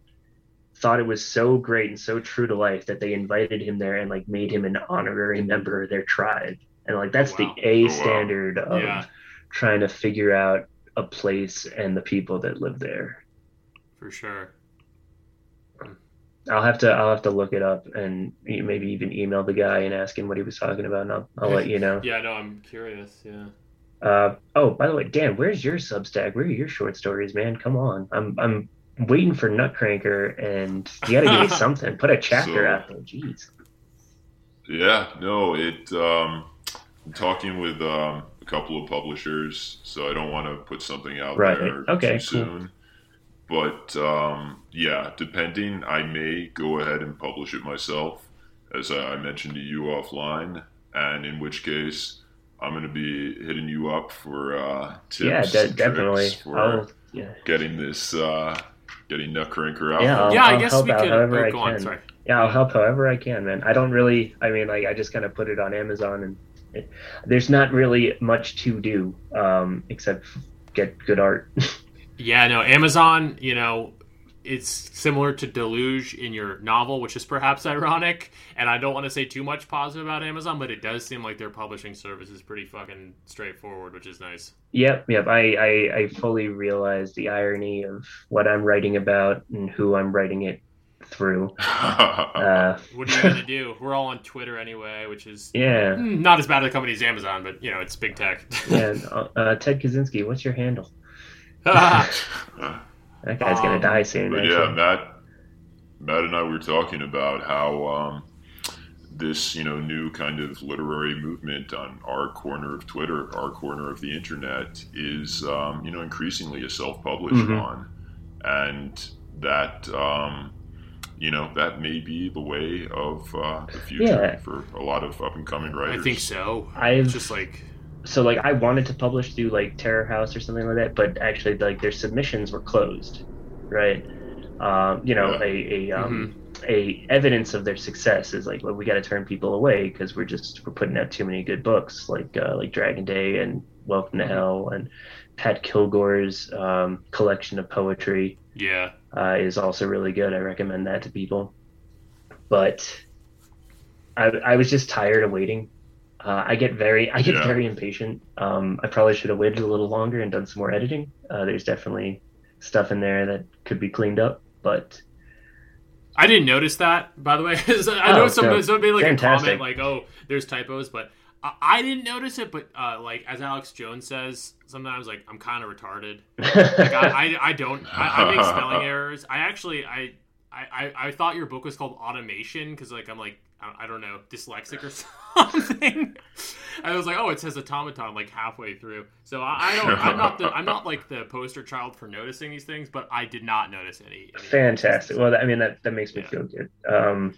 thought it was so great and so true to life that they invited him there and like made him an honorary member of their tribe. And like that's oh, wow. the A oh, wow. standard of yeah. trying to figure out a place and the people that live there. For sure. I'll have to I'll have to look it up and maybe even email the guy and ask him what he was talking about, and I'll, I'll let you know. Yeah, no, I'm curious. Yeah. Uh oh, by the way, Dan, where's your Substack? Where are your short stories, man? Come on, I'm I'm waiting for Nutcranker, and you gotta give me something. Put a chapter so, out there, jeez. Yeah, no, it. Um, I'm talking with um, a couple of publishers, so I don't want to put something out right. there okay, too soon. Cool. But um, yeah, depending, I may go ahead and publish it myself, as I mentioned to you offline, and in which case I'm going to be hitting you up for uh, tips. Yeah, de- and definitely. For I'll, yeah. Getting this, uh, getting Nutcracker out. Yeah, I'll, yeah, I'll I guess help we out could. However I can. Sorry. Yeah, I'll help however I can, man. I don't really, I mean, like, I just kind of put it on Amazon, and it, there's not really much to do um, except get good art. Yeah, no, Amazon, you know, it's similar to Deluge in your novel, which is perhaps ironic, and I don't want to say too much positive about Amazon, but it does seem like their publishing service is pretty fucking straightforward, which is nice. Yep, yep, I, I, I fully realize the irony of what I'm writing about and who I'm writing it through. Uh, what are you gonna do? We're all on Twitter anyway, which is yeah, not as bad a company as Amazon, but you know, it's big tech. Yeah, uh, Ted Kaczynski, what's your handle? That guy's um, gonna die soon. But yeah, Matt, Matt and I were talking about how um, this, you know, new kind of literary movement on our corner of Twitter, our corner of the internet, is um, you know, increasingly a self-published mm-hmm. one, and that. Um, You know, that may be the way of uh, the future yeah. for a lot of up-and-coming writers. I think so. I just like so like I wanted to publish through like Terror House or something like that, but actually like their submissions were closed, right? Um, you know, yeah. a a, um, mm-hmm. a evidence of their success is like, well, we got to turn people away because we're just we're putting out too many good books like uh, like Dragon Day and Welcome to Hell and Pat Kilgore's um, collection of poetry. Yeah. Uh, is also really good. I recommend that to people. But I, I was just tired of waiting. Uh, I get very, I get yeah. very impatient. Um, I probably should have waited a little longer and done some more editing. Uh, there's definitely stuff in there that could be cleaned up. But I didn't notice that, by the way. I know oh, somebody, no. somebody like Fantastic. A comment like, "Oh, there's typos," but I, I didn't notice it. But uh, like as Alex Jones says. Sometimes, like, I'm kind of retarded. Like, I, I, I don't... I, I make spelling errors. I actually... I, I, I thought your book was called Automation, because, like, I'm, like, I, I don't know, dyslexic or something. I was like, oh, it says Automaton, like, halfway through. So I, I don't... I'm not, the, I'm not, like, the poster child for noticing these things, but I did not notice any. any Fantastic. Well, I mean, that, that makes me yeah. feel good. Um...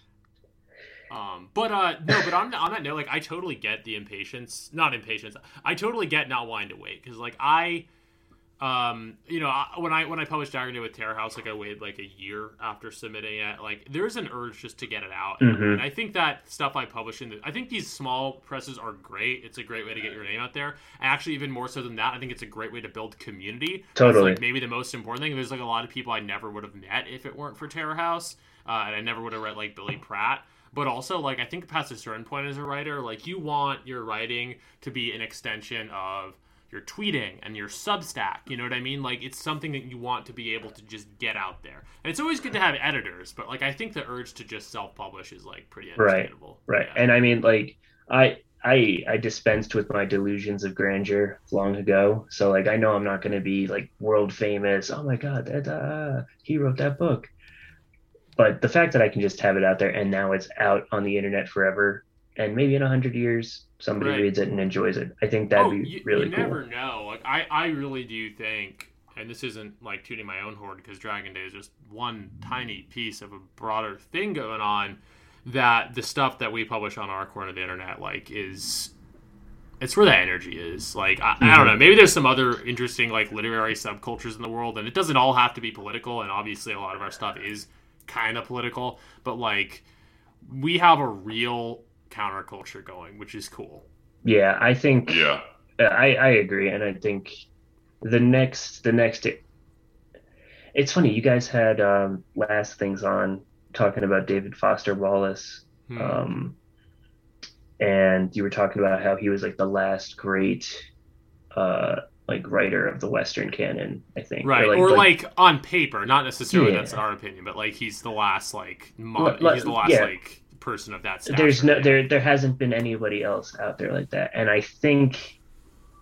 Um, but, uh, no, but on, on that note, like, I totally get the impatience, not impatience, I totally get not wanting to wait, because, like, I, um, you know, I, when I, when I published Dragon Day with Terror House, like, I waited, like, a year after submitting it, like, there's an urge just to get it out, mm-hmm. and I think that stuff I publish in, the, I think these small presses are great, it's a great way to get your name out there, and actually, even more so than that, I think it's a great way to build community. Totally. That's, like, maybe the most important thing. There's, like, a lot of people I never would have met if it weren't for Terror House, uh, and I never would have read, like, Billy Pratt. But also, like, I think past a certain point as a writer, like, you want your writing to be an extension of your tweeting and your Substack, you know what I mean? Like, it's something that you want to be able to just get out there. And it's always good to have editors, but, like, I think the urge to just self-publish is, like, pretty understandable. Right, right. Yeah. And, I mean, like, I... I, I dispensed with my delusions of grandeur long ago. So, like, I know I'm not going to be, like, world famous. Oh, my God, that, uh, he wrote that book. But the fact that I can just have it out there and now it's out on the internet forever, and maybe in a hundred years somebody right. reads it and enjoys it. I think that'd oh, be you, really you cool. You never know. Like I, I really do think, and this isn't like tooting my own horn because Dragon Day is just one tiny piece of a broader thing going on, that the stuff that we publish on our corner of the internet, like, is... It's where that energy is. Like, I, I don't know. Maybe there's some other interesting, like, literary subcultures in the world, and it doesn't all have to be political, and obviously a lot of our stuff is... kind of political, but like we have a real counterculture going, which is cool. Yeah, I think yeah I, I agree, and I think the next the next it, it's funny, you guys had um last things on talking about David Foster Wallace hmm. um and you were talking about how he was like the last great uh like writer of the Western canon, I think. Right, or like, or like, like on paper, not necessarily yeah. that's our opinion, but like he's the last like mo- L- he's the last yeah. like person of that stature. There's no there there hasn't been anybody else out there like that, and I think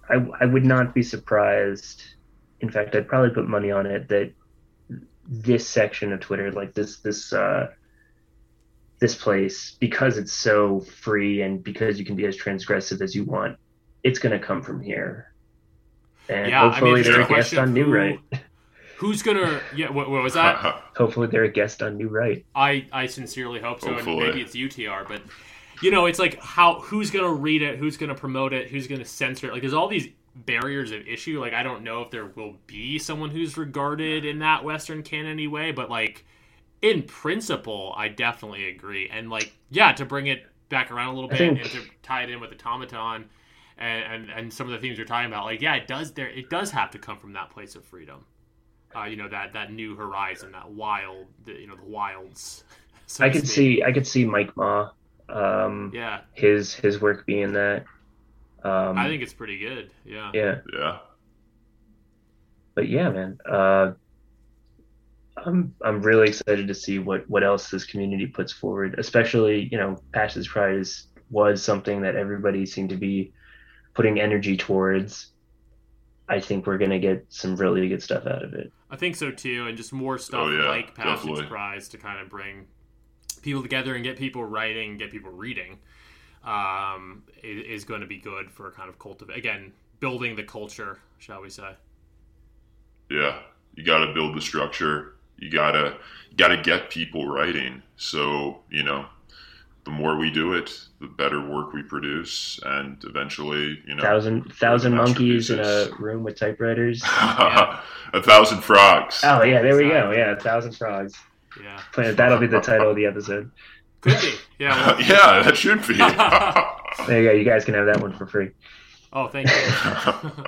I I would not be surprised. In fact, I'd probably put money on it that this section of Twitter, like this this uh, this place, because it's so free and because you can be as transgressive as you want, it's going to come from here. And yeah, hopefully I mean, they're a guest on New who, Right. Who's going to... Yeah, what, what was that? Hopefully they're a guest on New Right. I, I sincerely hope so, hopefully. And maybe it's U T R, but... You know, it's like how who's going to read it, who's going to promote it, who's going to censor it. Like, there's all these barriers of issue. Like, I don't know if there will be someone who's regarded in that Western canon-y way, but, like, in principle, I definitely agree. And, like, yeah, to bring it back around a little bit think... and to tie it in with Automaton and, and, and some of the themes you're talking about, like, yeah, it does there it does have to come from that place of freedom. Uh, you know, that, that new horizon, that wild, the, you know, the wilds. So I could see, I could see Mike Ma. Um, yeah, his his work being that. Um, I think it's pretty good. Yeah. Yeah. Yeah. But yeah, man, uh, I'm I'm really excited to see what, what else this community puts forward. Especially, you know, Passage Prize was something that everybody seemed to be putting energy towards. I think we're gonna get some really good stuff out of it. I think so too, and just more stuff oh, yeah, like Passage definitely. Prize to kind of bring people together and get people writing, get people reading, um, is, is going to be good for kind of cultivate again, building the culture, shall we say? Yeah, you got to build the structure. You gotta gotta get people writing. So you know, the more we do it, the better work we produce, and eventually, you know, thousand thousand monkeys in a room with typewriters, yeah. a thousand frogs. Oh yeah, there we go. Yeah, a thousand frogs. Yeah, Planet. That'll be the title of the episode. Could be. Yeah, well, yeah, that should be. There you go. You guys can have that one for free. Oh, thank you.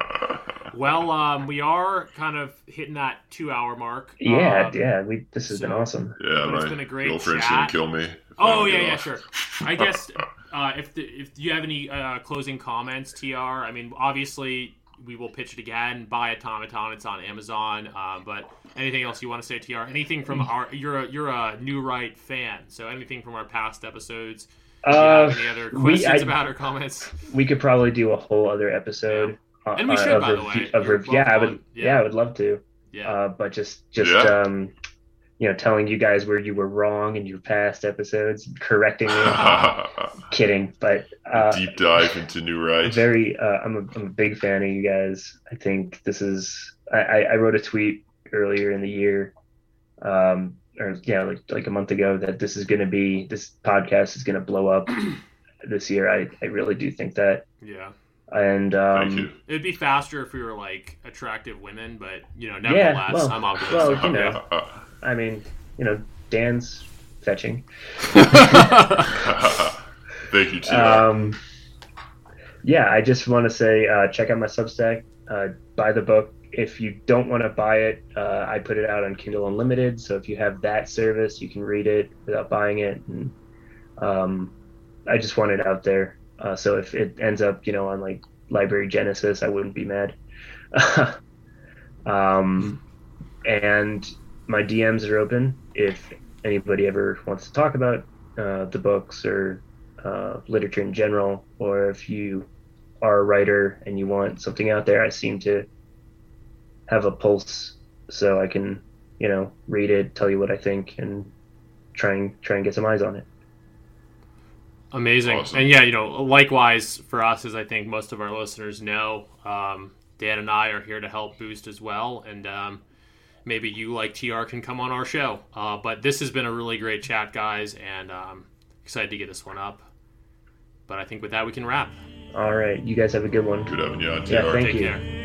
Well, um, we are kind of hitting that two-hour mark. Yeah, um, yeah. We this has so, been awesome. Yeah, but it's been a great girlfriend's gonna kill me. Oh yeah, yeah, off. Sure. I guess uh, if the, if you have any uh, closing comments, T R. I mean, obviously we will pitch it again. Buy Automaton. It's on Amazon. Uh, but anything else you want to say, T R? Anything from our? You're a, you're a New Right fan, so anything from our past episodes? Do you uh, have any other questions we, I, about or comments? We could probably do a whole other episode. Yeah. Uh, and we should, uh, by the way. Of, of, yeah, I would. Yeah. yeah, I would love to. Yeah. Uh, but just, just yeah. um, you know, telling you guys where you were wrong in your past episodes, correcting me. Kidding, but uh, deep dive into New Right. Very. Uh, I'm a, I'm a big fan of you guys. I think this is. I, I, I wrote a tweet earlier in the year, um, or yeah, like like a month ago, that this is going to be this podcast is going to blow up this year. I, I really do think that. Yeah. And um, it'd be faster if we were like attractive women, but you know, nevertheless, yeah, well, I'm obviously. Well, you know, I mean, you know, Dan's fetching. Thank you too. Um, yeah, I just want to say, uh, check out my Substack. Uh, buy the book. If you don't want to buy it, uh, I put it out on Kindle Unlimited. So if you have that service, you can read it without buying it. And um, I just want it out there. Uh, so if it ends up, you know, on like Library Genesis, I wouldn't be mad. um, and my D Ms are open. If anybody ever wants to talk about uh, the books or uh, literature in general, or if you are a writer and you want something out there, I seem to have a pulse, so I can, you know, read it, tell you what I think, and try and try and get some eyes on it. Amazing. Awesome. And yeah, you know, likewise for us, as I think most of our listeners know, um, Dan and I are here to help boost as well. And um, maybe you, like T R, can come on our show. Uh, but this has been a really great chat, guys, and um, excited to get this one up. But I think with that, we can wrap. All right. You guys have a good one. Good having you on, T R. Yeah, thank Take you. Care.